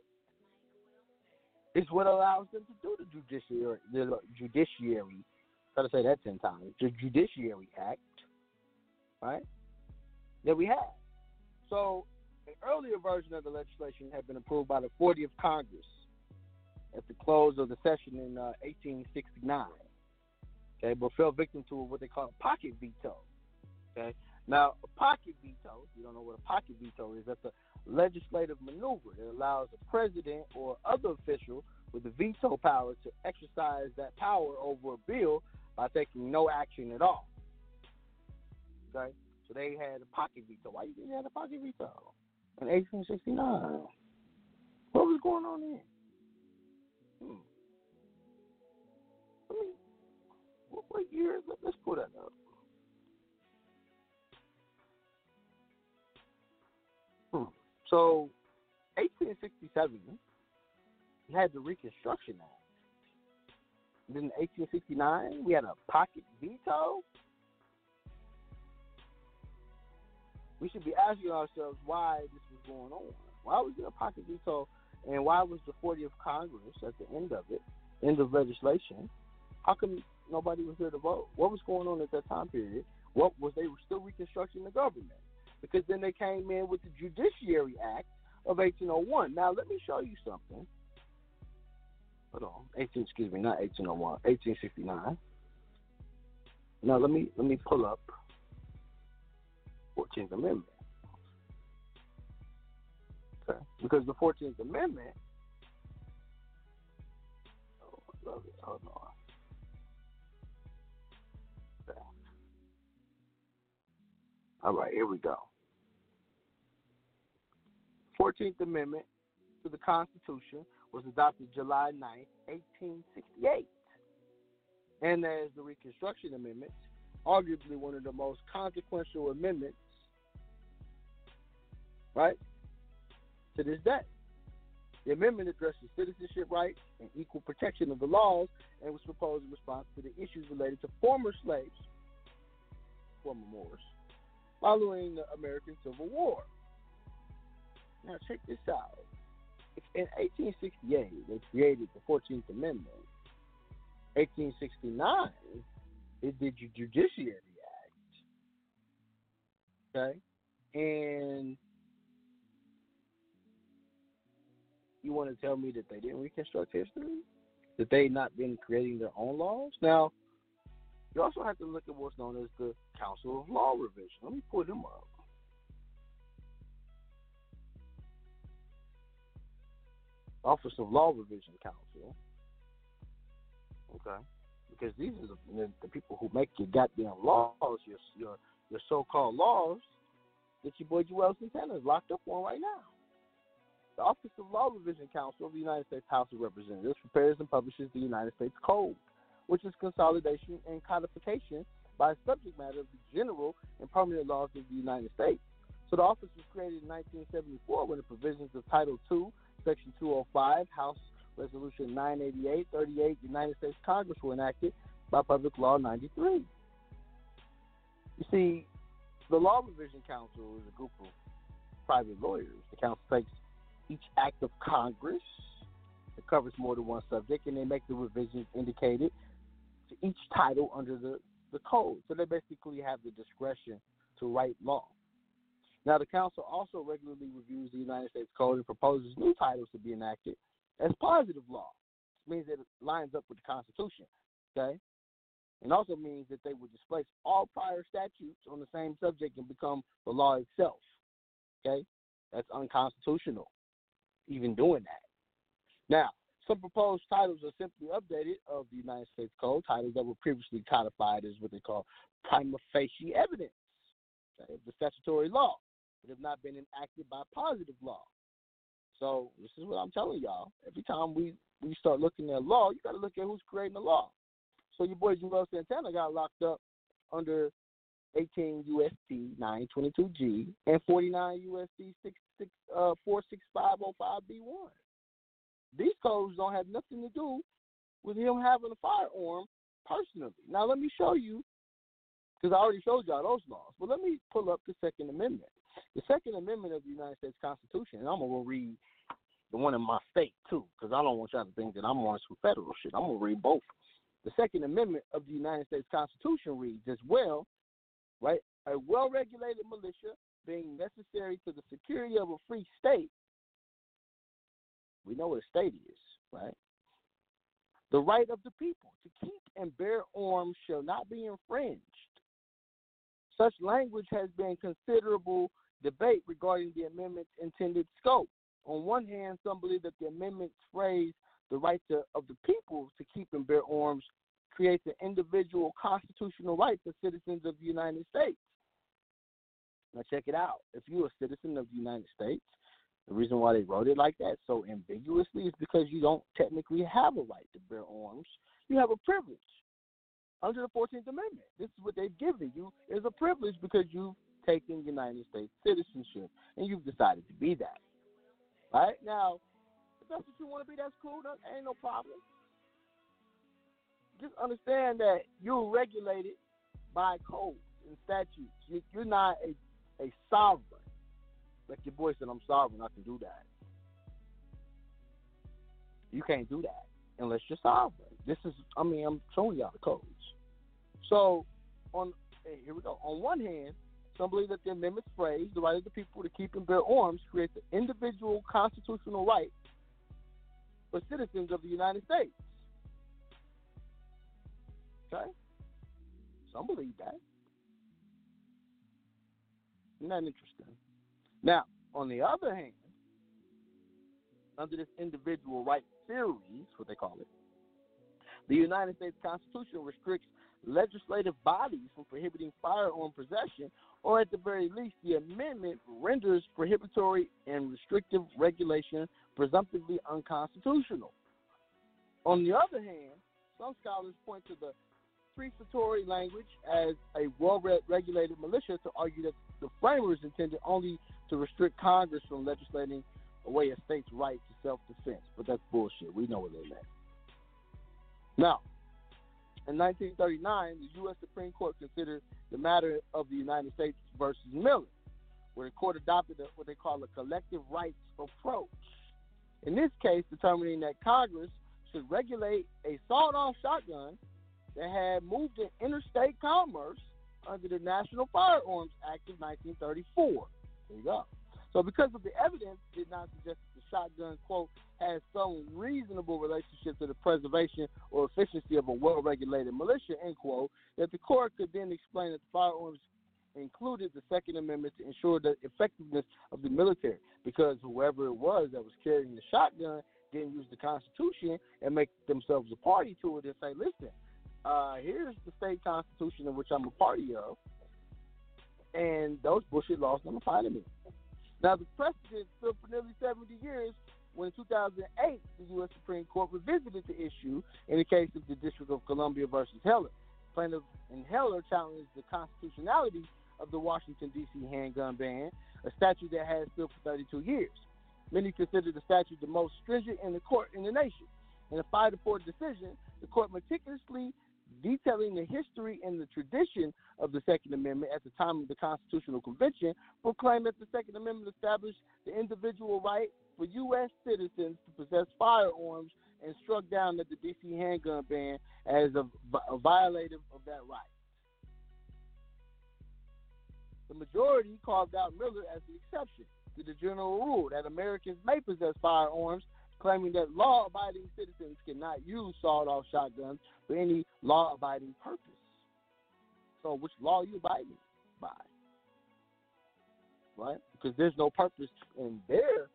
is what allows them to do the judiciary, the judiciary, try to say that ten times, the Judiciary Act, right, that we have. So an earlier version of the legislation had been approved by the fortieth Congress at the close of the session in uh, eighteen sixty-nine, okay, but fell victim to what they call a pocket veto, okay. Now, a pocket veto, you don't know what a pocket veto is, that's a legislative maneuver that allows the president or other official with the veto power to exercise that power over a bill by taking no action at all. Okay? So they had a pocket veto. Why you think they had a pocket veto in eighteen sixty-nine? What was going on then? Hmm. I mean, what, what year? Let, let's pull that up. Hmm. So, eighteen sixty-seven, we had the Reconstruction Act. And then in eighteen sixty-nine, we had a pocket veto. We should be asking ourselves why this was going on. Why was there a pocket veto, and why was the fortieth Congress at the end of it, end of legislation, how come nobody was there to vote? What was going on at that time period? What was they were still reconstructing the government? Because then they came in with the Judiciary Act of eighteen oh one. Now, let me show you something. Hold on. eighteen, excuse me, not eighteen oh one, eighteen sixty-nine. Now, let me, let me pull up Fourteenth Amendment. Okay. Because the Fourteenth Amendment, oh, I love it. Hold on. Okay. All right, here we go. Fourteenth Amendment to the Constitution was adopted July ninth, eighteen sixty-eight, and as the Reconstruction Amendment, arguably one of the most consequential amendments, right, to this day. The amendment addresses citizenship rights and equal protection of the laws and was proposed in response to the issues related to former slaves, former Moors, following the American Civil War. Now, check this out. If in eighteen sixty-eight, they created the fourteenth Amendment. eighteen sixty-nine, it did the Judiciary Act. Okay? And you want to tell me that they didn't reconstruct history? That they not been creating their own laws? Now, you also have to look at what's known as the Council of Law Revision. Let me pull them up. Office of Law Revision Council. Okay. Because these are the, the people who make your goddamn laws, your your, your so-called laws, that your boy Joel Santana is locked up on right now. The Office of Law Revision Council of the United States House of Representatives prepares and publishes the United States Code, which is consolidation and codification by subject matter of the general and permanent laws of the United States. So the office was created in nineteen seventy-four when the provisions of Title two, Section two oh five, House Resolution nine eighty-eight thirty-eight, United States Congress were enacted by Public Law ninety-three. You see, the Law Revision Council is a group of private lawyers. The council takes each act of Congress that covers more than one subject, and they make the revisions indicated to each title under the, the code. So they basically have the discretion to write law. Now, the council also regularly reviews the United States Code and proposes new titles to be enacted as positive law. It means that it lines up with the Constitution, okay? And also means that they would displace all prior statutes on the same subject and become the law itself, okay? That's unconstitutional, even doing that. Now, some proposed titles are simply updated of the United States Code, titles that were previously codified as what they call prima facie evidence, okay, of the statutory law that have not been enacted by positive law. So this is what I'm telling y'all. Every time we, we start looking at law, you got to look at who's creating the law. So your boy Joel Santana got locked up under eighteen U S C nine twenty-two G and forty-nine U S C uh, four six five oh five B one. These codes don't have nothing to do with him having a firearm personally. Now let me show you, because I already showed y'all those laws. But let me pull up the Second Amendment. The Second Amendment of the United States Constitution, and I'm going to read the one in my state, too, because I don't want y'all to think that I'm on some federal shit. I'm going to read both. The Second Amendment of the United States Constitution reads as well, right, a well-regulated militia being necessary to the security of a free state. We know what a state is, right? The right of the people to keep and bear arms shall not be infringed. Such language has been considerable debate regarding the amendment's intended scope. On one hand, some believe that the amendment's phrase, the right to, of the people to keep and bear arms, creates an individual constitutional right for citizens of the United States. Now check it out. If you're a citizen of the United States, the reason why they wrote it like that so ambiguously is because you don't technically have a right to bear arms. You have a privilege under the Fourteenth Amendment. This is what they've given you is a privilege because you've taken United States citizenship and you've decided to be that. Right? Now, if that's what you want to be, that's cool. That ain't no problem. Just understand that you're regulated by codes and statutes. You're not a, a sovereign. Like your boy said, I'm sovereign. I can do that. You can't do that unless you're sovereign. This is, I mean, I'm showing y'all the codes. So, on hey, here we go. On one hand, some believe that the amendment's phrase, the right of the people to keep and bear arms, creates an individual constitutional right for citizens of the United States. Okay? Some believe that. Isn't that interesting? Now, on the other hand, under this individual right theory, that's what they call it, the United States Constitution restricts legislative bodies from prohibiting firearm possession, or at the very least, the amendment renders prohibitory and restrictive regulation presumptively unconstitutional. On the other hand, some scholars point to the prefatory language as a well-regulated militia to argue that the framers intended only to restrict Congress from legislating away a state's right to self-defense. But that's bullshit. We know what they meant. Now, in nineteen thirty-nine, the U S Supreme Court considered the matter of the United States versus Miller, where the court adopted a, what they call a collective rights approach. In this case, determining that Congress should regulate a sawed-off shotgun that had moved in interstate commerce under the National Firearms Act of nineteen thirty-four. There you go. So because of the evidence, did not suggest that the shotgun, quote, has some reasonable relationship to the preservation or efficiency of a well-regulated militia, end quote, that the court could then explain that the firearms included the Second Amendment to ensure the effectiveness of the military, because whoever it was that was carrying the shotgun didn't use the Constitution and make themselves a party to it and say, listen, uh, here's the state constitution in which I'm a party of, and those bullshit laws don't apply to me. Now, the precedent stood for nearly seventy years when in two thousand eight, the U S Supreme Court revisited the issue in the case of the District of Columbia versus Heller. Plaintiff in Heller challenged the constitutionality of the Washington, D C handgun ban, a statute that has stood for thirty-two years. Many consider the statute the most stringent in the court in the nation. In a five to four decision, the court meticulously detailing the history and the tradition of the Second Amendment at the time of the Constitutional Convention, proclaimed that the Second Amendment established the individual right for U S citizens to possess firearms and struck down the D C handgun ban as a, a violative of that right. The majority carved out Miller as the exception to the general rule that Americans may possess firearms, claiming that law-abiding citizens cannot use sawed-off shotguns for any law-abiding purpose. So which law are you abiding by? Right? Because there's no purpose in their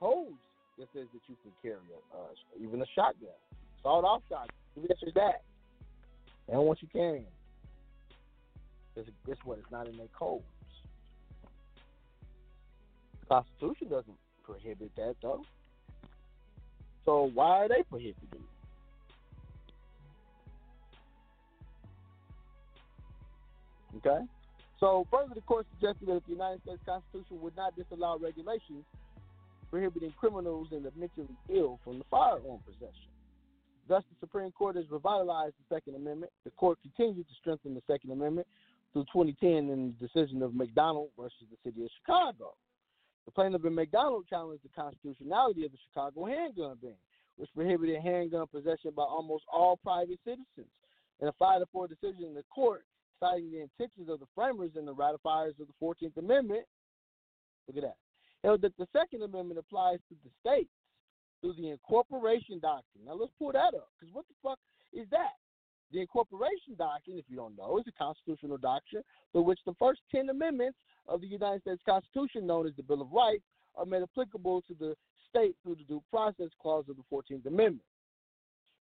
codes that says that you can carry a, uh, even a shotgun, sawed-off shotgun, this or that. They don't want you carrying it. Guess what? It's not in their codes. The Constitution doesn't prohibit that, though. So why are they prohibited? Okay? So further, the court suggested that the United States Constitution would not disallow regulations prohibiting criminals and the mentally ill from the firearm possession. Thus, the Supreme Court has revitalized the Second Amendment. The court continued to strengthen the Second Amendment through twenty ten in the decision of McDonald versus the city of Chicago. The plaintiff in McDonald challenged the constitutionality of the Chicago handgun ban, which prohibited handgun possession by almost all private citizens. In a five to four decision in the court, citing the intentions of the framers and the ratifiers of the fourteenth Amendment, look at that, held that the Second Amendment applies to the states through the incorporation doctrine. Now, let's pull that up, because what the fuck is that? The incorporation doctrine, if you don't know, is a constitutional doctrine through which the first ten amendments of the United States Constitution, known as the Bill of Rights, are made applicable to the state through the Due Process Clause of the fourteenth Amendment.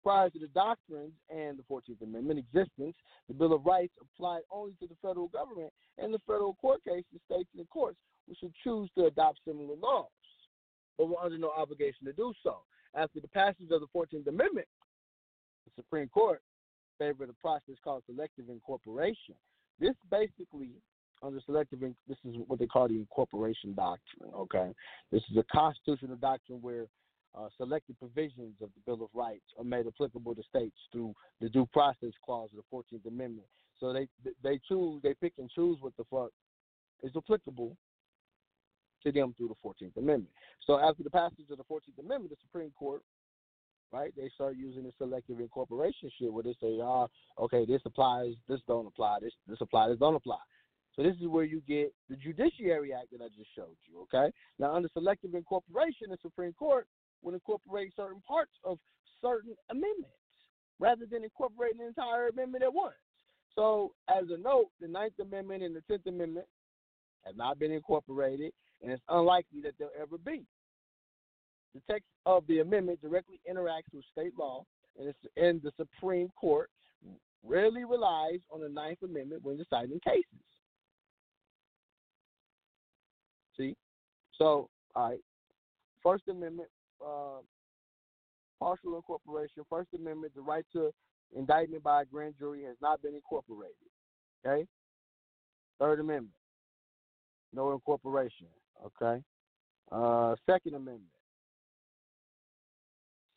Prior to the doctrines and the Fourteenth Amendment existence, the Bill of Rights applied only to the federal government and the federal court case, the states and the courts, which would choose to adopt similar laws, but were under no obligation to do so. After the passage of the Fourteenth Amendment, the Supreme Court favored a process called selective incorporation. This basically, under selective, this is what they call the incorporation doctrine, okay? This is a constitutional doctrine where Uh, selected provisions of the Bill of Rights are made applicable to states through the Due Process Clause of the Fourteenth Amendment. So they they choose, they pick and choose what the fuck is applicable to them through the Fourteenth Amendment. So after the passage of the Fourteenth Amendment, the Supreme Court, right, they start using the selective incorporation shit where they say, ah, oh, okay, this applies, this don't apply, this this applies, this don't apply. So this is where you get the Judiciary Act that I just showed you, okay? Now under selective incorporation, the Supreme Court would incorporate certain parts of certain amendments rather than incorporating an entire amendment at once. So, as a note, the Ninth Amendment and the Tenth Amendment have not been incorporated, and it's unlikely that they'll ever be. The text of the amendment directly interacts with state law, and, it's, and the Supreme Court rarely relies on the Ninth Amendment when deciding cases. See? So, all right, First Amendment, Uh, partial incorporation. First Amendment, the right to indictment by a grand jury has not been incorporated. Okay? Third Amendment, no incorporation. Okay? Uh, Second Amendment.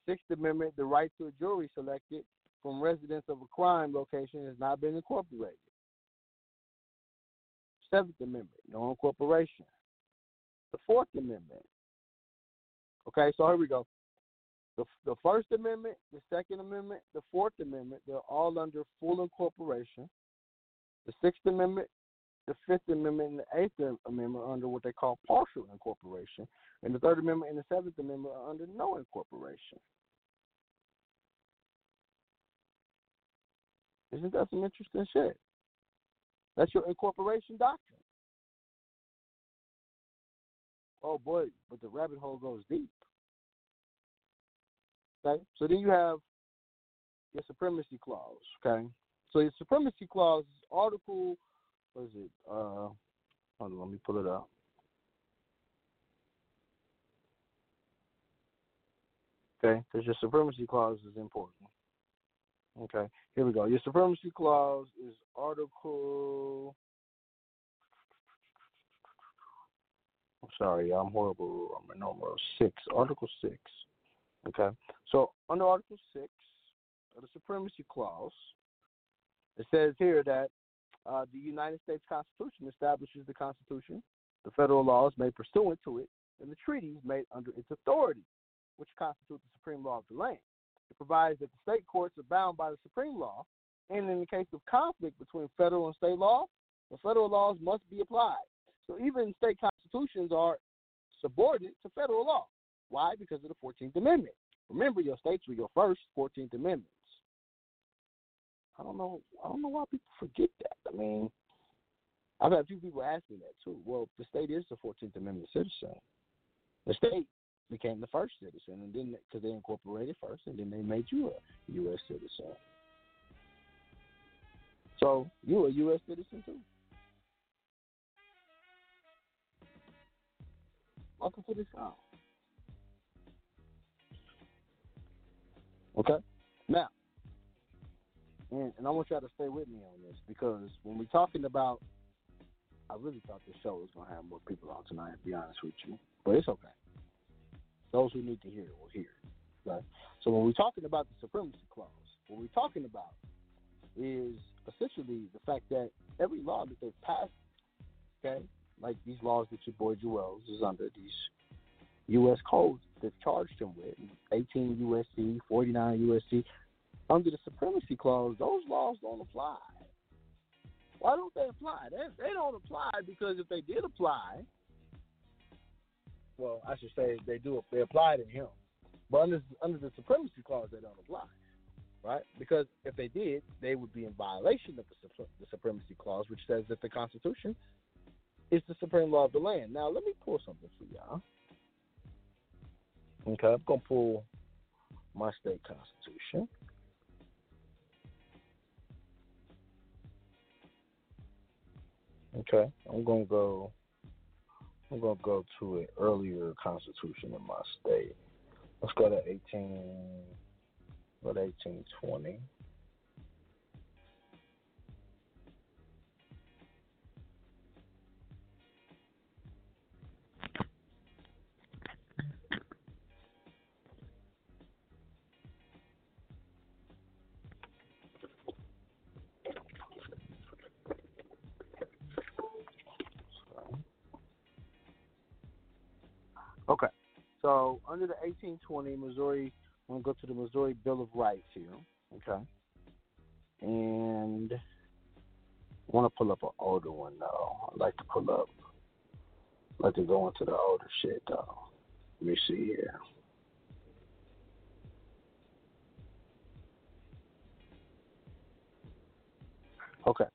Sixth Amendment, the right to a jury selected from residents of a crime location has not been incorporated. Seventh Amendment, no incorporation. The Fourth Amendment. Okay, so here we go. The, the First Amendment, the Second Amendment, the Fourth Amendment, they're all under full incorporation. The Sixth Amendment, the Fifth Amendment, and the Eighth Amendment are under what they call partial incorporation. And the Third Amendment and the Seventh Amendment are under no incorporation. Isn't that some interesting shit? That's your incorporation doctrine. Oh, boy, but the rabbit hole goes deep. Okay? So then you have your Supremacy Clause, okay? So your Supremacy Clause is Article, what is it? Uh, hold on, let me pull it up. Okay, because your Supremacy Clause is important. Okay, here we go. Your Supremacy Clause is Article... I'm sorry, I'm horrible. I'm at number six, Article six. Okay, so under Article six of the Supremacy Clause, it says here that uh, the United States Constitution establishes the Constitution, the federal laws made pursuant to it, and the treaties made under its authority, which constitute the supreme law of the land. It provides that the state courts are bound by the supreme law, and in the case of conflict between federal and state law, the federal laws must be applied. So even state constitutions are subordinate to federal law. Why? Because of the fourteenth Amendment. Remember, your states were your first fourteenth Amendments. I don't know. I don't know why people forget that. I mean, I've had a few people ask me that too. Well, the state is the fourteenth Amendment citizen. The state became the first citizen, and then because they incorporated first, and then they made you a U S citizen. So you're a U S citizen too. Welcome to this hour. Okay? Now, and, and I want y'all to stay with me on this because when we're talking about, I really thought this show was going to have more people on tonight, to be honest with you. But it's okay. Those who need to hear it will hear it. Okay? So when we're talking about the Supremacy Clause, what we're talking about is essentially the fact that every law that they passed, okay, like these laws that your boy Joel's is under, these U S codes that charged him with, eighteen U S C, forty-nine U S C, under the Supremacy Clause, those laws don't apply. Why don't they apply? They, they don't apply because if they did apply, well, I should say they do, they applied in him. But under, under the Supremacy Clause, they don't apply, right? Because if they did, they would be in violation of the, the Supremacy Clause, which says that the Constitution it's the supreme law of the land. Now, let me pull something for y'all. Okay, I'm going to pull my state constitution. Okay, I'm gonna go. I'm gonna go to an earlier constitution in my state. Let's go to eighteen, what eighteen twenty. Okay, so under the eighteen twenty Missouri, I'm going to go to the Missouri Bill of Rights here, okay? And I want to pull up an older one, though. I like to pull up, I like to go into the older shit, though. Let me see here. Okay,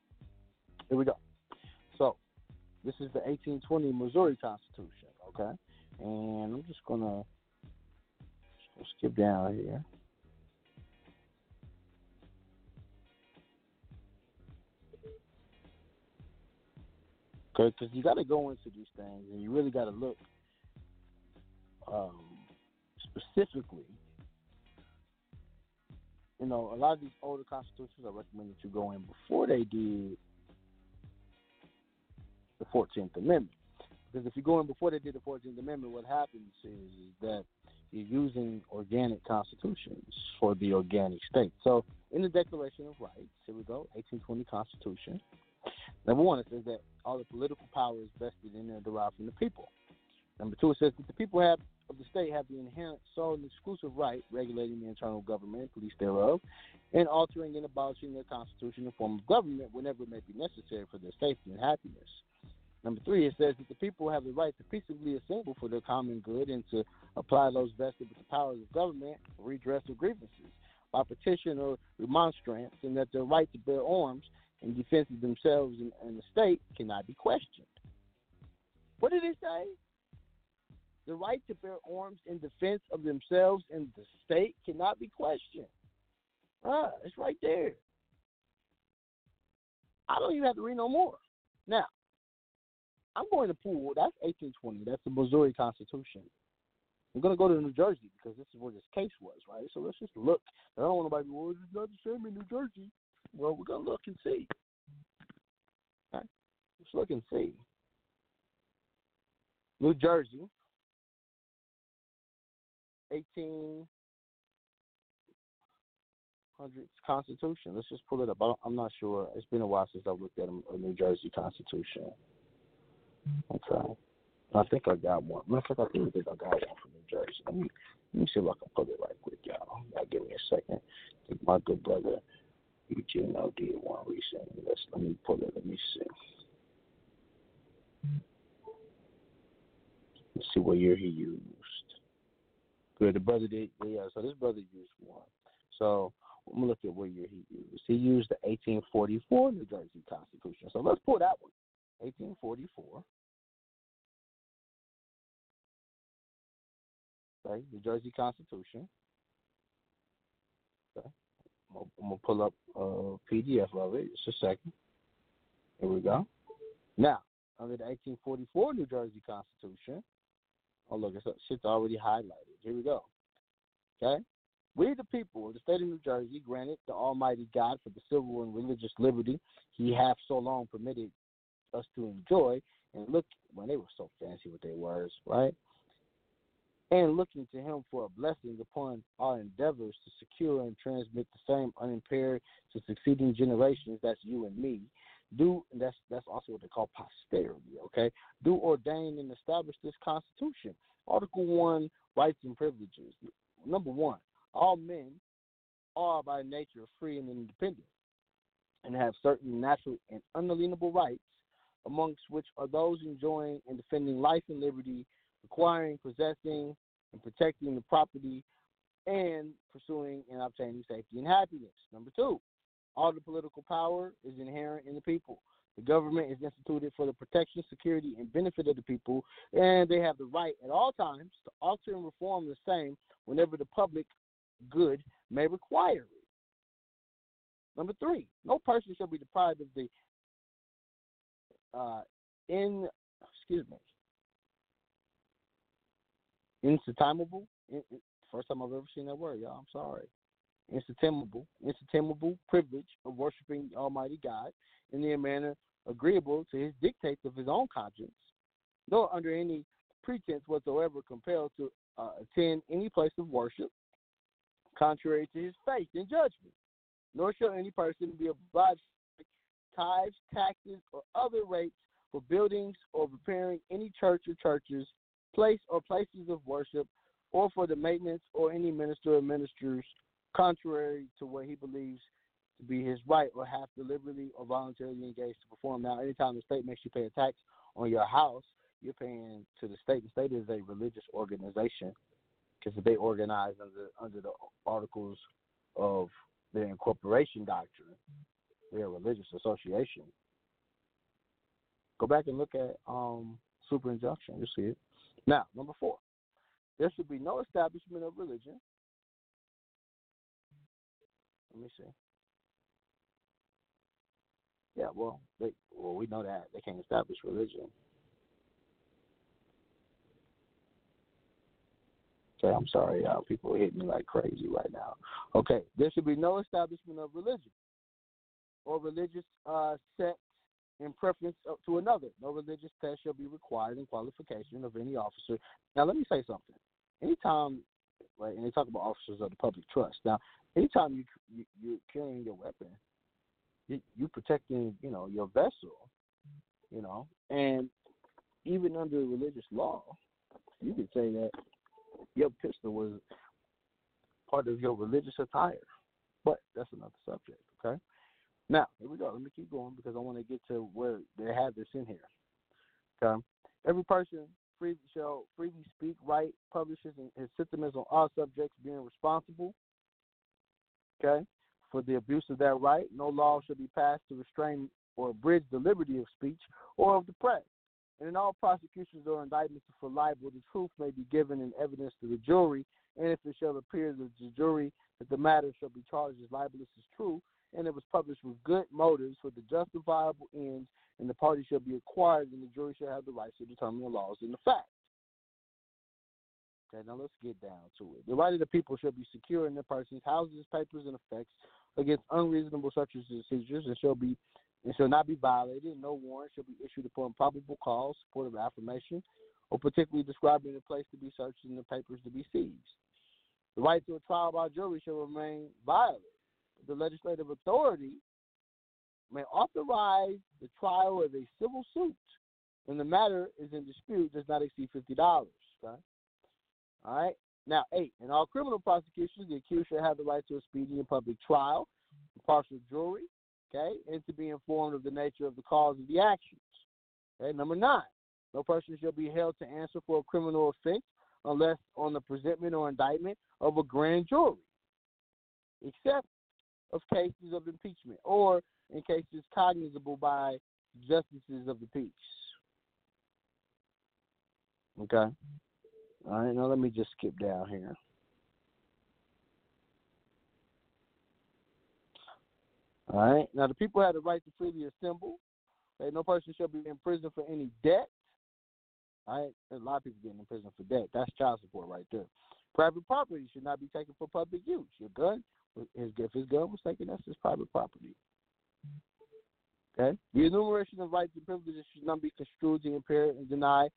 here we go. So, this is the eighteen twenty Missouri Constitution, okay? And I'm just going to skip down here. Okay, because you got to go into these things and you really got to look um, specifically. You know, a lot of these older constitutions, I recommend that you go in before they did the Fourteenth Amendment. Because if you go in before they did the Fourteenth Amendment, what happens is, is that you're using organic constitutions for the organic state. So in the Declaration of Rights, here we go, eighteen twenty Constitution. Number one, it says that all the political power is vested in and derived from the people. Number two, it says that the people have of the state have the inherent, sole, and exclusive right regulating the internal government, police thereof, and altering and abolishing their constitutional form of government whenever it may be necessary for their safety and happiness. Number three, it says that the people have the right to peaceably assemble for their common good and to apply those vested with the powers of government, redress of grievances by petition or remonstrance, and that their right to bear arms in defense of themselves and, and the state cannot be questioned. What did it say? The right to bear arms in defense of themselves and the state cannot be questioned. Ah, it's right there. I don't even have to read no more. Now, I'm going to pull, that's eighteen twenty, that's the Missouri Constitution. I'm going to go to New Jersey because this is where this case was, right? So let's just look. I don't want nobody to be, well, it's not the same in New Jersey. Well, we're going to look and see. Okay? Let's look and see. New Jersey, eighteen hundreds Constitution. Let's just pull it up. I'm not sure. It's been a while since I've looked at a New Jersey Constitution. Okay, I think I got one. Matter of fact, I think I got one from New Jersey. Let me, let me see if I can pull it right quick, y'all. Y'all give me a second. I think my good brother Eugene O did one recently. Let's let me pull it. Let me see. Let's see what year he used. Good, the brother did. Yeah, so this brother used one. So I'm gonna look at what year he used. He used the eighteen forty-four New Jersey Constitution. So let's pull that one. eighteen forty-four. Okay, New Jersey Constitution. Okay, I'm gonna pull up a P D F of it. Just a second. Here we go. Now, under the eighteen forty-four New Jersey Constitution. Oh look, it's shit's already highlighted. Here we go. Okay. We the people of the state of New Jersey granted the Almighty God for the civil and religious liberty He hath so long permitted us to enjoy, and look, when well, they were so fancy with their words, right? And looking to Him for a blessing upon our endeavors to secure and transmit the same unimpaired to succeeding generations, that's you and me, do, and that's, that's also what they call posterity, okay? Do ordain and establish this Constitution. Article one, Rights and Privileges. Number one, all men are by nature free and independent and have certain natural and unalienable rights, amongst which are those enjoying and defending life and liberty, acquiring, possessing, and protecting the property, and pursuing and obtaining safety and happiness. Number two, all the political power is inherent in the people. The government is instituted for the protection, security, and benefit of the people, and they have the right at all times to alter and reform the same whenever the public good may require it. Number three, no person shall be deprived of the uh, in excuse me insatimable. In, in, first time I've ever seen that word, y'all. I'm sorry. Insatimable, insatimable privilege of worshiping Almighty God in the manner agreeable to his dictates of his own conscience, nor under any pretense whatsoever compelled to uh, attend any place of worship, contrary to his faith and judgment. Nor shall any person be obliged to pay tithes, taxes, or other rates for buildings or repairing any church or churches, place or places of worship, or for the maintenance or any minister or ministers, contrary to what he believes to be his right or hath deliberately or voluntarily engaged to perform. Now, anytime the state makes you pay a tax on your house, you're paying to the state. The state is a religious organization because they organize under, under the articles of their incorporation doctrine. They're a religious association. Go back and look at um, super injunction. You'll see it. Now, number four, there should be no establishment of religion. Let me see. Yeah, well, they, well, we know that they can't establish religion. Okay, I'm sorry, y'all. People hit me like crazy right now. Okay, there should be no establishment of religion or religious uh, sect in preference to another. No religious test shall be required in qualification of any officer. Now, let me say something. Anytime, right, and they talk about officers of the public trust. Now, anytime you, you, you're carrying your weapon, you, you're protecting, you know, your vessel, you know, and even under religious law, you could say that your pistol was part of your religious attire. But that's another subject, okay? Now, here we go. Let me keep going because I want to get to where they have this in here, okay? Every person free, shall freely speak, write, publish his, his sentiments on all subjects, being responsible, okay, for the abuse of that right. No law shall be passed to restrain or abridge the liberty of speech or of the press. And in all prosecutions or indictments for libel, the truth may be given in evidence to the jury, and if it shall appear to the jury that the matter shall be charged as libelous is true, and it was published with good motives for the justifiable ends, and the party shall be acquired, and the jury shall have the rights to determine the laws and the facts. Okay, now let's get down to it. The right of the people shall be secure in their persons, houses, papers, and effects against unreasonable searches and seizures, and shall be and shall not be violated. No warrant shall be issued upon probable cause, supportive affirmation, or particularly describing the place to be searched and the papers to be seized. The right to a trial by jury shall remain violated. The legislative authority may authorize the trial of a civil suit when the matter is in dispute does not exceed fifty dollars. Okay? All right. Now, eight, in all criminal prosecutions, the accused shall have the right to a speedy and public trial, impartial jury, okay, and to be informed of the nature of the cause of the actions. Okay, number nine, no person shall be held to answer for a criminal offense unless on the presentment or indictment of a grand jury, except of cases of impeachment or in cases cognizable by justices of the peace. Okay. All right, now let me just skip down here. All right. Now, the people had the right to freely assemble. Okay, no person shall be in prison for any debt. All right. There's a lot of people getting in prison for debt. That's child support right there. Private property should not be taken for public use. Your gun, if his gun was taken, that's his private property. Okay. The enumeration of rights and privileges should not be construed to impair and deny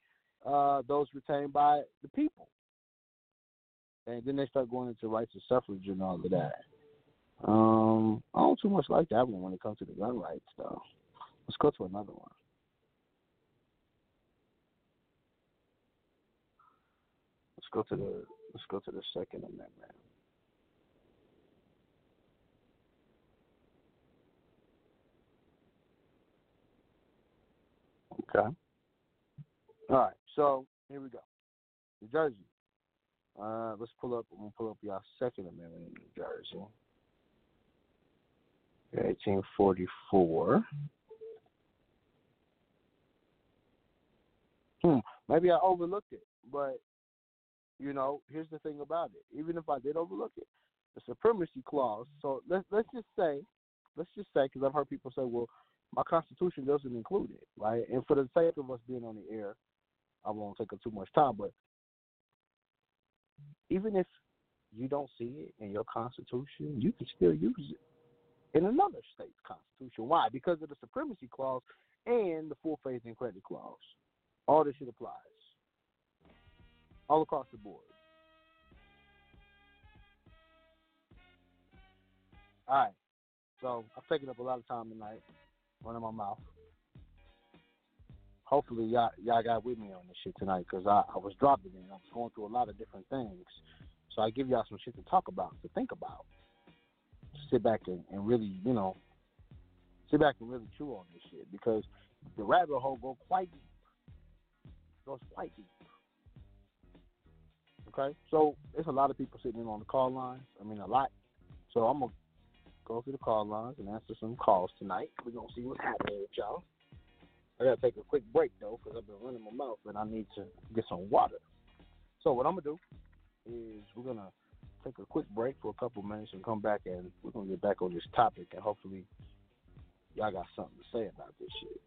uh, those retained by the people. Okay. And then they start going into rights of suffrage and all of that. Um, I don't too much like that one when it comes to the gun rights, though. Let's go to another one. Let's go to the let's go to the Second Amendment. Okay. All right. So here we go. New Jersey. Uh, let's pull up. I'm gonna pull up y'all Second Amendment in New Jersey. eighteen forty-four. Hmm. Maybe I overlooked it, but, you know, here's the thing about it. Even if I did overlook it, the supremacy clause. So let's let's just say, let's just say, because I've heard people say, well, my Constitution doesn't include it, right? And for the sake of us being on the air, I won't take up too much time, but even if you don't see it in your Constitution, you can still use it in another state's Constitution. Why? Because of the Supremacy Clause and the Full Faith and Credit Clause. All this shit applies all across the board. All right. So I've taken up a lot of time tonight, running my mouth. Hopefully y'all, y'all got with me on this shit tonight, because I, I was dropping it. I was going through a lot of different things. So I give y'all some shit to talk about, to think about. Sit back and, and really, you know, sit back and really chew on this shit, because the rabbit hole goes quite deep. It goes quite deep. Okay? So there's a lot of people sitting in on the call lines. I mean, a lot. So I'm going to go through the call lines and answer some calls tonight. We're going to see what's happening with y'all. I got to take a quick break, though, because I've been running my mouth, and I need to get some water. So what I'm going to do is we're going to take a quick break for a couple minutes and come back, and we're going to get back on this topic, and hopefully y'all got something to say about this shit.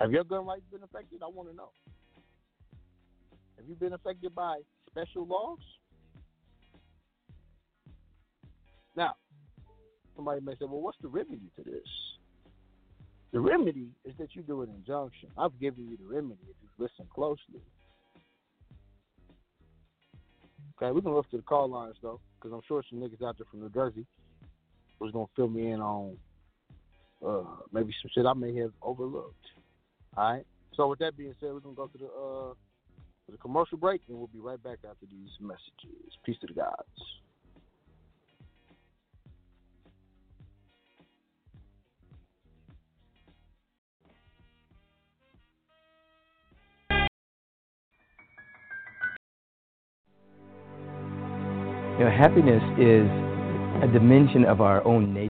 Have your gun rights been affected? I want to know. Have you been affected by special laws? Now, somebody may say, well, what's the remedy to this? The remedy is that you do an injunction. I've given you the remedy if you listen closely. Okay, we're going to look to the call lines, though, because I'm sure some niggas out there from New Jersey was going to fill me in on uh, maybe some shit I may have overlooked. All right? So with that being said, we're going to go to the, uh, to the commercial break, and we'll be right back after these messages. Peace to the gods. You know, happiness is a dimension of our own nature.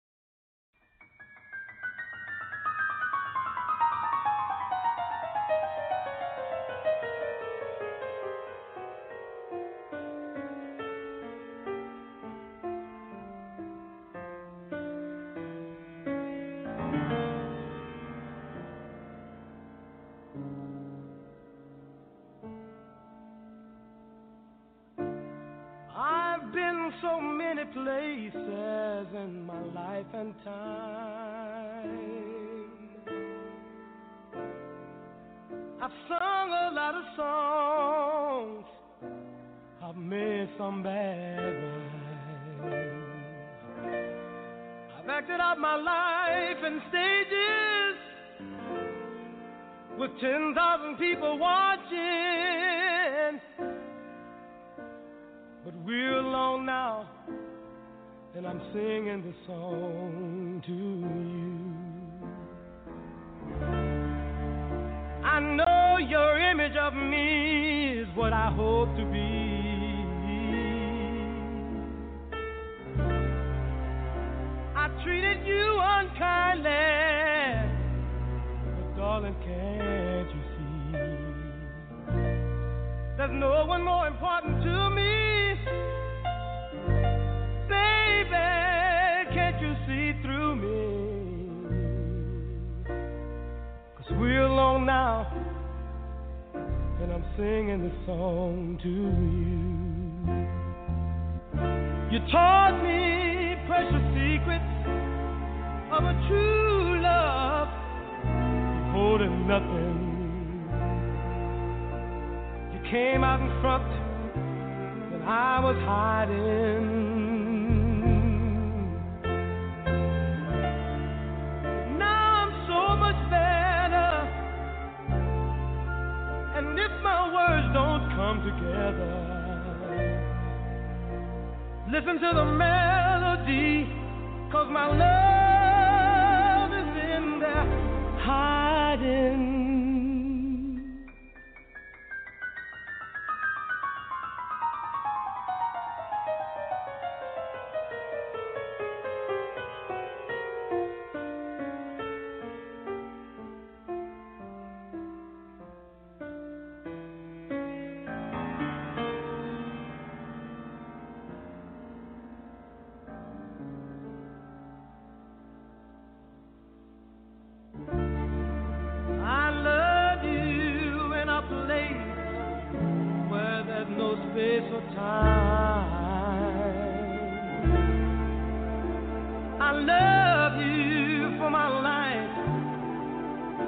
love you for my life.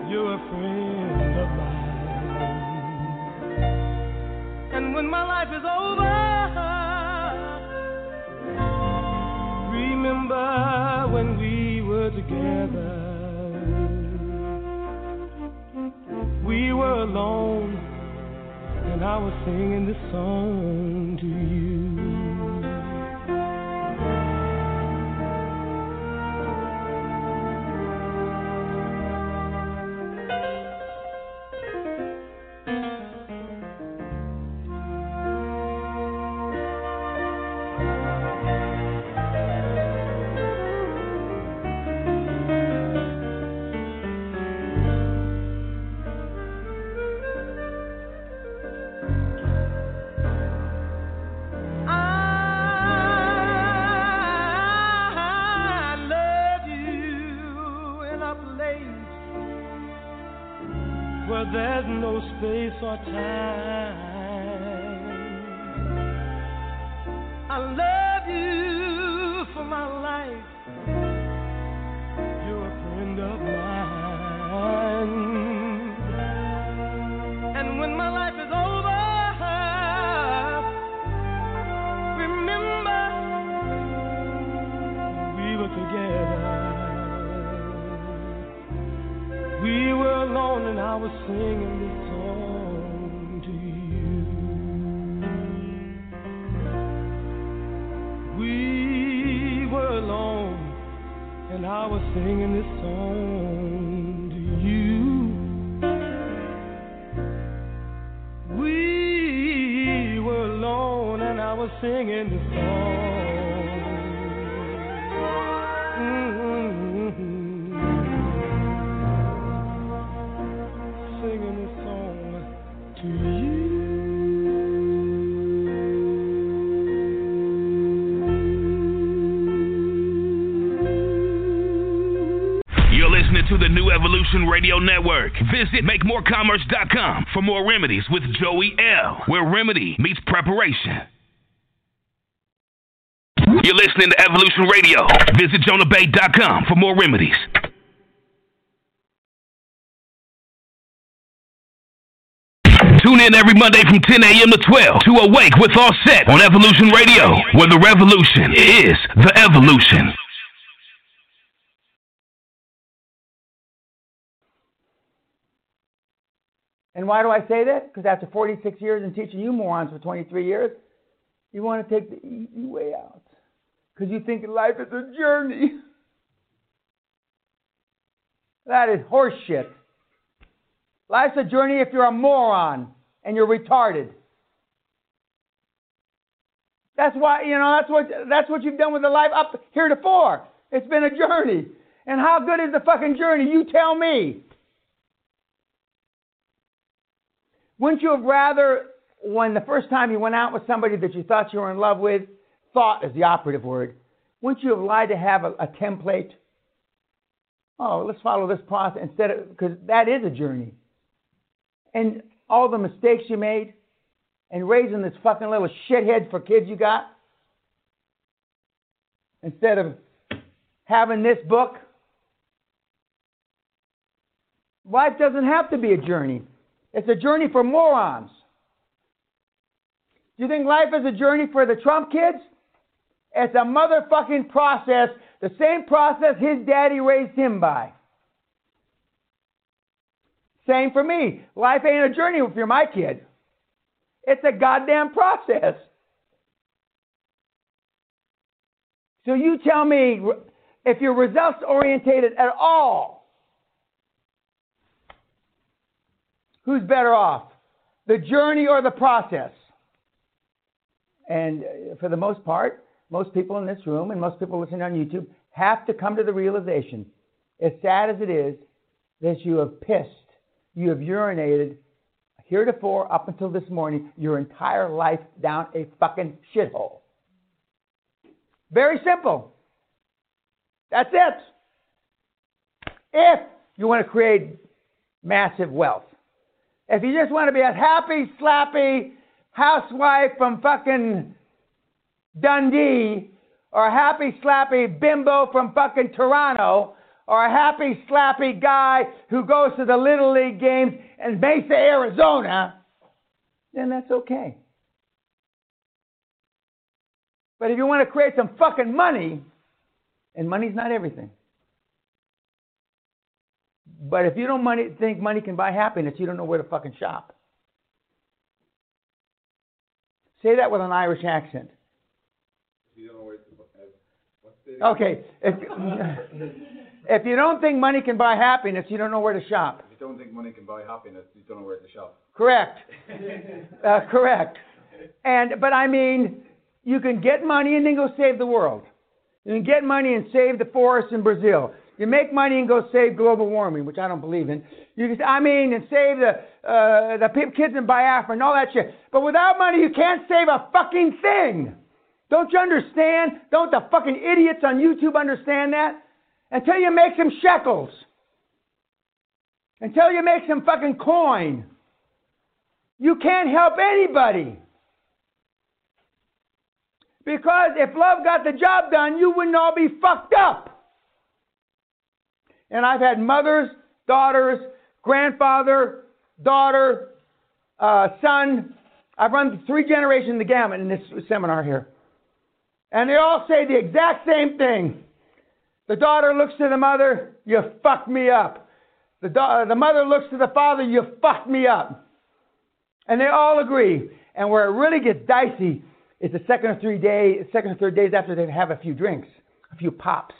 You're a friend of mine. And when my life is over, remember when we were together. We were alone, and I was singing this song to you. There's no space or time. I love you for my life. You're a friend of mine. And when my life is over, remember we were together. We were alone and I was singing this song to you. We were alone and I was singing this song to you. We were alone and I was singing this song. To the New Evolution Radio Network. Visit make more commerce dot com for more remedies with Joey L, where remedy meets preparation. You're listening to Evolution Radio. Visit jonah bay dot com for more remedies. Tune in every Monday from ten a.m. to twelve to Awake with Offset on Evolution Radio, where the revolution is the evolution. And why do I say that? Because after forty-six years and teaching you morons for twenty-three years, you want to take the easy way out. Because you think life is a journey. That is horseshit. Life's a journey if you're a moron and you're retarded. That's why, you know, that's what that's what you've done with the life up heretofore. It's been a journey. And how good is the fucking journey? You tell me. Wouldn't you have rather, when the first time you went out with somebody that you thought you were in love with, thought is the operative word, wouldn't you have lied to have a, a template? Oh, let's follow this process instead of, because that is a journey. And all the mistakes you made, and raising this fucking little shithead for kids you got, instead of having this book. Life doesn't have to be a journey. It's a journey for morons. Do you think life is a journey for the Trump kids? It's a motherfucking process, the same process his daddy raised him by. Same for me. Life ain't a journey if you're my kid. It's a goddamn process. So you tell me if you're results orientated at all, who's better off, the journey or the process? And for the most part, most people in this room and most people listening on YouTube have to come to the realization, as sad as it is, that you have pissed, you have urinated, heretofore up until this morning, your entire life down a fucking shithole. Very simple. That's it. If you want to create massive wealth. If you just want to be a happy, slappy housewife from fucking Dundee or a happy slappy bimbo from fucking Toronto, or a happy slappy guy who goes to the Little League games in Mesa, Arizona, then that's okay. But if you want to create some fucking money, and money's not everything, but if you don't money, think money can buy happiness, you don't know where to fucking shop. Say that with an Irish accent. You don't know where to, what's okay. If, if you don't think money can buy happiness, you don't know where to shop. If you don't think money can buy happiness, you don't know where to shop. Correct. uh, correct. And But I mean, you can get money and then go save the world. You can get money and save the forests in Brazil. You make money and go save global warming, which I don't believe in. You just, I mean, and save the uh, the kids in Biafra and all that shit. But without money, you can't save a fucking thing. Don't you understand? Don't the fucking idiots on YouTube understand that? Until you make some shekels. Until you make some fucking coin. You can't help anybody. Because if love got the job done, you wouldn't all be fucked up. And I've had mothers, daughters, grandfather, daughter, uh, son. I've run three generations of the gamut in this seminar here. And they all say the exact same thing. The daughter looks to the mother, you fucked me up. The, da- the mother looks to the father, you fucked me up. And they all agree. And where it really gets dicey is the second or, three day, second or third days after they have a few drinks, a few pops.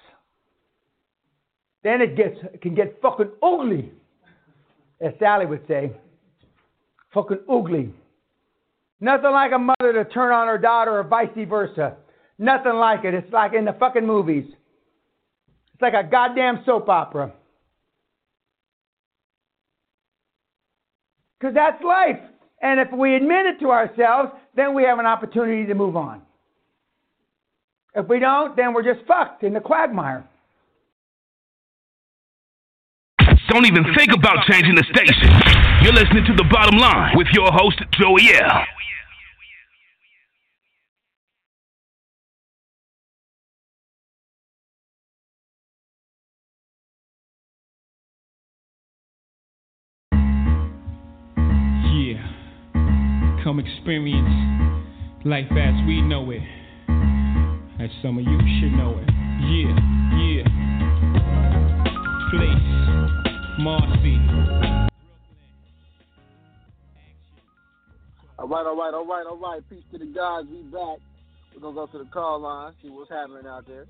Then it gets it can get fucking ugly, as Sally would say. Fucking ugly. Nothing like a mother to turn on her daughter or vice versa. Nothing like it. It's like in the fucking movies. It's like a goddamn soap opera. Because that's life. And if we admit it to ourselves, then we have an opportunity to move on. If we don't, then we're just fucked in the quagmire. Don't even think about changing the station. You're listening to The Bottom Line with your host, Joey L. Yeah. Come experience life as we know it. As some of you should know it. Yeah, yeah. Place. Marcy. All right, all right, all right, all right. Peace to the gods. We back. We're going to go to the call line, see what's happening out there.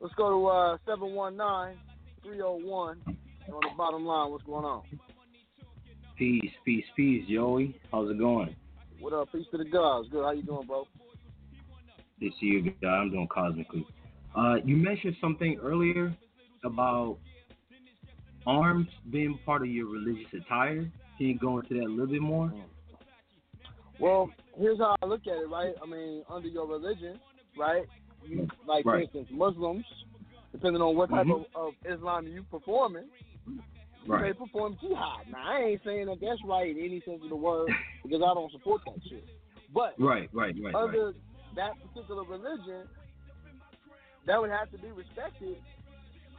Let's go to uh, seven one nine, three oh one. And on The Bottom Line, what's going on? Peace, peace, peace, Joey. How's it going? What up? Peace to the gods. Good. How you doing, bro? Good to see you, guy. I'm doing cosmically. Uh, you mentioned something earlier about arms being part of your religious attire. Can you go into that a little bit more? Well, here's how I look at it, right? I mean, under your religion, right? You, like, right. For instance, Muslims, depending on what type mm-hmm. of, of Islam you performing, you right. may perform jihad. Now, I ain't saying that that's right in any sense of the word because I don't support that shit. But right, right, right, under right. that particular religion, that would have to be respected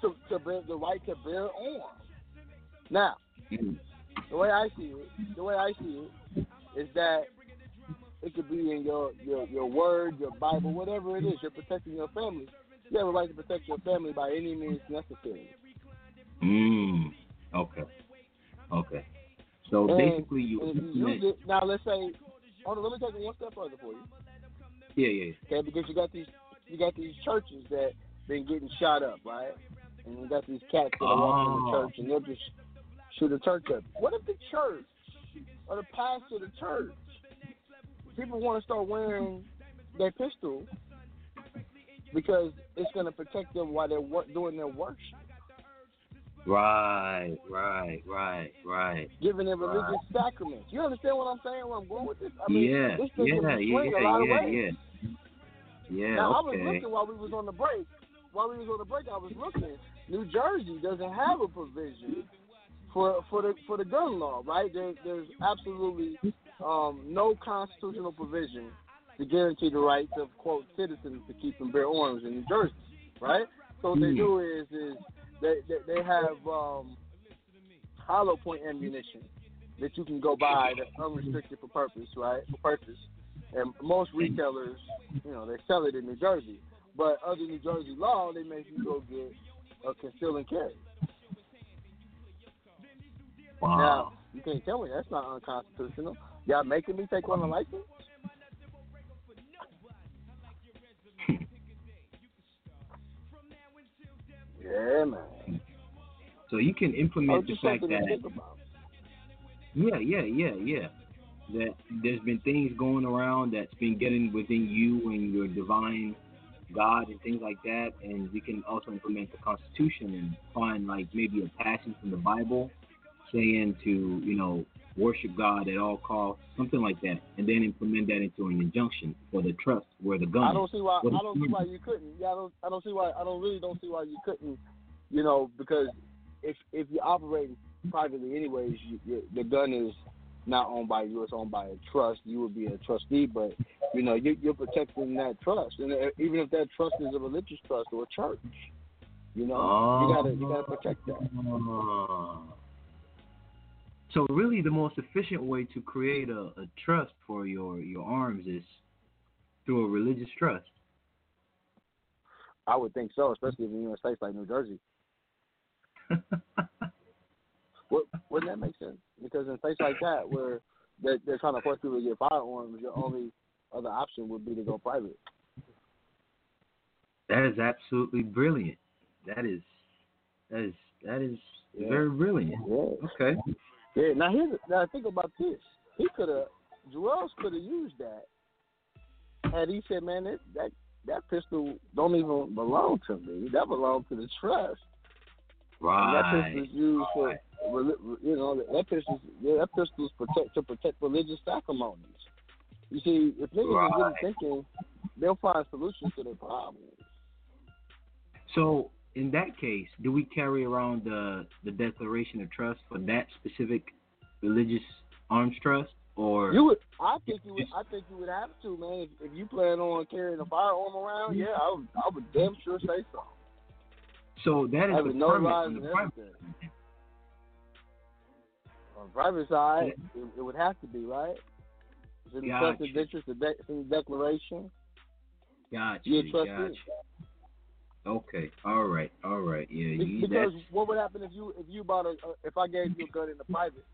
to, to bear, the right to bear arms. Now, the way I see it, the way I see it is that it could be in your, your, your word, your Bible, whatever it is. You're protecting your family. You have a right to protect your family by any means necessary. Mm. Okay. Okay. So and basically, you, you use it. Now, let's say, hold on, let me take it one step further for you. Yeah, yeah. Okay, because you got these, you got these churches that been getting shot up, right? And you got these cats that are walking oh. in the church, and they'll just shoot the church up. What if the church or the pastor of the church, people want to start wearing their pistol because it's going to protect them while they're wor- doing their worship? Right, right, right, right. Giving them religious right. sacraments. You understand what I'm saying? Where I'm going with this? I mean, yeah, this thing yeah, yeah, yeah, yeah, yeah. Yeah. Now, okay. I was looking while we was on the break. While we was on the break, I was looking. New Jersey doesn't have a provision for for the for the gun law, right? There, there's absolutely um, no constitutional provision to guarantee the rights of, quote, citizens to keep and bear arms in New Jersey, right? So what they do is is they they, they have um, hollow point ammunition that you can go buy that's unrestricted for purpose, right? For purchase. And most retailers, you know, they sell it in New Jersey. But under New Jersey law, they make you go get a conceal and carry. Wow. Now, you can't tell me that's not unconstitutional. Y'all making me take on a license? Yeah, man. So you can implement the fact that... Yeah, yeah, yeah, yeah. That there's been things going around that's been getting within you and your divine God and things like that, and we can also implement the Constitution and find, like, maybe a passage from the Bible saying to, you know, worship God at all costs, something like that, and then implement that into an injunction for the trust where the gun. I don't see why. I don't see why you couldn't. Yeah, I don't. I don't see why. I don't really don't see why you couldn't. You know, because if if you're operating privately, anyways, you, you, the gun is not owned by you, it's owned by a trust. You would be a trustee, but, you know, you, you're protecting that trust. And even if that trust is a religious trust or a church, you know, oh. you gotta you gotta protect that. So really the most efficient way to create a, a trust for your, your arms is through a religious trust. I would think so, especially in the United States like New Jersey. Wouldn't that make sense? Because in places like that where they're, they're trying to force people to get firearms, your only other option would be to go private. That is absolutely brilliant. That is, that is, that is yeah. very brilliant. Yeah. Okay. Yeah. Now here's now think about this. He could have, Jarrell could have used that, and he said, "Man, that, that that pistol don't even belong to me. That belongs to the trust." Right. And that pistol's used for, you know, that pistol's, yeah, that pistol's protect, to protect religious sacramonies. You see, if niggas right. are really thinking, they'll find solutions to their problems. So, in that case, do we carry around the, the Declaration of Trust for that specific religious arms trust, or you would? I think you would. I think you would have to, man. If, if you plan on carrying a firearm around, yeah, I would, I would damn sure say so. So that is a no permit. The private. On the private side, yeah. it, it would have to be, right? It's in gotcha. the trusted interest, of de- in the declaration. Gotcha, gotcha. Okay, all right, all right, yeah. Be- you, because that's... what would happen if you if you bought a, a if I gave you a gun in the private,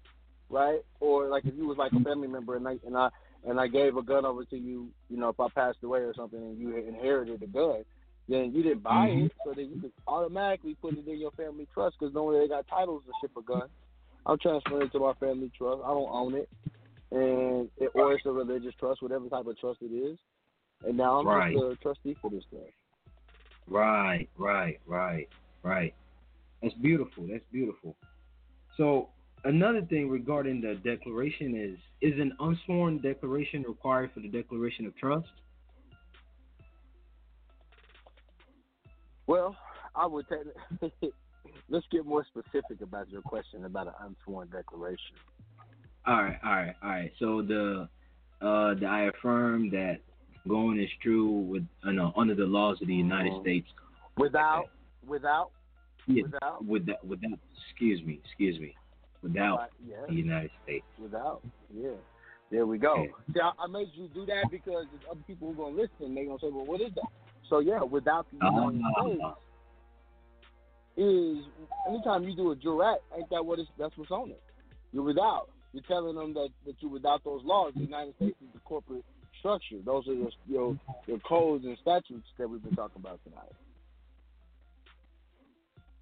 right? Or like if you was like a family member and I and I and I gave a gun over to you, you know, if I passed away or something and you inherited the gun. Then you didn't buy mm-hmm. it, so then you could automatically put it in your family trust because normally they got titles to ship a gun. I'm transferring it to my family trust. I don't own it, and it, or it's a religious trust, whatever type of trust it is. And now I'm right. just a trustee for this thing. Right, right, right, right. That's beautiful. That's beautiful. So another thing regarding the declaration is, is an unsworn declaration required for the Declaration of Trust? Well, I would take let's get more specific about your question about an unsworn declaration. All right, all right, all right. So the uh, the I affirm that going is true with uh, no, under the laws of the United um, States without without yeah, without without without excuse me, excuse me. Without uh, yeah. the United States. Without, yeah. There we go. Yeah. See, I, I made you do that because there's other people who are going to listen, they're going to say, well, what is that? So, yeah, without the United States is anytime you do a jurat, ain't that what it's, that's what's on it. You're without. You're telling them that, that you're without those laws. The United States is the corporate structure. Those are your, your, your codes and statutes that we've been talking about tonight.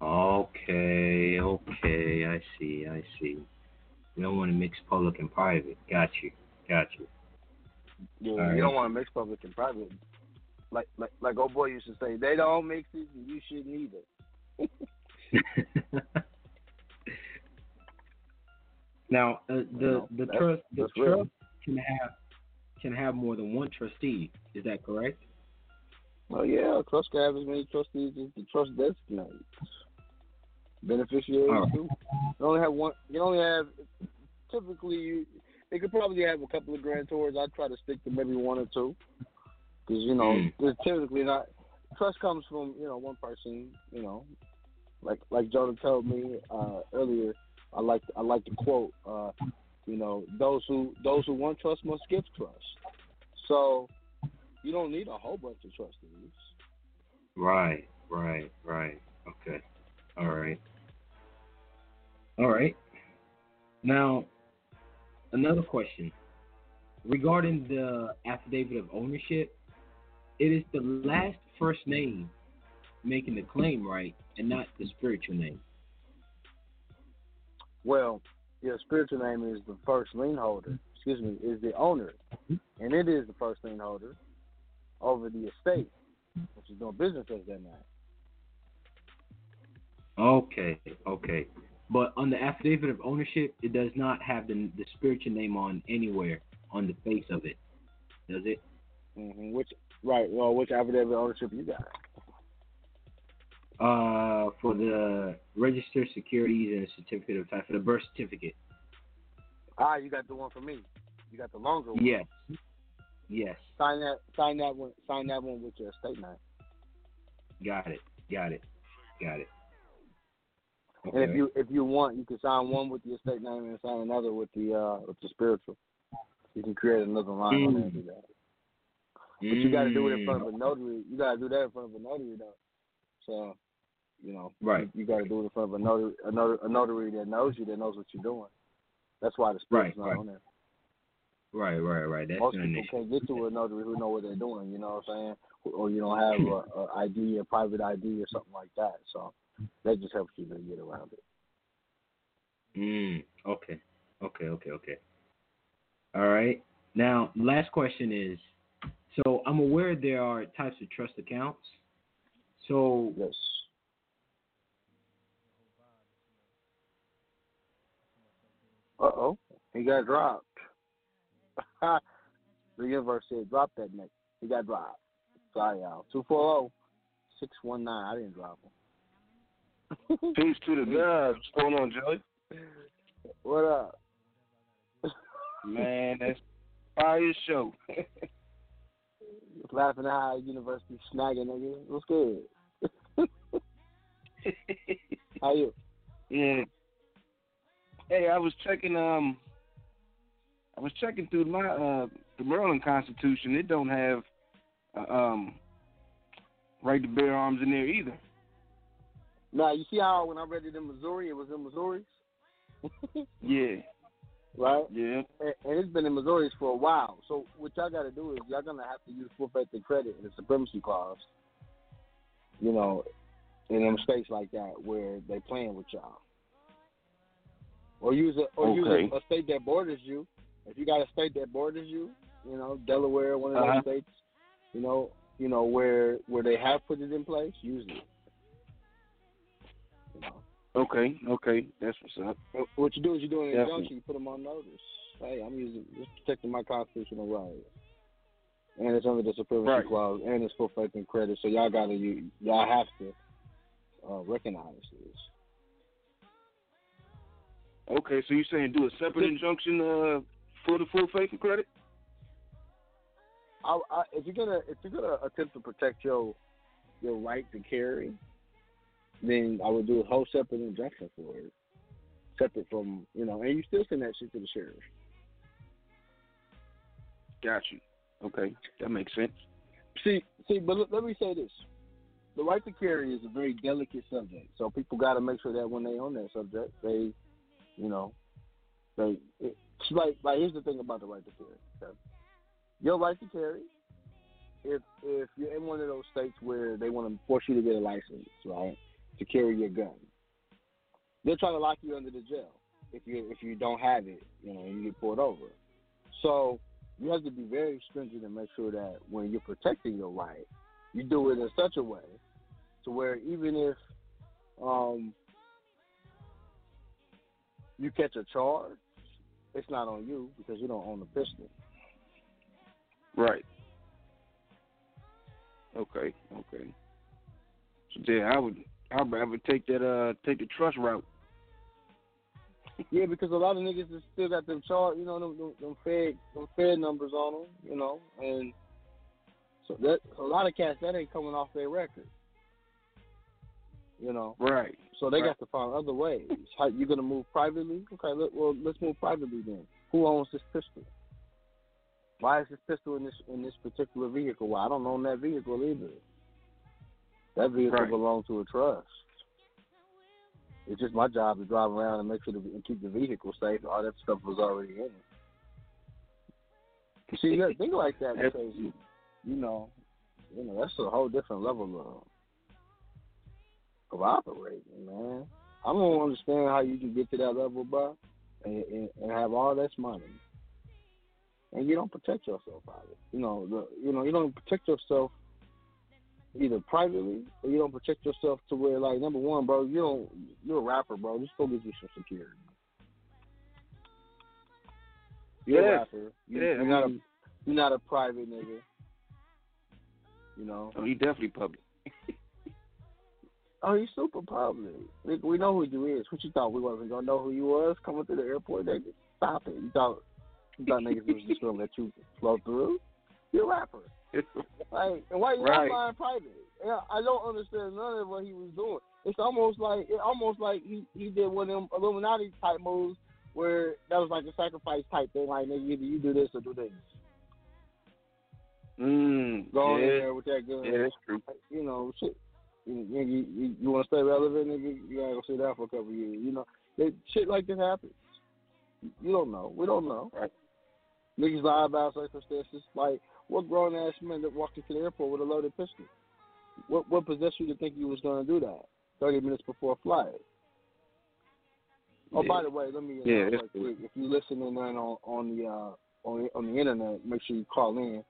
Okay, okay, I see, I see. You don't want to mix public and private. Got you, got you. Yeah, All you right. don't want to mix public and private. Like, like like old boy used to say, they don't mix it and you shouldn't either. Now, uh, the, the that's, trust the trust real. can have can have more than one trustee. Is that correct? Well, yeah, a trust can have as many trustees as the trust designates. Beneficiaries, right. too. You only have one. You only have typically you. They could probably have a couple of grand tours. I try to stick to maybe one or two, because you know, mm. there's typically not. Trust comes from you know one person. You know, like like Jonah told me uh, earlier. I like I like to quote. Uh, you know, those who those who want trust must give trust. So you don't need a whole bunch of trustees. Right, right, right. Okay. All right. All right. Now, another question regarding the affidavit of ownership. It is the last first name making the claim, right, and not the spiritual name. Well, your spiritual name is the first lien holder. Excuse me, is the owner, and it is the first lien holder over the estate, which is doing business as that name. Okay, okay. But on the affidavit of ownership, it does not have the, the spiritual name on anywhere on the face of it, does it? Mm-hmm. Which right? Well, which affidavit of ownership you got? Uh, for the registered securities and certificate of title, for the birth certificate. Ah, you got the one for me. You got the longer one. Yes. Yes. Sign that. Sign that one. Sign that one with your estate name. Got it. Got it. Got it. Okay. And if you if you want, you can sign one with the estate name and sign another with the uh, with the spiritual. You can create another line mm. on there and do that. But mm. you got to do it in front of a notary. You got to do that in front of a notary, though. So, you know, right. you, you got to do it in front of a notary, a, notary, a notary that knows you, that knows what you're doing. That's why the spirit's right, not right. on there. Right, right, right. That's Most people can't get to a notary who know what they're doing, you know what I'm saying? Or you don't have a, a I D, a private I D or something like that. So that just helps you to get around it. Mm, okay, okay, okay, okay. All right. Now, last question is, so I'm aware there are types of trust accounts. So yes. Uh oh, he got dropped. The universe said, "Drop that nigga." He got dropped. Sorry, y'all. Two four zero six one nine. I didn't drop him. Peace to the gods. What's going on, Joey? What up, man? That's fire show. Laughing at how university snagging, nigga. What's good? How you? Yeah. Hey, I was checking. Um, I was checking through my uh, the Maryland Constitution. It don't have uh, um right to bear arms in there either. Now you see how when I read it in Missouri, it was in Missouri's. Yeah. Right? Yeah. And, and it's been in Missouri's for a while. So what y'all got to do is y'all going to have to use full faith and credit in the Supremacy Clause, you know, in them states like that where they playing with y'all. Or use a or okay. use a, a state that borders you. If you got a state that borders you, you know, Delaware, one of those uh-huh. states, you know, you know where where they have put it in place, use it. You know. Okay, okay, that's what's up. What you do is you do an Definitely. injunction, you put them on notice. Hey, I'm using just protecting my constitutional rights, and it's under the supremacy right. clause, and it's for faith and credit. So y'all gotta, you, y'all have to uh, recognize this. Okay, so you're saying do a separate injunction uh, for the full faith and credit? I, I, if you're gonna, if you're gonna attempt to protect your your right to carry, then I would do a whole separate injunction for it. Separate from, you know, and you still send that shit to the sheriff. Got you. Okay, that makes sense. See, see, but l- let me say this. The right to carry is a very delicate subject, so people got to make sure that when they own that subject, they, you know, they, it's like, like, here's the thing about the right to carry. Okay? Your right to carry, if if you're in one of those states where they want to force you to get a license, right? To carry your gun, they're trying to lock you under the jail if you if you don't have it, you know, and you get pulled over. So you have to be very stringent and make sure that when you're protecting your right, you do it in such a way to where even if um, you catch a charge, it's not on you because you don't own the pistol. Right. Okay. Okay. So yeah, I would. I'd rather take that uh take the trust route. Yeah, because a lot of niggas just still got them chart, you know, them, them, them Fed, them Fed numbers on them, you know, and so that a lot of cats that ain't coming off their record, you know. Right. So they right. got to find other ways. How you gonna move privately? Okay, let, well let's move privately then. Who owns this pistol? Why is this pistol in this in this particular vehicle? Well, I don't own that vehicle either. That vehicle right. belongs to a trust. It's just my job to drive around and make sure to and keep the vehicle safe. All that stuff was already in it. You see, look, things like that because you, you know, you know that's a whole different level of of operating, man. I don't understand how you can get to that level, bro, and, and, and have all this money, and you don't protect yourself out of it. You know, the, you know, you don't protect yourself. Either privately or you don't protect yourself to where, like, number one, bro, you don't, you're a rapper, bro. Just go get you some security. You're yes. a rapper. You, yeah, you're, I mean, not a, you're not a private nigga. You know? Oh, he definitely public. Oh, he's super public. We, we know who you is. What you thought? We wasn't going to know who you was coming through the airport? Nigga? Stop it. You thought, you thought niggas was just going to let you flow through? You're a rapper. Like, and why you right. not flying private? Yeah, I don't understand none of what he was doing. It's almost like it almost like he, he did one of them Illuminati type moves where that was like a sacrifice type thing. Like, nigga, either you do this or do this. Mm, Go yeah. in there with that gun. Yeah, that's true. You know, shit. You, you, you, you want to stay relevant, nigga? You gotta go sit down for a couple of years. You know, it, shit like this happens. You don't know. We don't know. Right. Niggas lie about circumstances like. What grown ass man that walked into the airport with a loaded pistol? What what possessed you to think you was gonna do that thirty minutes before flight? Yeah. Oh, by the way, let me yeah, like, cool. if you listening on on the uh, on on the internet, make sure you call in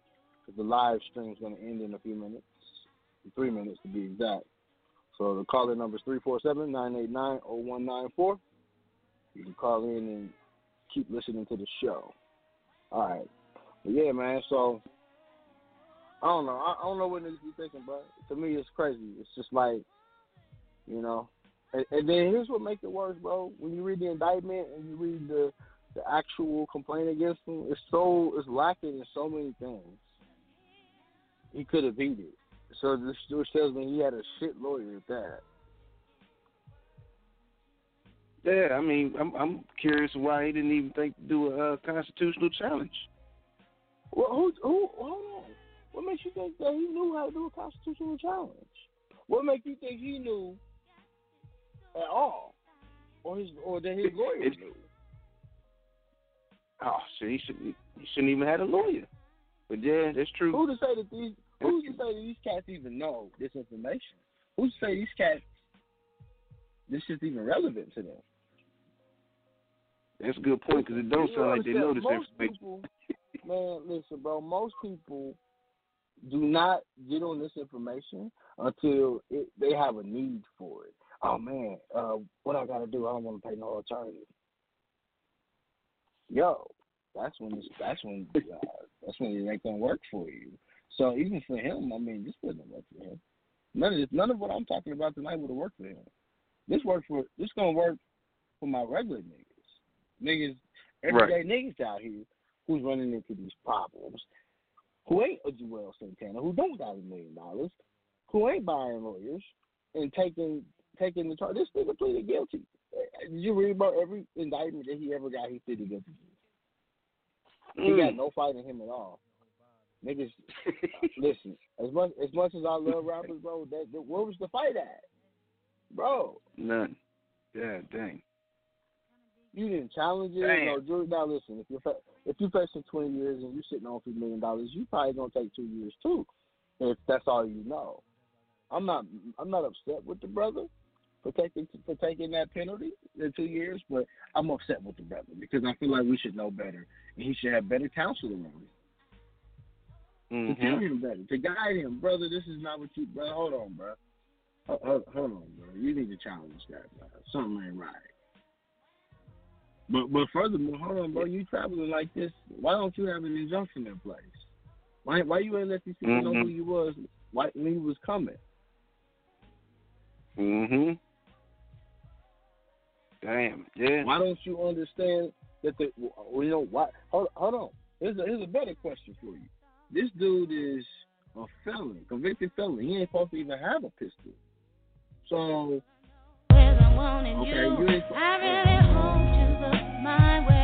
because the live stream's gonna end in a few minutes, three minutes to be exact. So the call in number is three four seven, nine eight nine, zero one nine four. You can call in and keep listening to the show. All right, but yeah, man. So. I don't know. I don't know what niggas be thinking, but to me, it's crazy. It's just like, you know. And, and then here's what makes it worse, bro. When you read the indictment and you read the, the actual complaint against him, it's so it's lacking in so many things. He could have beat it. So this tells me he had a shit lawyer at that. Yeah, I mean, I'm, I'm curious why he didn't even think to do a uh, constitutional challenge. Well, who who hold on. What makes you think that he knew how to do a constitutional challenge? What makes you think he knew at all, or his, or that his lawyer it, knew? Oh, so he shouldn't, he shouldn't even have a lawyer. But yeah, that's true. Who to say that these? Who to say that these cats even know this information? Who to say these cats? This is even relevant to them. That's a good point because it don't sound like they know this information. People, man, listen, bro. Most people. Do not get on this information until it, they have a need for it. Oh, man, uh, what I got to do? I don't want to pay no attorney. Yo, that's when it's, that's when uh, that's when it ain't gonna work for you. So even for him, I mean, this wouldn't work for him. None of this, none of what I'm talking about tonight would have worked for him. This worked for this gonna work for my regular niggas, niggas, everyday right. niggas out here who's running into these problems. Who ain't a Joel Santana, who don't got a million dollars, who ain't buying lawyers and taking taking the charge. This nigga pleaded guilty. Did you read about every indictment that he ever got? He pleaded guilty. He mm. got no fight in him at all. Niggas, listen. As much as much as I love rappers, bro, that, that where was the fight at, bro? None. Yeah, dang. You didn't challenge it. No jury. Now listen, if you're fa- if you're facing twenty years and you're sitting on a few million dollars, you probably gonna take two years too, if that's all you know. I'm not I'm not upset with the brother for taking for taking that penalty, the two years, but I'm upset with the brother because I feel like we should know better and he should have better counsel around him. Mm-hmm. To tell him better, to guide him, brother. This is not what you, brother. Hold on, bro. Hold, hold on, bro. You need to challenge that, bro. Something ain't right. But but furthermore, hold on, bro. You traveling like this? Why don't you have an injunction in place? Why why you ain't let these people mm-hmm. know who you was? Why when you was coming? Mhm. Damn. Yeah. Why don't you understand that the, you know, why? Hold, hold on. Here's a, here's a better question for you. This dude is a felon, convicted felon. He ain't supposed to even have a pistol. So, okay, you ain't. I really hope you look my way.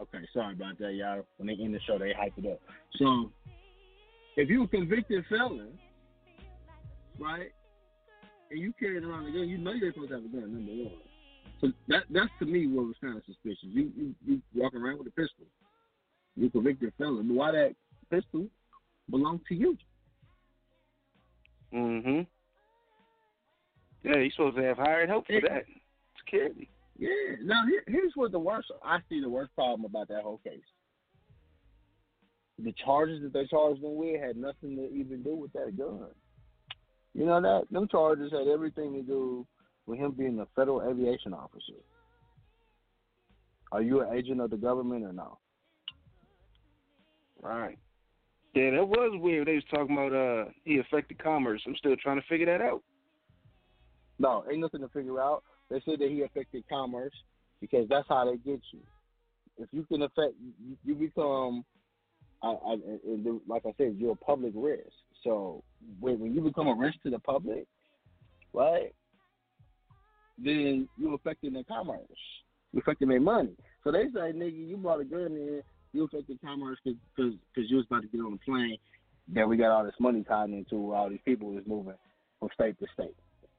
Okay, sorry about that, y'all. When they end the show, they hype it up. So, if you a convicted felon, right, and you carrying around a gun, you know you're supposed to have a gun, number one. So that that's to me what was kind of suspicious. You you, you walking around with a pistol. You convicted felon. But why that pistol belonged to you? Mm-hmm. Yeah, you're supposed to have hired help for that. Security. Yeah. Now, here, here's what the worst, I see the worst problem about that whole case. The charges that they charged him with had nothing to even do with that gun. You know that? Them charges had everything to do with him being a federal aviation officer. Are you an agent of the government or no? Right. Yeah, that was weird. They was talking about uh, he affected commerce. I'm still trying to figure that out. No, ain't nothing to figure out. They said that he affected commerce because that's how they get you. If you can affect, you become, I, I, like I said, you're a public risk. So when you become a risk to the public, right, then you're affecting their commerce. You're affecting their money. So they say, nigga, you brought a gun in. You affected commerce because you was about to get on the plane that we got all this money tied into where all these people was moving from state to state.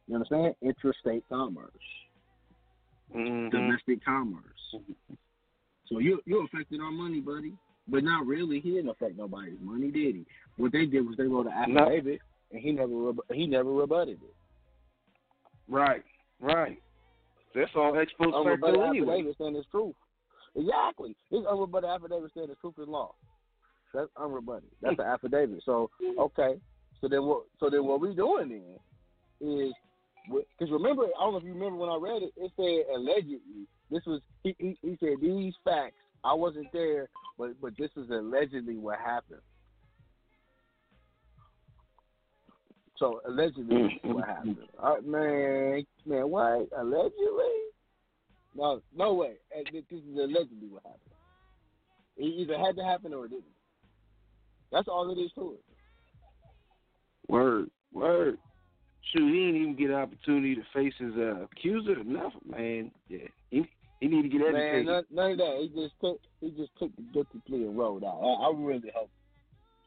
You understand? Interstate commerce. Mm-hmm. Domestic commerce. Mm-hmm. So you you affected our money, buddy. But not really. He didn't affect nobody's money, did he? What they did was they wrote an affidavit, no. and he never he never rebutted it. Right, right. That's all ex post facto anyway. Understand it's true. Exactly. It's unrebutted affidavit saying the truth is law. That's unrebutted. That's an affidavit. So okay. So then what? So then what we doing then is because remember, I don't know if you remember when I read it. It said allegedly. This was he. He, he said these facts. I wasn't there, but but this is allegedly what happened. So allegedly what happened. All right, man, man, what allegedly? No, no way. This is allegedly what happened. It either had to happen or it didn't. That's all it is to it. Word, word. Shoot, he didn't even get an opportunity to face his uh, accuser or nothing, man. Yeah, he, he need to get educated. Man, none, none of that. He just took, he just took the guilty plea and rolled out. I, I really hope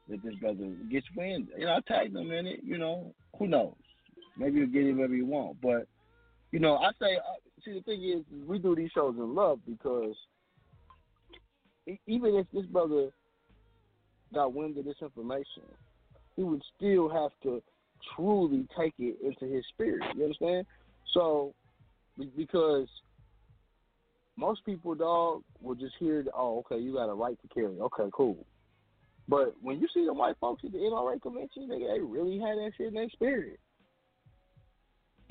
that this brother gets wind. You know, I tagged him in it. You know, who knows? Maybe you'll get it whatever you want, but. You know, I say, see, the thing is, we do these shows in love because even if this brother got wind of this information, he would still have to truly take it into his spirit. You understand? So, because most people, dog, will just hear, oh, okay, you got a right to carry. Okay, cool. But when you see the white folks at the N R A convention, they, they really had that shit in their spirit.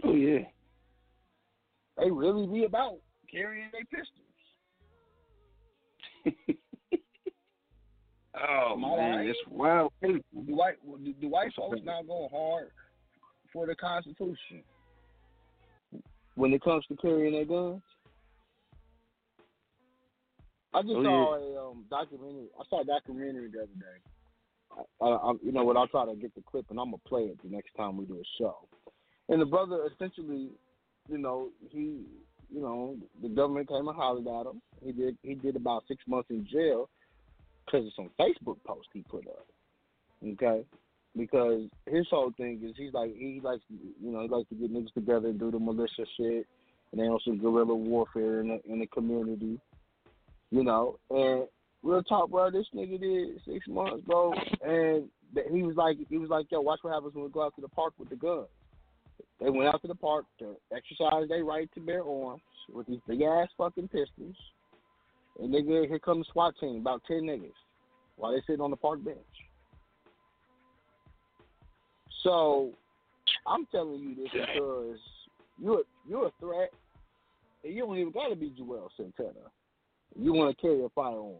Oh, yeah. They really be about carrying their pistols. oh, my man, right? It's wild. The white, the white folks not going hard for the Constitution when it comes to carrying their guns. I just oh, saw yeah. a um, documentary. I saw a documentary the other day. I, I, I, you know what? I'll try to get the clip, and I'm going to play it the next time we do a show. And the brother essentially... You know, he, you know, the government came and hollered at him. He did, he did about six months in jail because of some Facebook post he put up. Okay, because his whole thing is he's like he likes, you know, he likes to get niggas together and do the militia shit and then also guerrilla warfare in the, in the community. You know, and real talk, bro, this nigga did six months, bro, and he was like, he was like, yo, watch what happens when we go out to the park with the guns. They went out to the park to exercise their right to bear arms with these big-ass fucking pistols. And nigga, here comes the SWAT team, about ten niggas, while they're sitting on the park bench. So, I'm telling you this because you're, you're a threat, and you don't even got to be Joel Santana. You want to carry a firearm.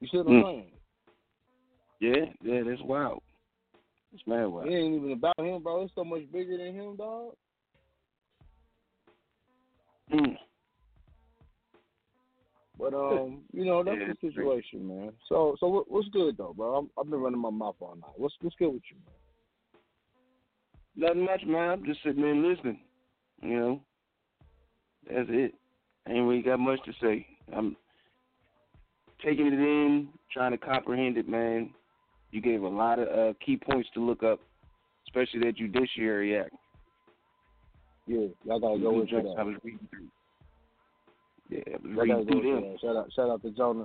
You see what I'm saying? Yeah, yeah, that's wild. This man was. It ain't even about him, bro. It's so much bigger than him, dog. Mm. But um, you know that's yeah, the situation, man. So so what, what's good though, bro? I'm, I've been running my mouth all night. What's what's good with you, man? Nothing much, man. I'm just sitting there and listening. You know, that's it. I ain't really got much to say. I'm taking it in, trying to comprehend it, man. You gave a lot of uh, key points to look up, especially that Judiciary Act. Yeah, y'all gotta go with that. I was reading through. Yeah, I was reading through them. Shout out, shout out to Jonah.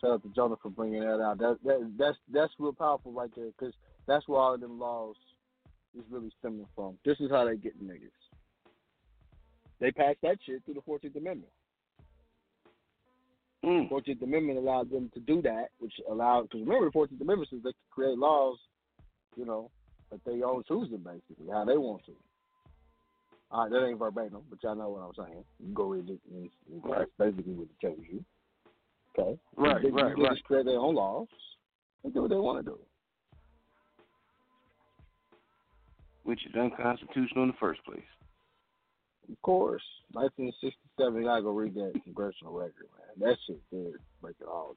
Shout out to Jonah for bringing that out. That, that that's that's real powerful right there, because that's where all of them laws is really stemming from. This is how they get niggas. They passed that shit through the Fourteenth Amendment. Mm. The Fourteenth Amendment allowed them to do that, which allowed, because remember the Fourteenth Amendment says they can create laws, you know, but they all choose them basically how they want to. All right, that ain't verbatim, but y'all know what I'm saying. You go read it, and that's basically what it tells you. Okay? Right, they, right, they right. They just create their own laws and do what they want to do. Which is unconstitutional in the first place. Of course. nineteen sixty-seven, you gotta go read that congressional record, man. That shit did break it all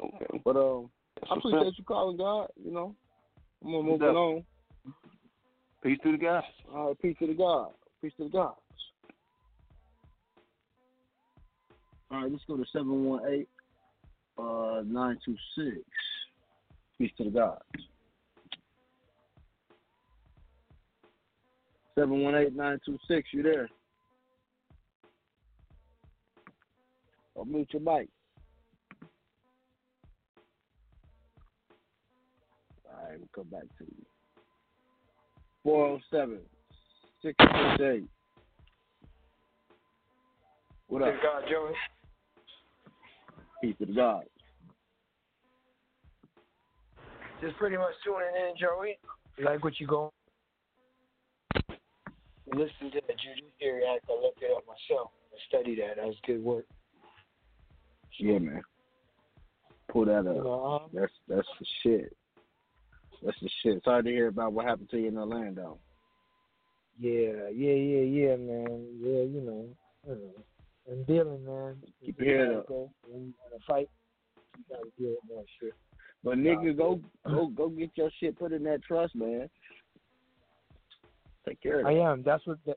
down. Okay. But, um, that's I appreciate up. You calling, God, you know. I'm gonna move it on. Peace to the gods. Uh, peace to the gods. Peace to the gods. All right, let's go to seven one eight, uh, nine two six. Peace to the gods. seven one eight, nine two six, you there? Or mute your mic. All right, we'll come back to you. four oh seven, six six eight. What up? Peace to God, Joey. Peace to God. Just pretty much tuning in, Joey. Like what you going. Listen to the Judiciary Act. I looked it up myself. I studied that. That was good work. Yeah, man. Pull that up. Uh-huh. That's that's the shit. That's the shit. Sorry to hear about what happened to you in Orlando. Yeah, yeah, yeah, yeah, man. Yeah, you know. You know. And dealing, man. Keep your head up. Go. When you gotta fight, you gotta deal with more shit. But nigga, go, go, go get your shit put in that trust, man. Take care of it. I am. That's what. That,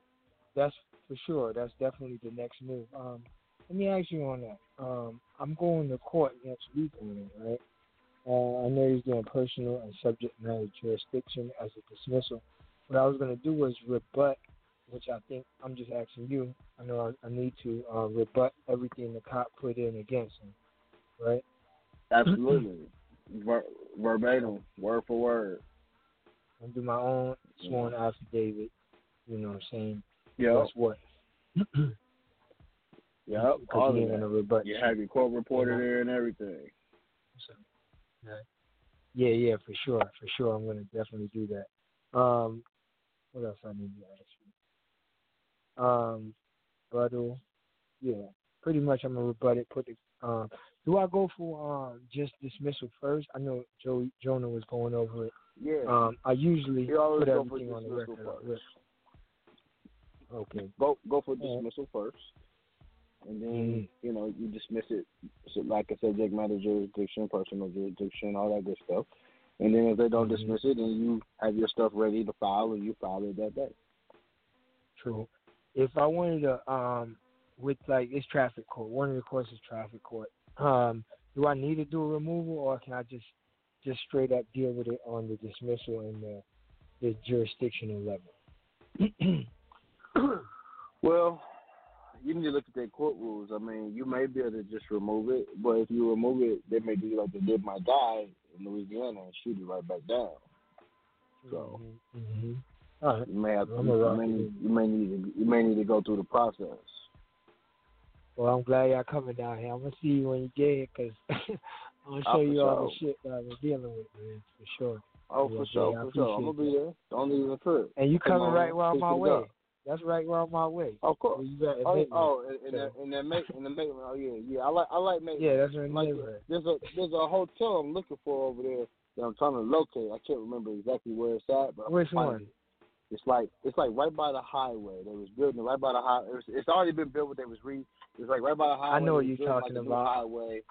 that's for sure. That's definitely the next move. Um, let me ask you on that. Um, I'm going to court next week on it, right? Uh, I know he's doing personal and subject matter jurisdiction as a dismissal. What I was going to do was rebut, which I think I'm just asking you. I know I, I need to uh, rebut everything the cop put in against him, right? Absolutely. Ver- verbatim, word for word. I'll do my own sworn mm-hmm. affidavit. You know what I'm saying? Yeah. That's what. Yeah. All of that. Rebut you have your court reporter there and everything. So. Yeah, yeah, for sure, for sure. I'm going to definitely do that. Um, what else I need to ask you? Um, rebuttal. Yeah, pretty much I'm going to rebut it. Put the, um, do I go for um, just dismissal first? I know Joey, Jonah was going over it. Yeah. Um, I usually put everything on the record. First. Okay. Go go for dismissal yeah. first. And then, mm-hmm. you know, you dismiss it, so like I said, subject matter jurisdiction, personal jurisdiction, all that good stuff. And then if they don't mm-hmm. dismiss it, then you have your stuff ready to file, and you file it that day. True. If I wanted to, um, with, like, it's traffic court. One of the courts is traffic court. Um, do I need to do a removal, or can I just, just straight up deal with it on the dismissal and the, the jurisdictional level? Well... you need to look at their court rules. I mean, you may be able to just remove it, but if you remove it, they may do like they did my guy in Louisiana and shoot it right back down. So mm-hmm. All right. you may have to, you, may need, you may need to, you may need to go through the process. Well, I'm glad y'all coming down here. I'm gonna see you when you get here, cause I'm gonna show oh, you sure. all the shit that I've been dealing with, man, for sure. Oh, yeah, for sure, yeah, for sure. I'm gonna be there. Don't leave the crib. And you coming right where I'm my way. Go. That's right around my way. Of course. Well, oh, oh, and, and, so. that, and that make, and the make, oh yeah, yeah. I like, I like making. Yeah, that's right. Like, there's a, there's a hotel I'm looking for over there that I'm trying to locate. I can't remember exactly where it's at, but which one? It. It's like it's like right by the highway. They was building it right by the highway. It was, it's already been built, but they was re. It's like right by the highway. I know what you're talking like about. Highway.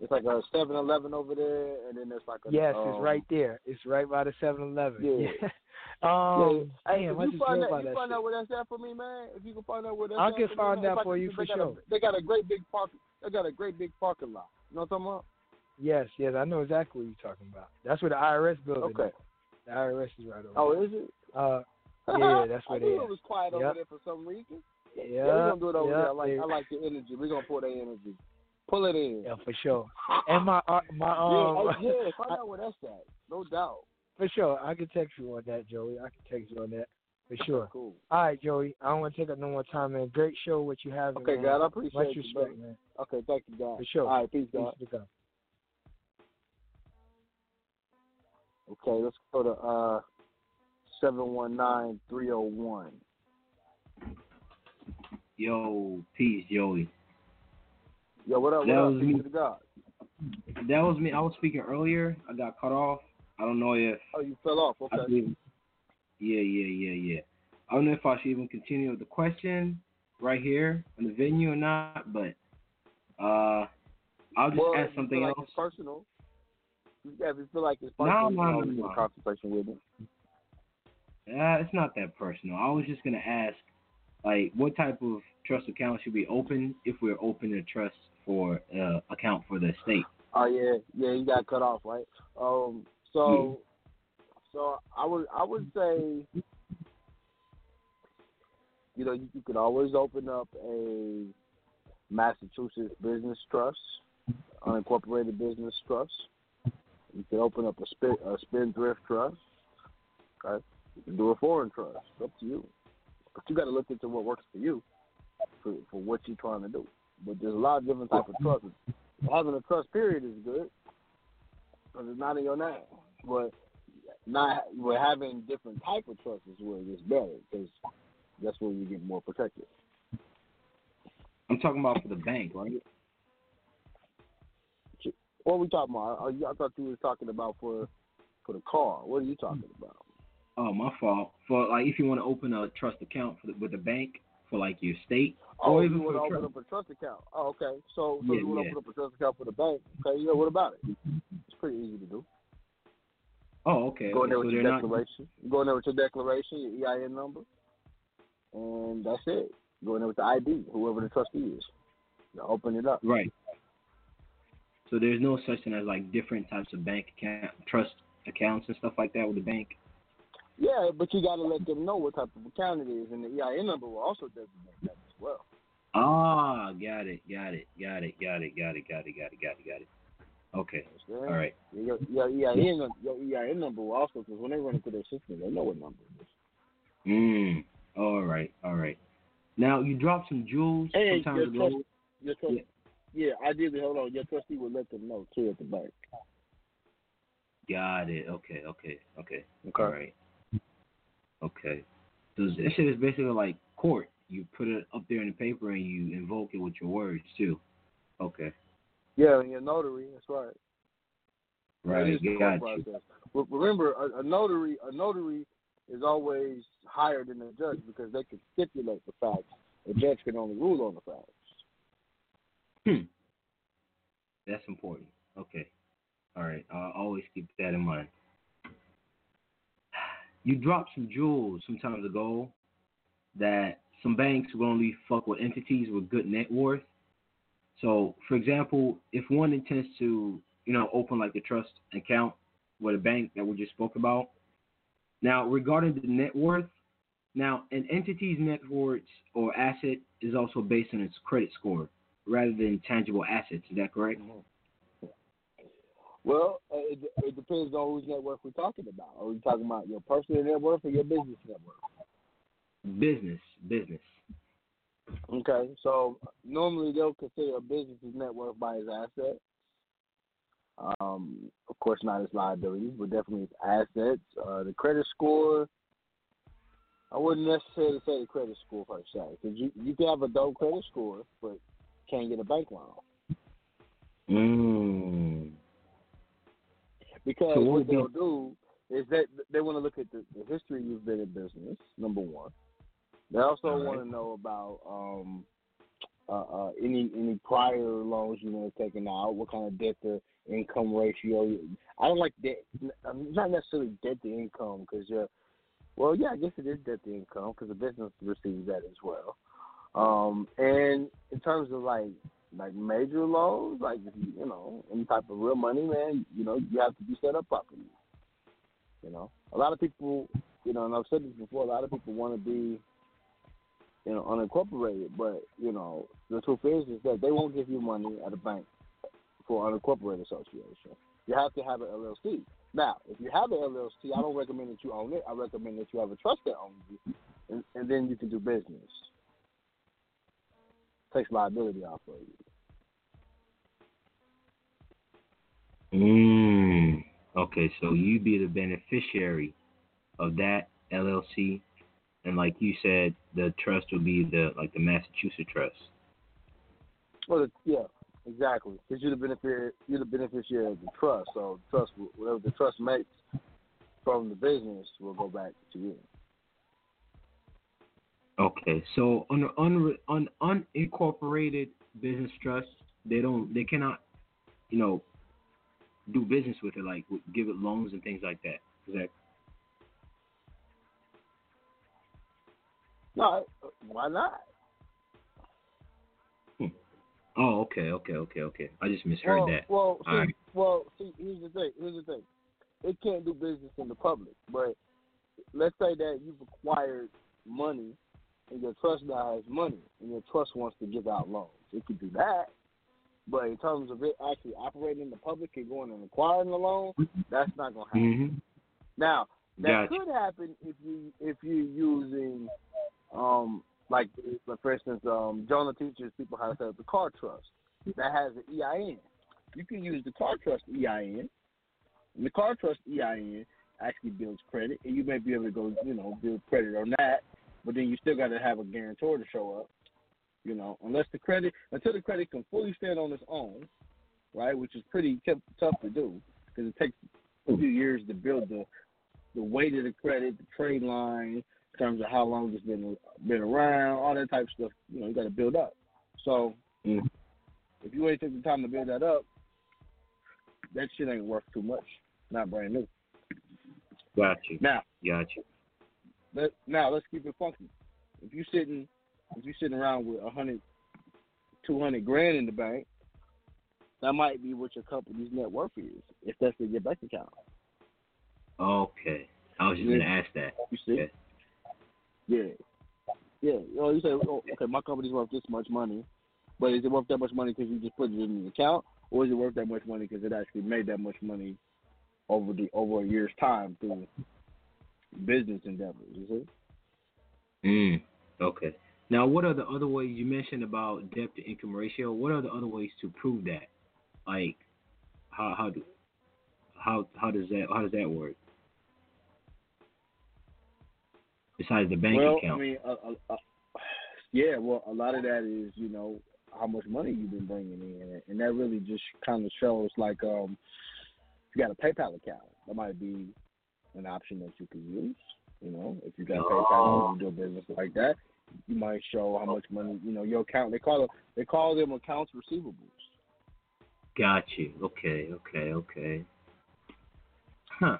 It's like a seven eleven over there, and then there's like a... Yes, um, it's right there. It's right by the seven eleven. Yeah. um, yeah. Damn, what's you find, that, about you that find out where that's at for me, man? If you can find out where that's I at I can for find me, out man, for you for sure. A, they got a great big park. They got a great big parking lot. You know what I'm talking about? Yes, yes. I know exactly what you're talking about. That's where the I R S building okay. is. The I R S is right over oh, there. Oh, is it? Uh, yeah, that's where they I knew it was quiet yep. over there for some reason. Yep. Yeah, we're going to do it over yep. there. I like, I like the energy. We're going to pour that energy. Pull it in. Yeah, for sure. And my uh, my um. Yeah, oh, yeah. Find out where that's at. No doubt. For sure, I can text you on that, Joey. I can text you on that. For sure. Cool. All right, Joey. I don't want to take up no more time, man. Great show, what you have. Okay, man. God, I appreciate much you, respect, man. Okay, thank you, God. For sure. All right, peace, God. Peace to God. Okay, let's go to uh seven one nine three zero one. Yo, peace, Joey. Yo, what up? That what was up? Me. That was me. I was speaking earlier. I got cut off. I don't know if. Oh, you fell off. Okay. Believe, yeah, yeah, yeah, yeah. I don't know if I should even continue with the question right here on the venue or not, but uh, I'll just well, ask if something you feel like else. It's personal. Yeah, if you feel like it's personal, no, no, no, no. A conversation with it. Uh, it's not that personal. I was just gonna ask, like, what type of trust account should be open if we're open to trust for uh, account for the state. Oh yeah, yeah, you got cut off, right? Um, so, yeah. so I would I would say, you know, you, you could always open up a Massachusetts business trust, unincorporated business trust. You could open up a, spin, a spendthrift trust. Okay, you can do a foreign trust. It's up to you, but you got to look into what works for you, for for what you're trying to do. But there's a lot of different types of trust. Having a trust period is good because it's not in your name. But not we're having different type of trust is where it gets better because that's where you get more protected. I'm talking about for the bank, right? What are we talking about? I thought you were talking about for for the car. What are you talking about? Oh, my fault. For like, if you want to open a trust account for the, with the bank. For like your state, oh, or even you want to open trust. up a trust account. Oh, okay. So, so yeah, you want to yeah. open up a trust account for the bank? Okay, yeah. What about it? It's pretty easy to do. Oh, okay. Go in there so with your declaration. Not... Go in there with your declaration, your E I N number, and that's it. Go in there with the I D, whoever the trustee is. Now open it up. Right. So there's no such thing as like different types of bank account, trust accounts, and stuff like that with the bank. Yeah, but you got to let them know what type of account it is, and the E I N number will also designate that as well. Ah, got it, got it, got it, got it, got it, got it, got it, got it, got it. Okay, all right. Your, your, E I N, your E I N number will also, because when they run into their system, they know what number it is. Mm, all right, all right. Now, you dropped some jewels hey, sometimes ago. Trust, your trust, yeah. yeah, ideally, hold on, your trustee would let them know, too, at the bank. Got it, okay, okay, okay, okay. All right. Okay. So that shit is basically like court. You put it up there in the paper and you invoke it with your words, too. Okay. Yeah, and your notary. That's right. Right. That got you. But remember, a, a notary a notary is always higher than a judge because they can stipulate the facts. A judge can only rule on the facts. Hmm. That's important. Okay. All right. I'll always keep that in mind. You dropped some jewels some time ago that some banks will only fuck with entities with good net worth. So, for example, if one intends to, you know, open like a trust account with a bank that we just spoke about. Now, regarding the net worth, now an entity's net worth or asset is also based on its credit score rather than tangible assets. Is that correct? Mm-hmm. Well, it, it depends on whose net worth we're talking about. Are we talking about your personal net worth or your business net worth? Business, business. Okay, so normally they'll consider a business's net worth by its assets. Um, of course, not its liabilities, but definitely its assets. Uh, the credit score, I wouldn't necessarily say the credit score per se, because you, you can have a dope credit score, but can't get a bank loan. Mmm. Because so what, what they'll do is that they want to look at the, the history you've been in business, number one. They also right. want to know about um, uh, uh, any any prior loans you may have taken out, what kind of debt to income ratio. I don't like debt, not necessarily debt to income, because you're, well, yeah, I guess it is debt to income because the business receives that as well. Um, and in terms of like like major loans, like you know any type of real money, man, you know you have to be set up properly. You know, a lot of people, you know, and I've said this before, a lot of people want to be, you know, unincorporated, but you know the truth is is that they won't give you money at a bank for an unincorporated association. You have to have an L L C. Now, if you have an L L C, I don't recommend that you own it. I recommend that you have a trust that owns it, and, and then you can do business. Takes liability off of you. Mm. Okay, so you be the beneficiary of that L L C, and like you said, the trust will be the like the Massachusetts trust. Well, yeah, exactly. Because you're the beneficiary, you're the beneficiary of the trust. So the trust, whatever the trust makes from the business, will go back to you. Okay, so on an un, un, unincorporated business trust, they don't, they cannot, you know, do business with it, like give it loans and things like that. Is that? No, why not? Hmm. Oh, okay, okay, okay, okay. I just misheard well, that. Well, see, right. well, see, here's the thing. Here's the thing. It can't do business in the public, but let's say that you've acquired money. And your trust now has money, and your trust wants to give out loans. It could do that, but in terms of it actually operating in the public and going and acquiring the loan, that's not going to happen. Mm-hmm. Now, that gotcha. Could happen if you if you're using, um, like, like for instance, um, Jonah teaches people how to set up the car trust that has an E I N. You can use the car trust E I N, and the car trust E I N actually builds credit, and you may be able to go, you know, build credit on that. But then you still got to have a guarantor to show up, you know, unless the credit, until the credit can fully stand on its own, right, which is pretty t- tough to do because it takes a few years to build the the weight of the credit, the trade line, in terms of how long it's been been around, all that type of stuff, you know, you got to build up. So mm-hmm. if you ain't taking the time to build that up, that shit ain't worth too much. Not brand new. Gotcha. Now. Gotcha. Let, now, let's keep it funky. If you're sitting, if you're sitting around with one hundred, two hundred grand in the bank, that might be what your company's net worth is, if that's in your bank account. Okay. I was just yeah. going to ask that. You see? Okay. Yeah. Yeah. Oh, you say, oh, okay, my company's worth this much money, but is it worth that much money because you just put it in the account, or is it worth that much money because it actually made that much money over the over a year's time through business endeavors, you see? Mm, okay. Now, what are the other ways you mentioned about debt to income ratio? What are the other ways to prove that? Like, how how do how how does that how does that work? Besides the bank well, account. I mean, uh, uh, yeah. Well, a lot of that is, you know, how much money you've been bringing in, and that really just kind of shows like um, if you got a PayPal account, that might be an option that you can use, you know, if you got PayPal and you do business like that, you might show how much money, you know, your account. They call them, they call them accounts receivables. Got you. Okay, okay, okay. Huh.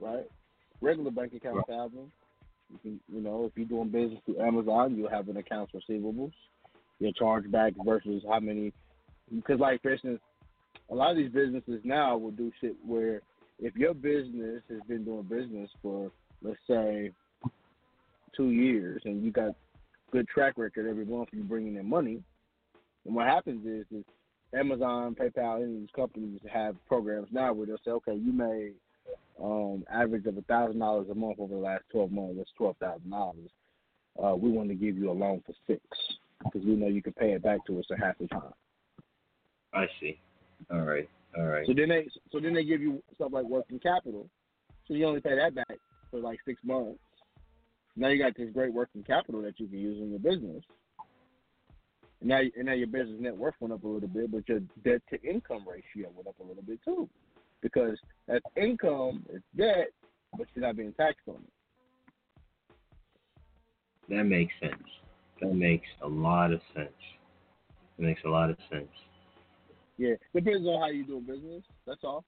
Right. Regular bank accounts right. have them. You can, you know, if you're doing business through Amazon, you'll have an accounts receivables. Your chargeback versus how many, because like for instance, a lot of these businesses now will do shit where. If your business has been doing business for, let's say, two years, and you got good track record every month, you bringing in money, and what happens is, is Amazon, PayPal, any of these companies have programs now where they'll say, okay, you made um, average of a thousand dollars a month over the last twelve months. That's twelve thousand dollars. Uh, we want to give you a loan for six because we know you can pay it back to us in half the time. I see. All right. All right. So then they so then they give you stuff like working capital. So you only pay that back for like six months. Now you got this great working capital that you can use in your business. And now and now your business net worth went up a little bit, but your debt to income ratio went up a little bit too, because That's income, it's debt, but you're not being taxed on it. That makes sense. That makes a lot of sense. It makes a lot of sense. Yeah, depends on how you do business. That's all.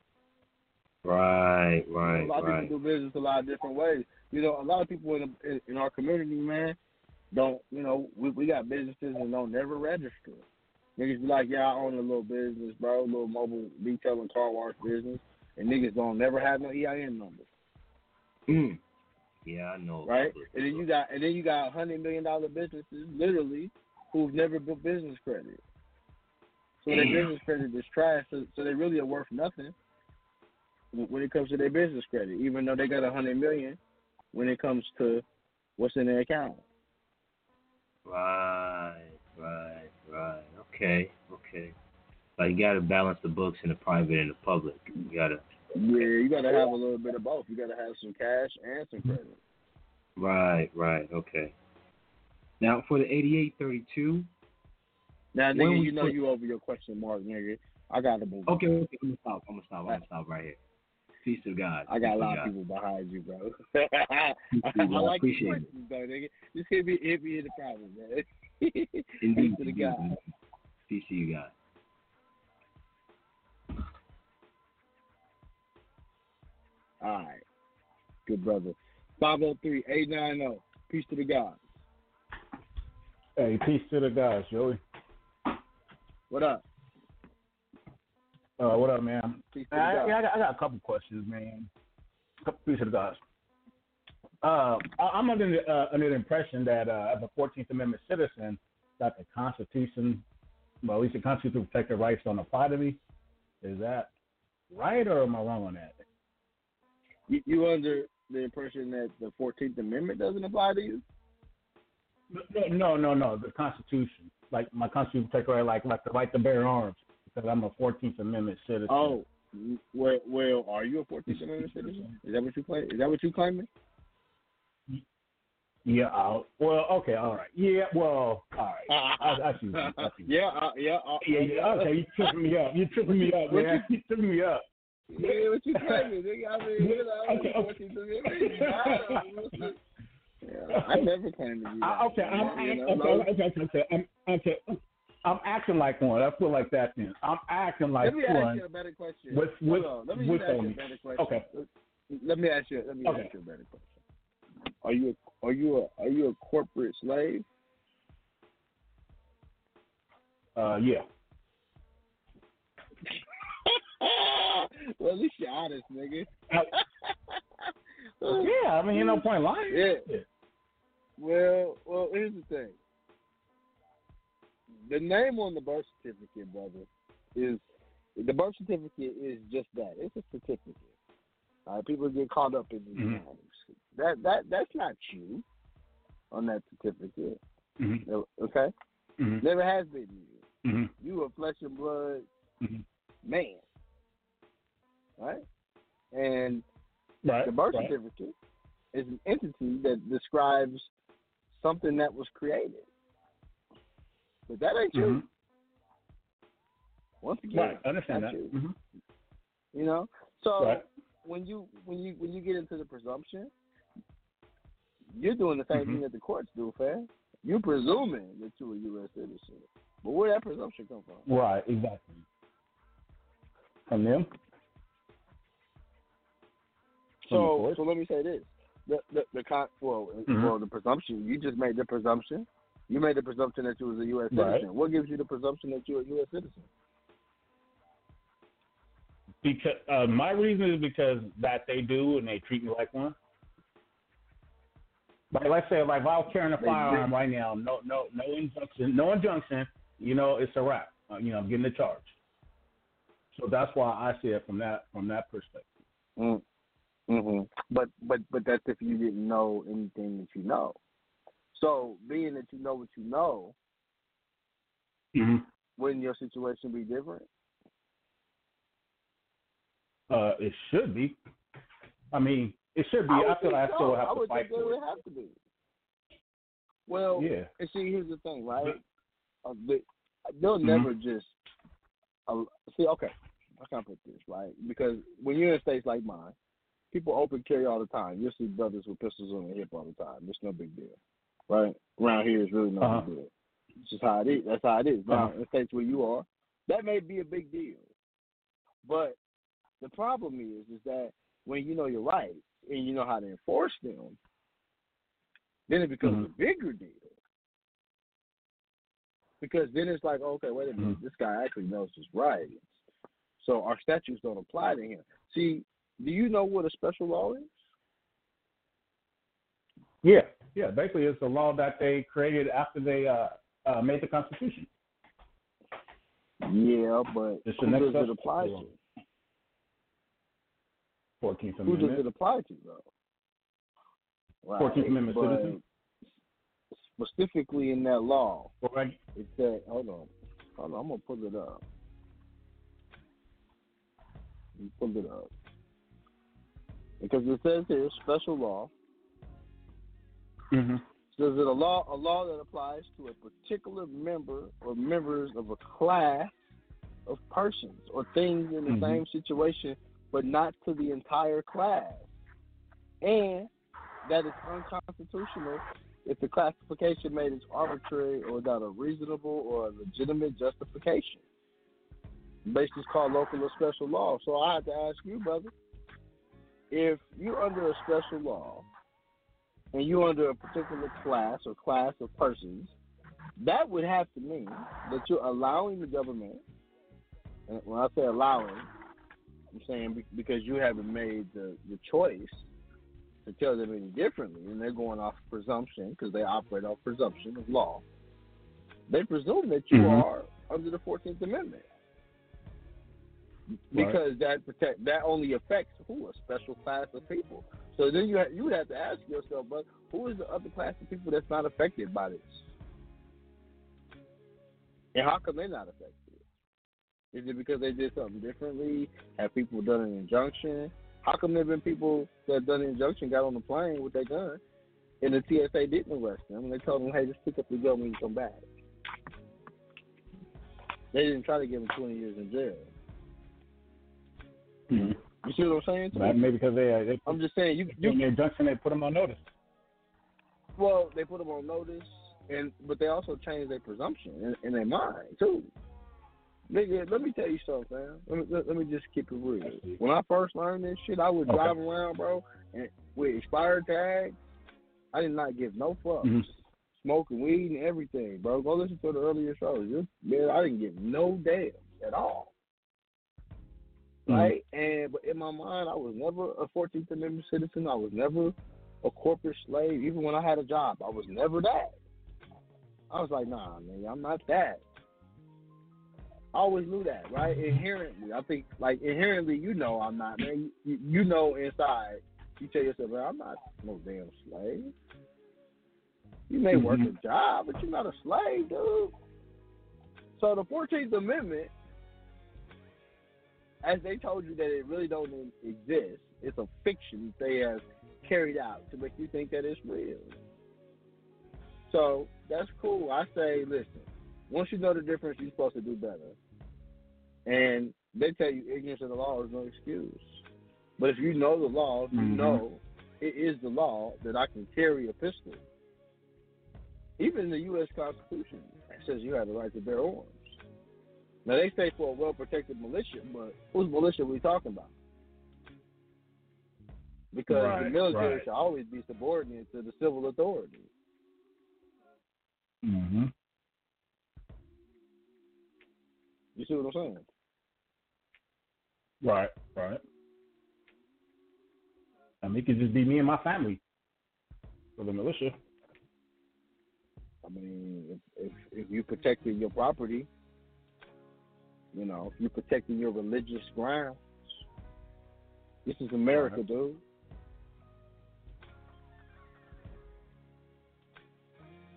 Right, right, right. A lot of right. people do business a lot of different ways. You know, a lot of people in the, in our community, man, don't. You know, we we got businesses and don't never register. Niggas be like, yeah, I own a little business, bro, a little mobile detail and car wash business, and niggas don't never have no E I N number. Mm. Yeah, I know. Right, and then you got and then you got hundred million dollar businesses, literally, who've never built business credit. So their business credit is trash. So, so they really are worth nothing when it comes to their business credit, even though they got a hundred million. When it comes to what's in their account. Right, right, right. Okay, okay. So you got to balance the books in the private and the public. You got to. Yeah, you got to have a little bit of both. You got to have some cash and some credit. Right, right. Okay. Now for the eighty-eight thirty-two. Now, nigga, you know put... you over your question mark, nigga. I got to move. Okay, on. okay. I'm gonna stop. I'm gonna stop. I'm gonna stop right here. Peace to God. I got Peace a lot of God. people behind you, bro. I, I like your questions, though, nigga. Just hit me, hit me in the problem, man. Peace indeed, to the God. Indeed. Peace to you, God. All right. Good brother. five oh three eight nine oh. Peace to the God. Hey, peace to the God, Joey. What up? Uh, what up, man? I, I, I, got, I got a couple questions, man. A couple pieces of guys. Uh, I, I'm under the, uh, under the impression that uh, as a Fourteenth Amendment citizen, that the Constitution, well, at least the Constitution protected rights don't apply to me. Is that right, or am I wrong on that? You, you under the impression that the Fourteenth Amendment doesn't apply to you? No, no, no. The Constitution, like my Constitution protected right, like like the right to bear arms. Because I'm a Fourteenth Amendment citizen. Oh, well, well, are you a Fourteenth Amendment citizen? Is that what you claim? Is that what you claiming? Yeah. I'll, well, okay. All right. Yeah. Well. All right. I, I see. I see. Yeah. Uh, yeah, uh, yeah. Yeah. Okay. You tripping me up. You tripping me up, man. You tripping me up. Yeah. What you claiming? I mean, you know, okay. Fourteenth Amendment. Yeah, I never claimed to be that. Okay. I'm, you know, okay, okay. Okay. Okay. I'm, okay. I'm acting like one. I feel like that then. I'm acting like one. Let me one. ask you a better question. What's, what's, Hold on. Let me what's ask on you a better question. Okay. Let, let me ask you. Let me okay. ask you a better question. Are you a, are you a are you a corporate slave? Uh, yeah. Well, at least you're honest, nigga. I, yeah, I mean, you know, point lying. Yeah. yeah. Well, well, here's the thing. The name on the birth certificate, brother, is the birth certificate is just that. It's a certificate. Uh, people get caught up in these mm-hmm. names. That that that's not you on that certificate. Mm-hmm. Okay, mm-hmm. never has been you. Mm-hmm. You a flesh and blood mm-hmm. man, right? And right. the birth right. certificate is an entity that describes something that was created. But that ain't you. Mm-hmm. Once again, right. I understand that. You. Mm-hmm. you know, so right. when you when you when you get into the presumption, you're doing the same mm-hmm. thing that the courts do, fam. You're presuming that you're a U S citizen, but where that presumption come from? Right, exactly. From them. So, so let me say this: the the the con- well, mm-hmm. well, the presumption. You just made the presumption. You made the presumption that you was a U S right. citizen. What gives you the presumption that you're a U S citizen? Because uh, my reason is because that they do and they treat me like one. Like let's say, like if I was carrying a firearm right now, no, no, no injunction, no injunction. You know, it's a wrap. Uh, you know, I'm getting the charge. So that's why I see it from that from that perspective. Mm. Mm-hmm. But but but that's if you didn't know anything that you know. So, being that you know what you know, mm-hmm. wouldn't your situation be different? Uh, it should be. I mean, it should be. I, I feel like so. I still have I to fight for it. I would think it would have to be. Well, yeah. And see, here's the thing, right? Uh, they'll never mm-hmm. just... Uh, see, okay. how can I put this, right? Because when you're in states like mine, people open carry all the time. You'll see brothers with pistols on their hip all the time. It's no big deal, right? Around here, it's really no uh-huh. big deal. It's just how it is. That's how it is. Now, in states where you are, that may be a big deal. But the problem is, is that when you know your rights and you know how to enforce them, then it becomes mm-hmm. a bigger deal. Because then it's like, okay, wait a minute, mm-hmm. this guy actually knows his rights. So our statutes don't apply to him. See, do you know what a special law is? Yeah, yeah. Basically, it's a law that they created after they uh, uh, made the Constitution. Yeah, but it's who the next does it apply to? Fourteenth Amendment. Who does it apply to, though? Fourteenth right, Amendment citizen. Specifically in that law, right. It said, hold on, hold on, I'm going to pull it up. Pull it up. Because it says here, special law. Mm-hmm. Says that a law, a law that applies to a particular member or members of a class of persons or things in the mm-hmm. same situation, but not to the entire class, and that is unconstitutional if the classification made is arbitrary or without a reasonable or legitimate justification. Basically, it's called local or special law. So I have to ask you, brother, if you're under a special law and you're under a particular class or class of persons, that would have to mean that you're allowing the government, and when I say allowing, I'm saying because you haven't made the, the choice to tell them any differently, and they're going off presumption because they operate off presumption of law. They presume that you mm-hmm. are under the fourteenth Amendment. Because right. that protect that only affects who? A special class of people. So then you ha- you would have to ask yourself, but who is the other class of people that's not affected by this? And how come they're not affected? Is it because they did something differently? Have people done an injunction? How come there have been people that done an injunction, got on the plane with their gun, and the T S A didn't arrest them, and they told them, hey, just pick up your gun when you come back? They didn't try to give them twenty years in jail. Mm-hmm. You see what I'm saying? To right, maybe because they, uh, they, I'm just saying you. you in the injunction, they put them on notice. Well, they put them on notice, and but they also changed their presumption in, in their mind too. Nigga, let me tell you something, man. Let me let, let me just keep it real. When I first learned this shit, I was okay. driving around, bro, and with expired tags. I did not give no fucks. Mm-hmm. Smoking weed and everything, bro. Go listen to the earlier shows. Just, man, I didn't give no damn at all. Right? And but in my mind, I was never a fourteenth Amendment citizen. I was never a corporate slave. Even when I had a job, I was never that. I was like, nah, man, I'm not that. I always knew that, right? Inherently. I think, like, inherently, you know I'm not, man. You, you know inside. You tell yourself, man, I'm not no damn slave. You may work mm-hmm. a job, but you're not a slave, dude. So the fourteenth Amendment, as they told you that it really don't exist, it's a fiction they have carried out to make you think that it's real. So that's cool. I say, listen, once you know the difference, you're supposed to do better. And they tell you ignorance of the law is no excuse. But if you know the law, you mm-hmm. know it is the law that I can carry a pistol. Even the U S Constitution says you have the right to bear arms. Now, they say for a well-protected militia, but whose militia are we talking about? Because right, the military right. should always be subordinate to the civil authority. Mm-hmm. You see what I'm saying? Right, right. I mean, it could just be me and my family for the militia. I mean, if if, if you protected your property, you know, if you're protecting your religious grounds, this is America, right. dude.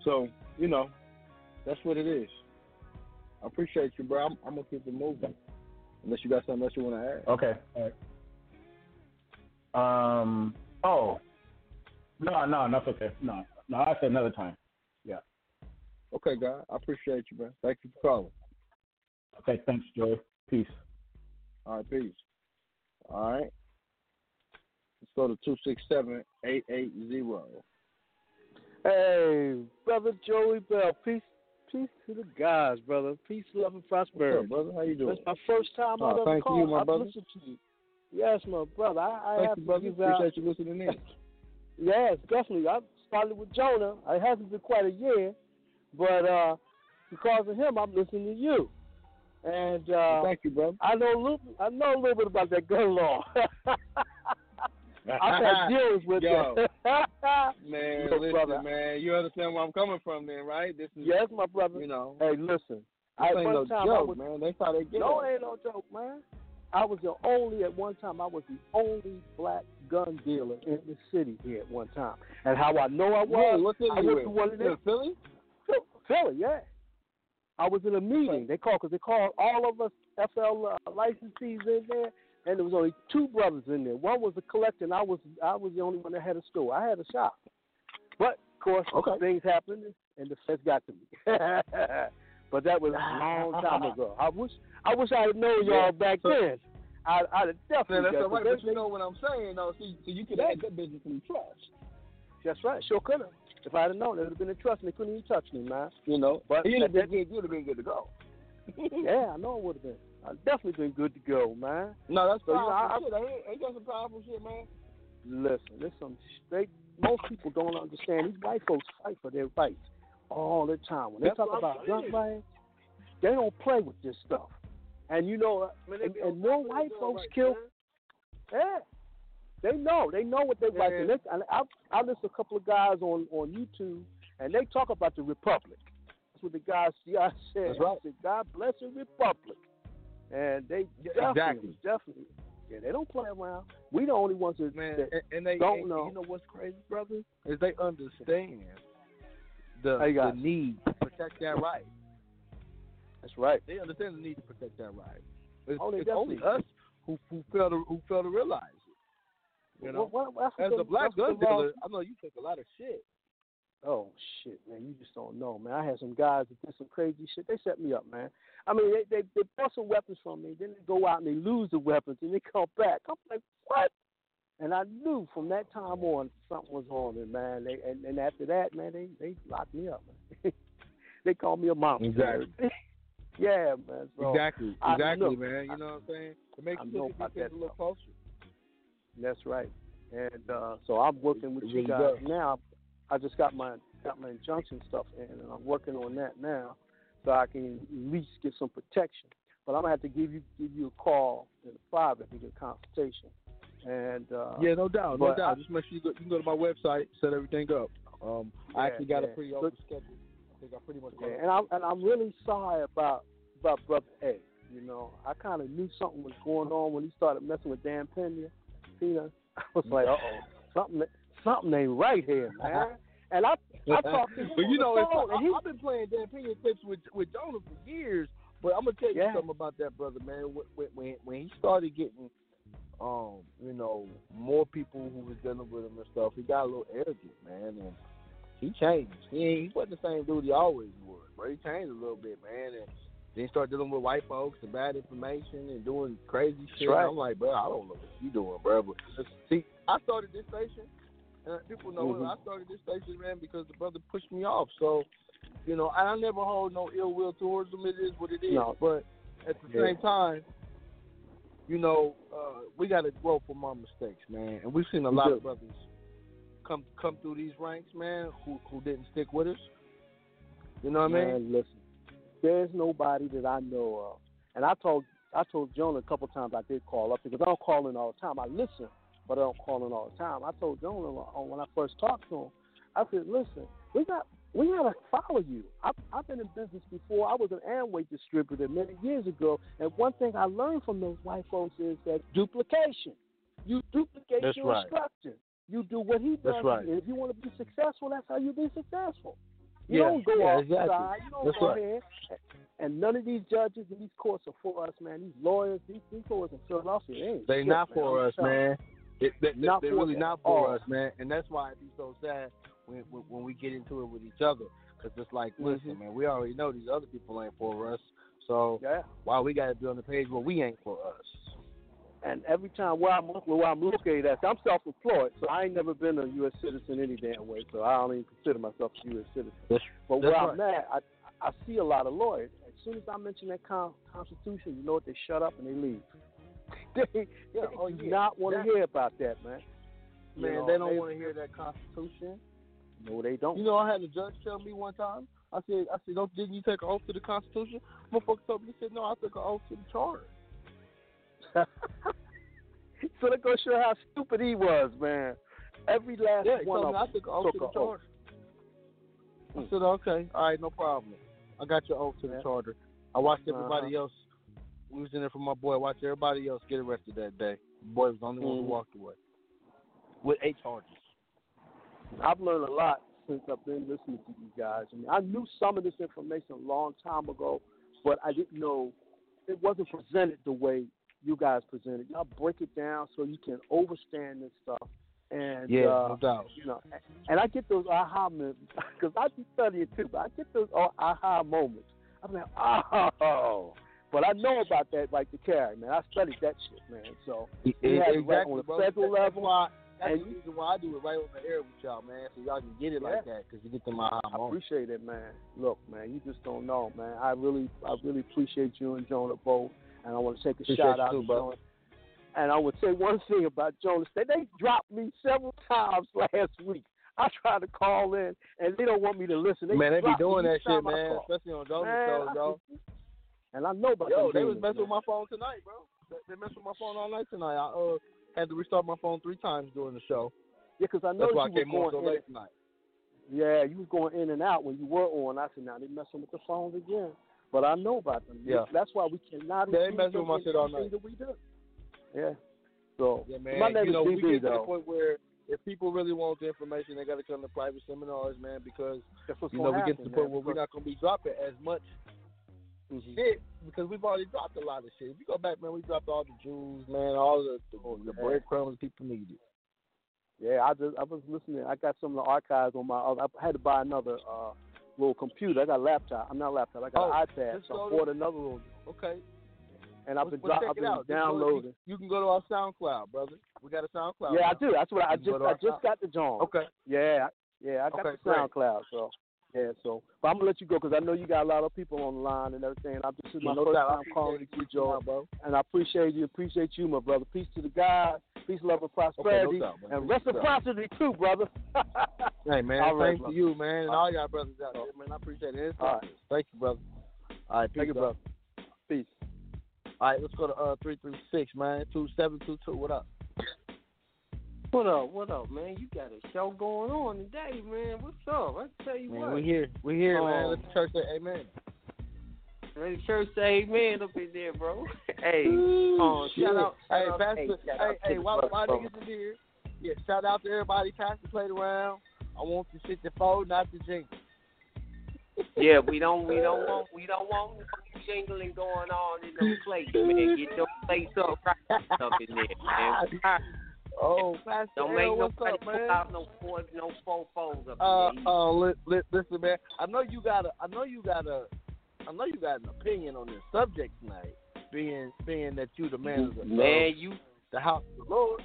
So, you know, that's what it is. I appreciate you, bro. I'm, I'm going to keep it moving. Unless you got something else you want to add. Okay. All right. Um. Oh. No, no, that's okay. No, no, I said another time. Yeah. Okay, guy. I appreciate you, bro. Thank you for calling. Okay, thanks, Joe. Peace. All right, peace. All right. Let's go to two six seven, eight eight zero. Hey, Brother Joey Bell. Peace peace to the gods, brother. Peace, love, and prosperity. What's up, brother? How you doing? That's my first time on oh, the call. Thank you, my I've brother. To you. Yes, my brother. I, I thank have you, brother. Appreciate you listening in. Yes, definitely. I started with Jonah. It hasn't been quite a year, but uh, because of him, I'm listening to you. And uh, well, thank you, brother. I know a little. I know a little bit about that gun law. I've had deals with Yo, that. Man, Yo, listen, brother. Man. You understand where I'm coming from, then, right? This is yes, my brother. You know. Hey, listen. This I, ain't no joke, was, man. They thought they get no, it. No, ain't no joke, man. I was the only, at one time, I was the only black gun dealer in the city here at one time. And how I know I was, yeah, what city I went to one of them. Philly? Philly, yeah. I was in a meeting. They called, because they called all of us F L uh, licensees in there, and there was only two brothers in there. One was a collector, and I was I was the only one that had a store. I had a shop. But, of course, okay. things happened, and the feds got to me. But that was a long time ago. I wish I wish I had known y'all yeah. back so, then. I, I'd have definitely. That's all right, but you know what I'm saying, though. See, so you could add that business in trust. That's right. Sure could have. If I had known, it would have been a trust, and they couldn't even touch me, man. You know, but you'd have been good. You'd have been good to go. Yeah, I know it would have been. I'd definitely been good to go, man. No, that's so, powerful. You know, I, I, shit. Ain't that some powerful shit, man? Listen, there's some. They most people don't understand. These white folks fight for their rights all the time. When that's they talk about gun rights, they don't play with this stuff. And you know, man, and, and more white folks right kill. There. Yeah. They know. They know what they like. And they, I, I listen to a couple of guys on, on YouTube, and they talk about the Republic. That's what the guys I said. That's right. I said, God bless the Republic. And they definitely, exactly. definitely, yeah, they don't play around. We the only ones that, man, that and, and they, don't and, know. You know what's crazy, brother? Is they understand the, the need to protect that right. That's right. They understand the need to protect that right. It's, oh, it's only us who, who, fail to, who fail to realize. You know? What, what, as a black gun dealer, I know you take a lot of shit. Oh, shit, man. You just don't know, man. I had some guys that did some crazy shit. They set me up, man. I mean, they, they, they bought some weapons from me. Then they go out and they lose the weapons, and they come back. I'm like, what? And I knew from that time on something was on me, man. They, and, and after that, man, they, they locked me up. Man. They called me a monster. Exactly. Yeah, man. So exactly. I exactly, look, man. You know what I'm saying? It makes you look at things a little closer. That's right, and uh, so I'm working with you guys now. I just got my got my injunction stuff in, and I'm working on that now, so I can at least get some protection. But I'm gonna have to give you give you a call in private to get a consultation. And uh, yeah, no doubt, no doubt. I, just make sure you go. You can go to my website, set everything up. Um, yeah, I actually got yeah. a pretty open so, schedule. I think I pretty much got yeah, it. And I'm and I'm really sorry about about Brother A. You know, I kind of knew something was going on when he started messing with Dan Pena. I was like, uh-oh, something, something ain't right here, man. And I, I talked to him well, you know, on the phone. Like, I've been playing Dan Pena clips with with Jonah for years, but I'm gonna tell you yeah. something about that brother, man. When, when when he started getting, um, you know, more people who was dealing with him and stuff, he got a little arrogant, man, and he changed. He he wasn't the same dude he always was, but he changed a little bit, man, and then he started dealing with white folks and bad information and doing crazy shit. Right. I'm like, bro, I don't know what you doing, bro. But see, I started this station, and people know mm-hmm. I started this station, man, because the brother pushed me off. So, you know, I never hold no ill will towards him. It is what it is. No. But at the yeah. same time, you know, uh, we got to grow from our mistakes, man. And we've seen a lot yeah. of brothers come come through these ranks, man, who, who didn't stick with us. You know what man, I mean? Man, listen. There's nobody that I know of. And I told I told Jonah a couple times I did call up because I don't call in all the time. I listen, but I don't call in all the time. I told Jonah when I first talked to him, I said, listen, we got we got to follow you. I've, I've been in business before. I was an Amway distributor many years ago. And one thing I learned from those white folks is that duplication. You duplicate that's your right. instructor. You do what he does. Right. If you want to be successful, that's how you be successful. You yeah, don't go yeah, outside. Exactly. You don't that's go right. in. And none of these judges in these courts are for us, man. These lawyers, these lawyers in Philadelphia, they ain't they're not, for us, man. It, they, not they're for really us, man. They're really not for us, man. And that's why it be so sad when, when we get into it with each other. Because it's like, listen, mm-hmm. man, we already know these other people ain't for us. So yeah. why we got to be on the page where we ain't for us? And every time where I'm, where I'm located at, I'm self-employed, so I ain't never been a U S citizen any damn way, so I don't even consider myself a U S citizen. That's, but where right. I'm at, I, I see a lot of lawyers. As soon as I mention that con- Constitution, you know what? They shut up and they leave. They, they oh, do yeah. not want to hear about that, man. Man, you know, they don't want to hear that Constitution. No, they don't. You know, I had a judge tell me one time. I said, I said, don't didn't you take an oath to the Constitution? Motherfucker told me, he said, no, I took an oath to the Charter. So that goes to show how stupid he was, man. Every last yeah, one of them. I took an oath to the Charter. I said, okay, all right, no problem. I got your oath to the yeah. Charter. I watched everybody uh-huh. else. We was in there for my boy. I watched everybody else get arrested that day. The boy was the only mm-hmm. one who walked away with eight charges. I've learned a lot since I've been listening to you guys. I mean, I knew some of this information a long time ago, but I didn't know it wasn't presented the way you guys presented. Y'all break it down so you can understand this stuff. And, yeah, uh, no doubt. You know, and I get those aha moments because I be studying too. But I get those aha moments. I'm like, oh. But I know about that like the carry, man. I studied that shit, man. So it, you had exactly, it right on the federal level. Why, that's and the reason why I do it right on the air with y'all, man, so y'all can get it yeah. like that because you get to my aha I moment. Appreciate it, man. Look, man, you just don't know, man. I really, I really appreciate you and Jonah both. And I want to take a appreciate shout out too, to Jonah. And I would say one thing about Jonah. They, they dropped me several times last week. I tried to call in, and they don't want me to listen. They man, they be doing that shit, man, especially on Jonah's shows, though. And I know about Yo, they was messing with my phone tonight, bro. They, they messed with my phone all night tonight. I uh, had to restart my phone three times during the show. Yeah, because I know That's why you I came were going on so late tonight. Yeah, you was going in and out when you were on. I said, now they messing with the phones again. But I know about them. Yeah. That's why we cannot yeah, they messing with my shit all night. That we do. Yeah. So yeah, man. My name you is know, D B, we get though. To the point where if people really want the information, they got to come to private seminars, man, because you know we happen, get to the point man. where we're not going to be dropping as much Mm-hmm. shit, because we've already dropped a lot of shit. If you go back, man, we dropped all the Jews, man, all the, the, oh, the breadcrumbs people needed. Yeah, I just I was listening. I got some of the archives on my. I had to buy another uh, little computer. I got a laptop. I'm not a laptop. I got oh, an iPad. So I bought another one. Okay. And I've been, well, dro- I've been downloading. You, you can go to our SoundCloud, brother. We got a SoundCloud. Yeah, now. I do. That's what I, I just I just got the John. Okay. Yeah, yeah, I got okay, the SoundCloud. Great. So. Yeah, so, but I'm going to let you go because I know you got a lot of people on the line and everything. I'm just my no first doubt. time calling you, Joe, bro. And I appreciate you, appreciate you, my brother. Peace to the God, peace, love, and prosperity. Okay, no doubt, and reciprocity, too, brother. Hey, man, all right, thanks brother. to you, man, and all y'all brothers out there, man. I appreciate it. All right. Thank you, brother. All right, peace, Thank you, brother. Peace. All right, let's go to uh, three three six, man, two seven two two. What up? What up, what up, man? You got a show going on today, man. What's up? I tell you man, what. Man, we here. We here, um, man. Let the church say amen. Let the church say amen up in there, bro. Hey, Ooh, um, shout out. Hey, shout Pastor, out, hey, out hey, hey while my niggas is here, yeah, shout out to everybody. Pastor played around. I want the shit to fold, not to jingle. Yeah, we don't, we don't want, we don't want jingling going on in those plates, man. Get those plates up right up in there, man. Oh, Pastor don't make no put out no fours, no four fours up uh, there. Uh, li- li- listen, man. I know you got a, I know you got a, I know you got an opinion on this subject tonight. Being, being that you the man of the man, you the house of the Lord.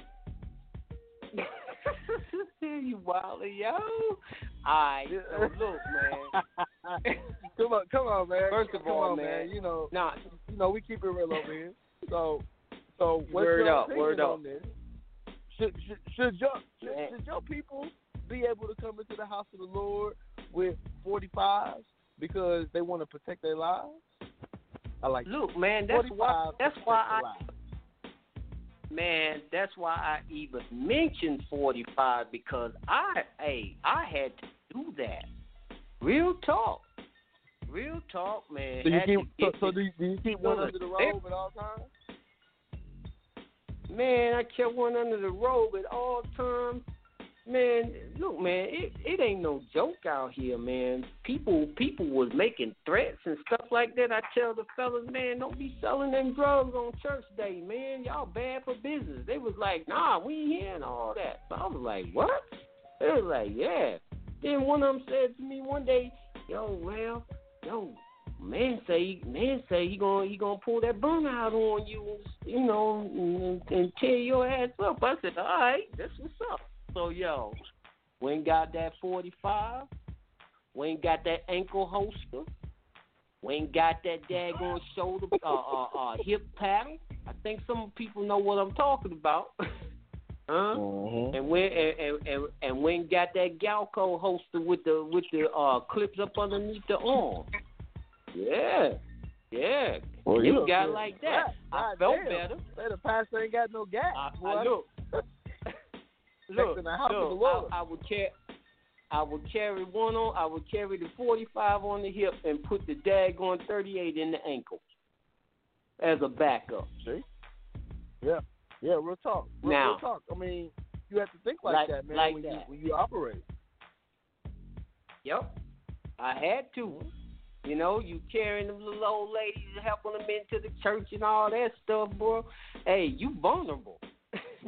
You wildin', yo. All right, so look, man. Come on, come on, man. First of come all, on, man. man, you know, nah. you know, we keep it real over here. So, so what's word your up, word on up. This? Should, should, should, your, should, should your people be able to come into the house of the Lord with forty-fives because they want to protect their lives? I like Look, that. man, that's why, that's why I, man, that's why I even mentioned forty-five because I, hey, I had to do that. Real talk. Real talk, man. So, you keep, so, so do, you, do you keep one under the robe at all times? Man, I kept one under the robe at all times. Man, look, man, it, it ain't no joke out here, man. People people was making threats and stuff like that. I tell the fellas, man, don't be selling them drugs on church day, man. Y'all bad for business. They was like, nah, we ain't hearing all that. So I was like, what? They was like, yeah. Then one of them said to me one day, yo, well, yo, Man say man say he gonna he gonna pull that bung out on you, you know, and, and tear your ass up. I said, all right, that's what's up. So yo, we ain't got that forty-five. We ain't got that ankle holster. We ain't got that daggone shoulder uh, uh, uh hip paddle. I think some people know what I'm talking about. Huh? Mm-hmm. And we and, and, and, and we ain't got that Galco holster with the with the uh, clips up underneath the arm. Yeah, yeah. Well, you got good. Like that. God, I felt damn. better. That the pastor ain't got no gas. I, boy. I look, look. In the house look of the Lord. I, I would carry, I would carry one on. I would carry the forty-five on the hip and put the daggone thirty-eight in the ankle as a backup. See? Yeah, yeah. Real talk. Real, now, real talk. I mean, you have to think like, like that, man. Like when, that. You, when you operate. Yep, I had to. You know, you carrying them little old ladies and helping them into the church and all that stuff, bro. Hey, you vulnerable.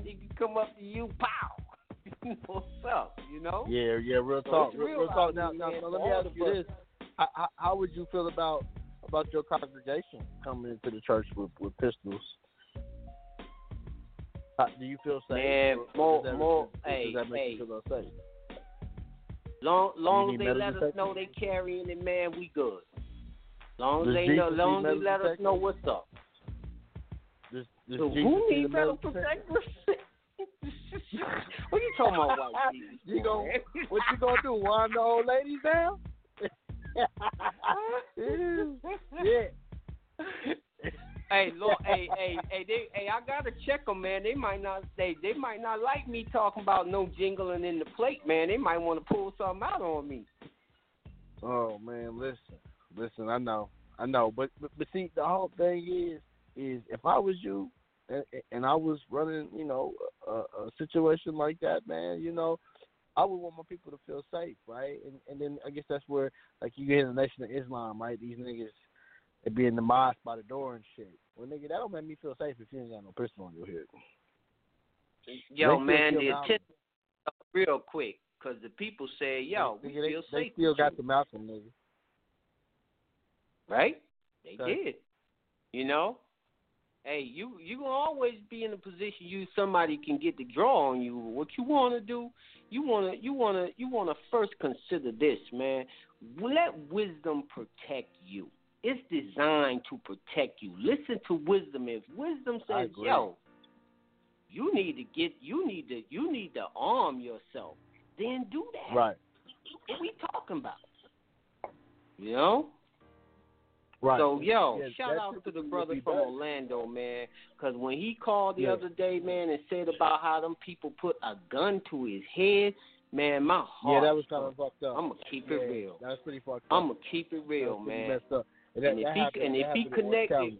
They can come up to you, pow. What's up, you know? Yeah, yeah, real talk. So real, real, real talk. Now, now, now let me ask you this. How, how, how would you feel about about your congregation coming into the church with, with pistols? How, do you feel safe? Yeah, more, does more. Make, hey, does that make hey. you feel safe? Long, long as they let us know they carrying it, man, we good. Long as they know, long as they let us know what's up. So who needs metal protectors? What you talking about, white Jesus? You gonna, what you gonna do? Wind the old ladies down? Yeah. Hey, Lord, hey, hey, hey, they, hey, I gotta check them, man. They might not, they, they might not like me talking about no jingling in the plate, man. They might want to pull something out on me. Oh man, listen, listen, I know, I know, but but, but see, the whole thing is, is if I was you, and, and I was running, you know, a, a situation like that, man, you know, I would want my people to feel safe, right? And and then I guess that's where, like, you get in the Nation of Islam, right? These niggas. It be in the mosque by the door and shit. Well, nigga, that don't make me feel safe if you ain't got no pistol on your head. Yo, they man, the attention real quick, because the people say, yo, they, we they, feel they safe. They still got you. The Malcolm, nigga. Right? They so, did. You know? Hey, you you always be in a position you somebody can get the draw on you. What you want to do, you want to you want to you want to first consider this, man. Let wisdom protect you. It's designed to protect you. Listen to wisdom. If wisdom says, yo, you need to get you need to you need to arm yourself, then do that. Right. What are we talking about? You know? Right. So yo, yes, shout out to the brother from bad. Orlando, man. Cause when he called the yes. other day, man, and said about how them people put a gun to his head, man, my heart. Yeah, that was kind of fucked up. I'm gonna keep yeah, it real. That was pretty fucked up. I'm gonna keep it real, man. Messed up. And, that, and if he happened, and if he connected,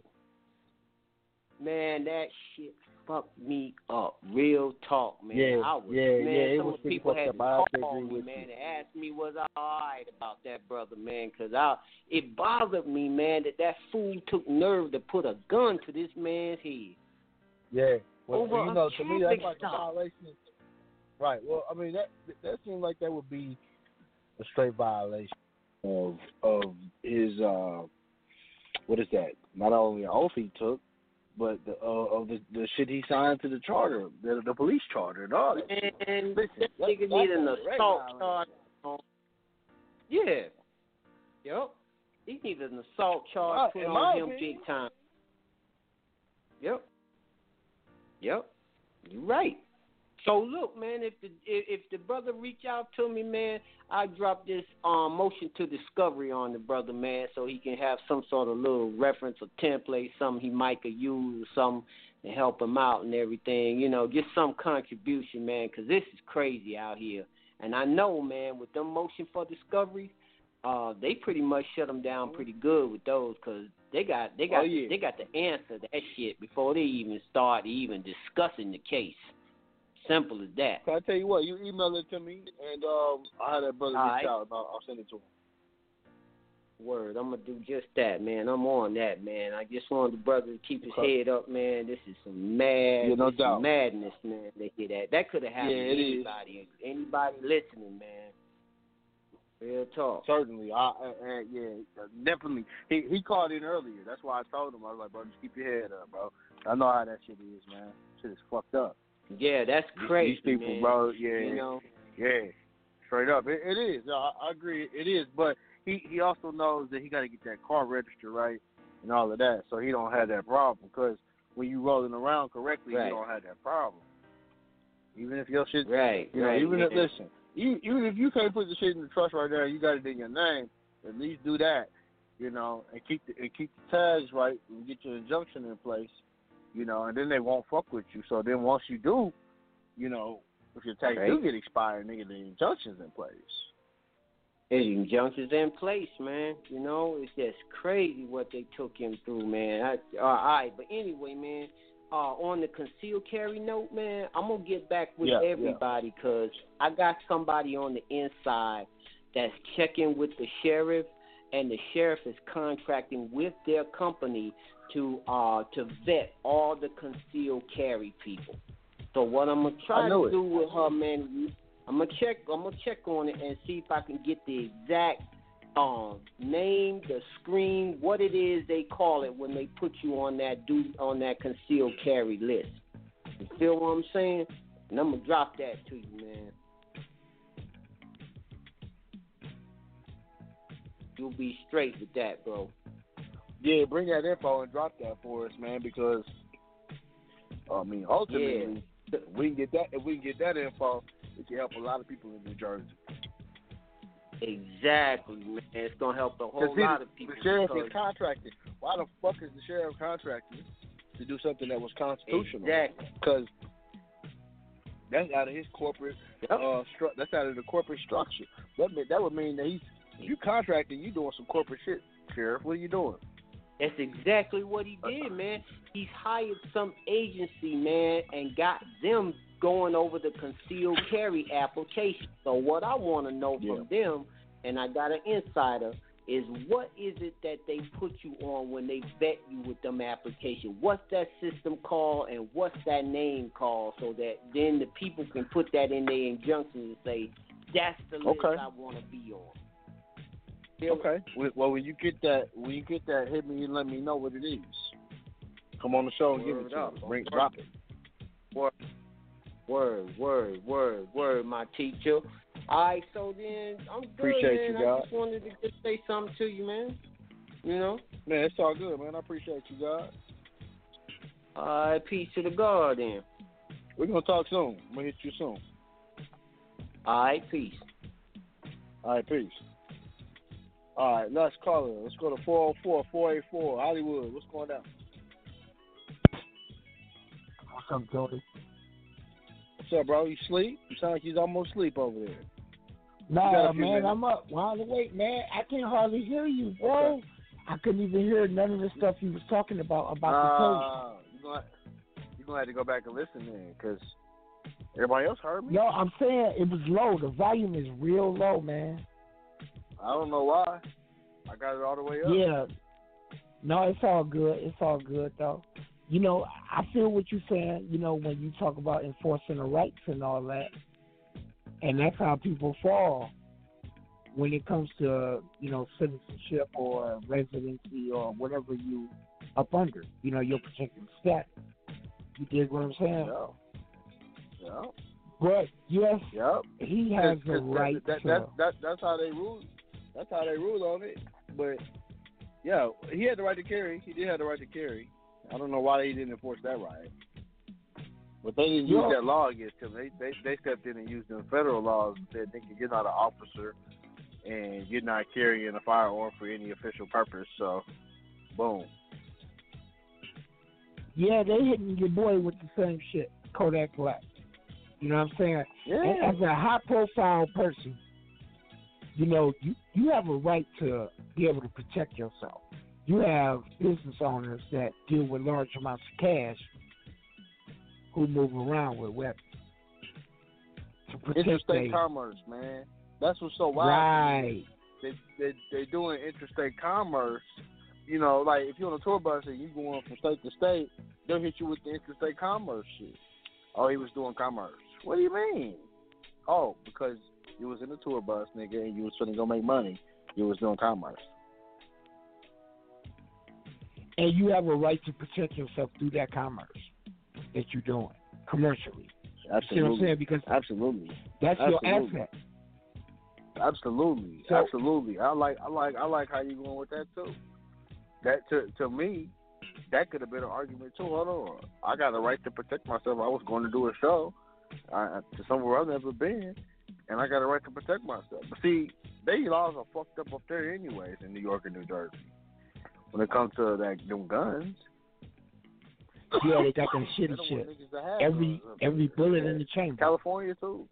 man, that shit fucked me up. Real talk, man. Yeah, I was, yeah, man, yeah. Some it was of people had to call me, man, you. and ask me was I all right about that brother, man, because I it bothered me, man, that that fool took nerve to put a gun to this man's head. Yeah, well, over you know, to me that's like a violation. Right. Well, I mean that that seemed like that would be a straight violation of of his. Uh, What is that? Not only an oath he took, but the, uh, of the, the shit he signed to the charter, the, the police charter and all that. And listen, that nigga need an assault charge. Yeah. Yep. He needs an assault charge put on him big time. Yep. Yep. You're right. So look, man, if the if the brother reach out to me, man, I drop this um, motion to discovery on the brother, man, so he can have some sort of little reference or template, something he might could use, or something to help him out and everything, you know, just some contribution, man, because this is crazy out here. And I know, man, with them motion for discovery, uh, they pretty much shut them down pretty good with those, because they got they got oh, yeah. they got to answer that shit before they even start even discussing the case. Simple as that. So I tell you what, you email it to me, and um, I had that brother reach right. out, and I'll, I'll send it to him. Word, I'm gonna do just that, man. I'm on that, man. I just want the brother to keep his okay. head up, man. This is some mad, yeah, no doubt. madness, man. They hear that? That could have happened yeah, to anybody, is. anybody listening, man. Real talk. Certainly. I, I, I, yeah, definitely. He he called in earlier. That's why I told him. I was like, bro, just keep your head up, bro. I know how that shit is, man. Shit is fucked up. Yeah, that's crazy, these people, man. Bro. Yeah, you know? Yeah. Straight up, it, it is. I, I agree, it is. But he, he also knows that he got to get that car registered right and all of that, so he don't have that problem. Because when you rolling around correctly, right. You don't have that problem. Even if your shit, right? You know, right. Even yeah. if listen, you, even if you can't put the shit in the trust right there, you got it in your name. At least do that, you know, and keep the, and keep the tags right and get your injunction in place. You know, and then they won't fuck with you. So then once you do, you know, if your tags right. do get expired, nigga, the injunction's in place. The injunction's in place, man. You know, it's just crazy what they took him through, man. I, all right, but anyway, man, uh, on the concealed carry note, man, I'm going to get back with yeah, everybody because yeah. I got somebody on the inside that's checking with the sheriff, and the sheriff is contracting with their company to uh, to vet all the concealed carry people. So what I'm gonna try to do with her, man, I'm gonna check, I'm gonna check on it and see if I can get the exact um, name, the screen, what it is they call it when they put you on that do on that concealed carry list. You feel what I'm saying? And I'm gonna drop that to you, man. You'll be straight with that, bro. Yeah, bring that info and drop that for us, man, because I mean, ultimately, yeah. we can get that. If we can get that info, it can help a lot of people in New Jersey. Exactly, man. It's gonna help a whole lot of people. The sheriff is contracted. Why the fuck is the sheriff contracted to do something that was constitutional? Exactly, because that's out of his corporate. Yep. Uh, stru- that's out of the corporate structure. That that would mean that he's if you contracting. You doing some corporate shit, sheriff. What are you doing? That's exactly what he did, man. He's hired some agency, man, and got them going over the concealed carry application. So what I want to know yeah. from them, and I got an insider, is what is it that they put you on when they vet you with them application? What's that system called and what's that name called so that then the people can put that in their injunction and say, that's the list okay. I want to be on. Okay. Well, when you get that, when you get that, hit me and let me know what it is. Come on the show and word give it up. To me. Drop it. Word, word, word, word, word, my teacher. All right, so then I'm good, appreciate man. You, I God. Just wanted to just say something to you, man. You know? Man, it's all good, man. I appreciate you, God. All right, peace to the God, then. We're going to talk soon. I'm going to hit you soon. All right, peace. All right, peace. All right, let's call it. Let's go to four oh four, four eight four, Hollywood. What's going on? What's up, Tony? What's up, bro? You sleep? You sound like you're almost asleep over there. Nah, man, minutes. I'm up. Wide awake, man. I can hardly hear you, bro. Okay. I couldn't even hear none of the stuff you was talking about, about uh, the coach. You're going to have to go back and listen, man, because everybody else heard me. No, I'm saying it was low. The volume is real low, man. I don't know why. I got it all the way up. Yeah. No, it's all good. It's all good, though. You know, I feel what you're saying, you know, when you talk about enforcing the rights and all that. And that's how people fall when it comes to, you know, citizenship or residency or whatever you up under. You know, your particular status. You dig what I'm saying? Yeah. Yeah. But, yes, yep. he has the right that, that, to. That, that, that's how they rule. That's how they rule on it. But, yeah, he had the right to carry. He did have the right to carry. I don't know why they didn't enforce that right. But they didn't yeah. use that law against him. They, they they stepped in and used them federal laws that they can get out of officer and you're not carrying a firearm for any official purpose. So, boom. Yeah, they hitting your boy with the same shit, Kodak Black. You know what I'm saying? Yeah. As a high-profile person, you know, you, you have a right to be able to protect yourself. You have business owners that deal with large amounts of cash who move around with weapons to protect interstate them. Commerce, man. That's what's so wild. Right. They, they, they doing interstate commerce. You know, like if you're on a tour bus and you're going from state to state, they'll hit you with the interstate commerce shit. Oh, he was doing commerce. What do you mean? Oh, because You was in the tour bus, nigga, and you was trying to go make money. You was doing commerce. And you have a right to protect yourself through that commerce that you're doing commercially. Absolutely. You know what I'm saying? Because absolutely, that's absolutely. Your asset. Absolutely, so, absolutely. I like, I like, I like how you going with that too. That to to me, that could have been an argument too. Hold on, I got a right to protect myself. I was going to do a show I, to somewhere I've never been, and I got a right to protect myself. But see, they laws are fucked up up there, anyways, in New York and New Jersey. When it comes to like them guns, yeah, they got them shitty shit. Every guns. every bullet yeah. in the chamber. California too.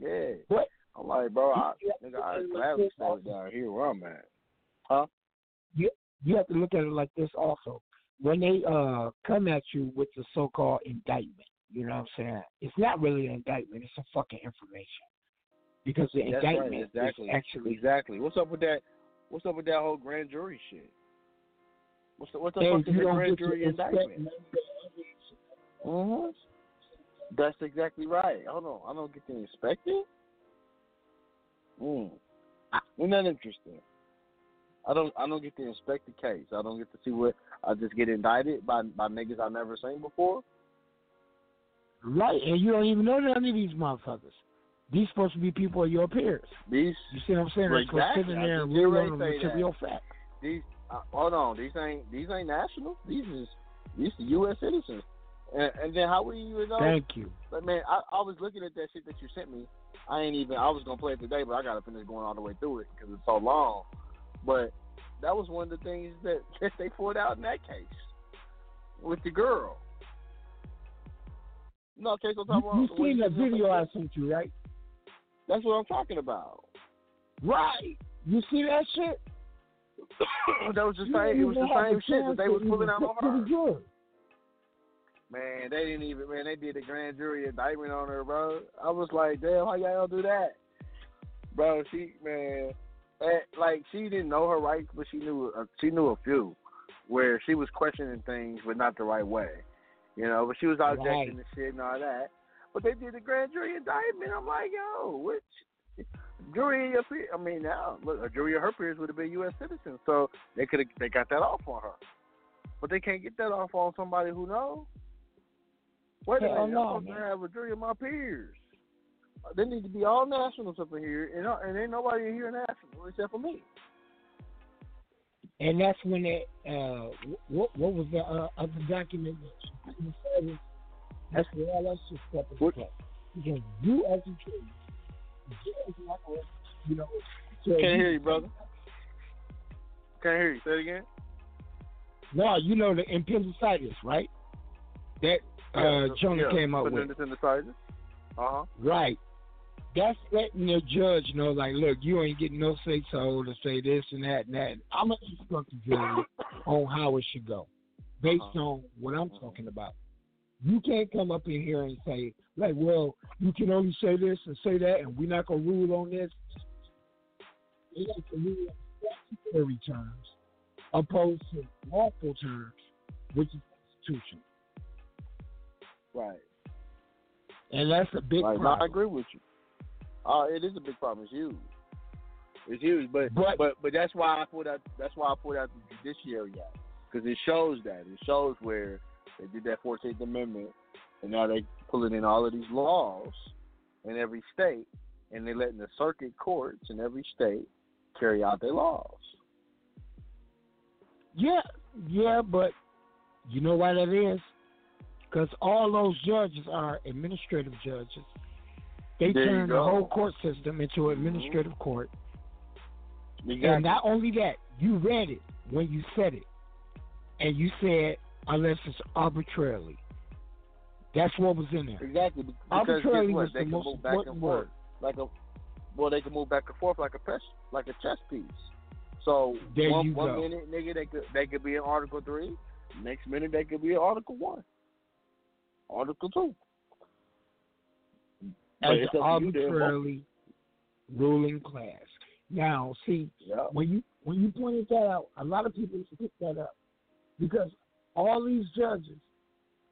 Yeah. What? I'm like, bro, I, nigga, I gladly stay down here where I'm at. Huh? You, you have to look at it like this also. When they uh, come at you with the so-called indictment, you know what I'm saying? It's not really an indictment. It's a fucking information. Because the That's indictment right, exactly. is actually... Exactly. What's up with that? What's up with that whole grand jury shit? What's the, what the fuck is the grand jury indictment? Mm-hmm. That's exactly right. Hold on. I don't get to inspect it? Mm. Isn't that interesting? I don't I don't get to inspect the case. I don't get to see what I just get indicted by, by niggas I've never seen before. Right, and you don't even know none of these motherfuckers. These supposed to be people of your peers. These, you see what I'm saying? Exactly. They're sitting there and reading them to real facts. These uh, hold on, these ain't these ain't national. These is these are U S citizens. And, and then how will you know? Thank you. But man, I, I was looking at that shit that you sent me. I ain't even, I was going to play it today, but I got to finish going all the way through it because it's so long. But that was one of the things that, that they pulled out in that case with the girl. No, okay, so talk about. You've seen that video I sent you, right? That's what I'm talking about. Right. You see that shit? That was the same, it was the same shit that they was pulling out of her. Man, they didn't even, man, they did a grand jury indictment on her, bro. I was like, damn, how y'all do that? Bro, she, man, that, like, she didn't know her rights, but she knew uh, she knew a few where she was questioning things, but not the right way. You know, but she was objecting right. and shit and all that. But they did a grand jury indictment. I'm like, yo, which jury of your peers? I mean, now, look, a jury of her peers would have been U S citizens, so they could have, they got that off on her. But they can't get that off on somebody who knows. Wait a minute, I'm supposed to have a jury of my peers. They need to be all nationals up in here, and, and ain't nobody in here national except for me. And that's when it, uh, what, what was the uh, other document? That's where all that shit stuff is what? Because you as a jury, you know. So Can't you, hear you, brother. Can't hear you. Say it again. No, you know the appendicitis, right? That. Uh, yeah, Jonah yeah, came up with uh huh. Right. That's letting the judge know, like, look, you ain't getting no say so to say this and that and that. I'm gonna instruct the jury on how it should go, based uh-huh. on what I'm talking about. You can't come up in here and say, like, well, you can only say this and say that, and we're not gonna rule on this. They like to rule on statutory terms, opposed to lawful terms, which is constitutional. Right. And that's a big right. problem. No, I agree with you. Uh, it is a big problem. It's huge. It's huge. But but, but, but that's why I pulled out that's why I pulled out the Judiciary Act. Because it shows that. It shows where they did that Fourteenth Amendment and now they pulling in all of these laws in every state and they're letting the circuit courts in every state carry out their laws. Yeah, yeah, but you know why that is? Because all those judges are administrative judges. They there turn the whole court system into an administrative mm-hmm. court. Exactly. And not only that, you read it when you said it. And you said, unless it's arbitrarily. That's what was in there. Exactly. Because arbitrarily was they the can most move back important and word. Like a, well, they can move back and forth like a, press, like a chess piece. So there one, you go. One minute, nigga, they could, they could be in Article three. Next minute, they could be in Article one. Article two. As an arbitrarily ruling class. Now, see, yeah. when you when you pointed that out, a lot of people should pick that up because all these judges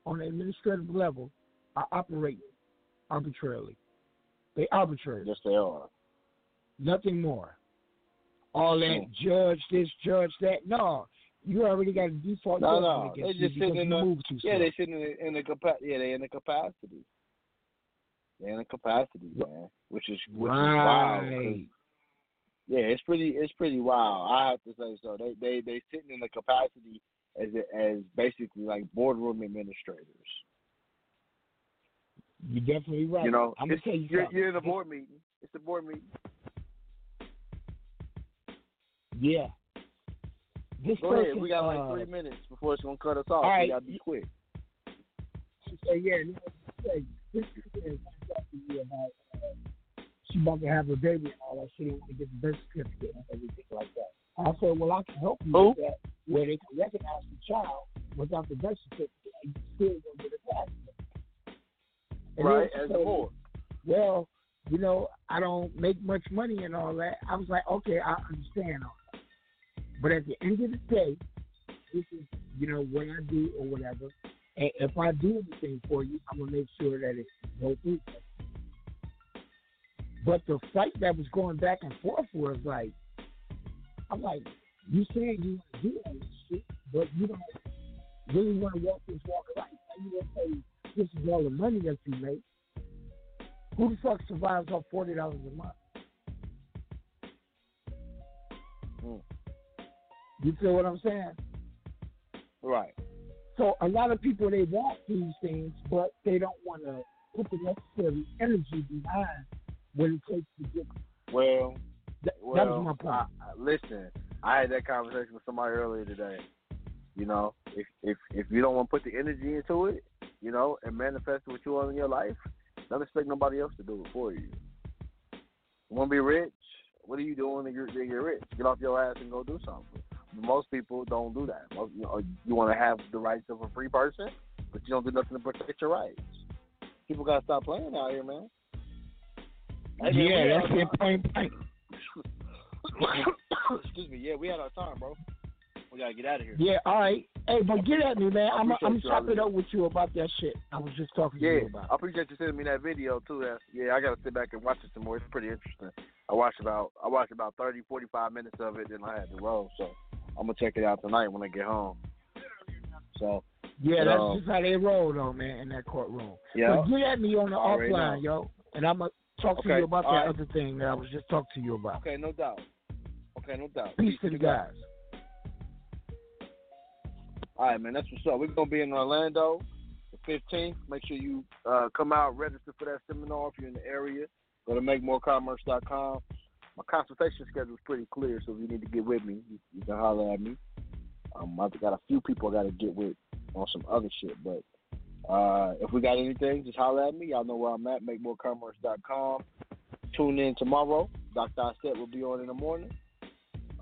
on the administrative level are operating arbitrarily. They arbitrary. Yes, they are. Nothing more. All that judge this, judge that. No, you already got a default. No, no, they just sitting in the. Yeah, they sitting in, in the capacity. Yeah, they in the capacity. They in the capacity, man. Which is which right. is wild. Yeah, it's pretty. It's pretty wild. I have to say so. They they they sitting in the capacity as as basically like boardroom administrators. You're definitely right. You know, I'm gonna tell you you're, you're in a board meeting. It's a board meeting. Yeah. This Go person, ahead. We got like uh, three minutes before it's gonna cut us off. All right. We gotta be quick. She said, "Yeah, this is about uh, she about to have her baby and all that. She didn't want to get the birth certificate and everything like that." I said, "Well, I can help you Who? with that, where they can recognize the child without the birth certificate, and you still gonna get a tax." Right, as said, more. Well, you know, I don't make much money and all that. I was like, okay, I understand all that. But at the end of the day, this is, you know, what I do or whatever. And if I do anything for you, I'm going to make sure that it goes through. But the fight that was going back and forth was like, I'm like, you saying you want to do all this shit, but you don't really want to walk this walk right. Now you want to say, this is all the money that you make. Who the fuck survives off forty dollars a month? Mm. You feel what I'm saying? Right. So a lot of people, they want these things, but they don't want to put the necessary energy behind what it takes to get them. Well, Th- well, that was my point. I, I, listen, I had that conversation with somebody earlier today. You know, if if if you don't want to put the energy into it, you know, and manifest what you want in your life, don't expect nobody else to do it for you. You want to be rich? What are you doing to get, to get rich? Get off your ass and go do something. Most people don't do that. Most, you know, you want to have the rights of a free person, but you don't do nothing to protect your rights. People got to stop playing out here, man. Hey, man yeah, that's it. Point blank. Excuse me. Yeah, we had our time, bro. We gotta get out of here. Yeah, all right. Hey, but get at me, man. I'm I'm chopping up with you about that shit I was just talking yeah, to you about. Yeah, I appreciate you sending me that video too. Yeah, I gotta sit back and watch it some more. It's pretty interesting. I watched about I watched about thirty, forty-five minutes of it, then I had to roll. So I'm gonna check it out tonight when I get home. So yeah, that's um, just how they roll, though, man, in that courtroom. Yeah. But get at me on the offline, yo, and I'm gonna talk okay, to you about that right. other thing that I was just talking to you about. Okay, no doubt. Okay, no doubt. Peace, Peace to the guys. guys. All right, man, that's what's up. We're going to be in Orlando the fifteenth. Make sure you uh, come out, register for that seminar if you're in the area. Go to make more commerce dot com. My consultation schedule is pretty clear, so if you need to get with me, you, you can holler at me. Um, I've got a few people I got to get with on some other shit, but uh, if we got anything, just holler at me. Y'all know where I'm at, make more commerce dot com. Tune in tomorrow. Doctor Isette will be on in the morning.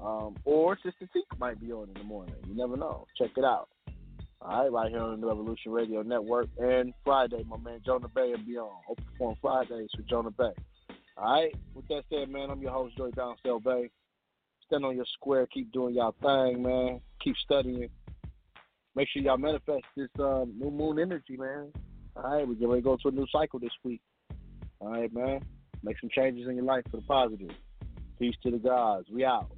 Um, or Sister Teak might be on in the morning. You never know. Check it out. All right, right here on the Revolution Radio Network. And Friday, my man Jonah Bay will be on. Open Forum Fridays with Jonah Bay. All right. With that said, man, I'm your host, Joy Downsell Bay. Stand on your square. Keep doing y'all thing, man. Keep studying. Make sure y'all manifest this uh, new moon energy, man. All right, we're getting ready to go to a new cycle this week. All right, man. Make some changes in your life for the positive. Peace to the gods. We out.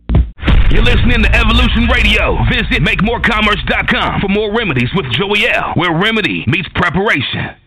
You're listening to Evolution Radio. Visit make more commerce dot com for more remedies with Joey L, where remedy meets preparation.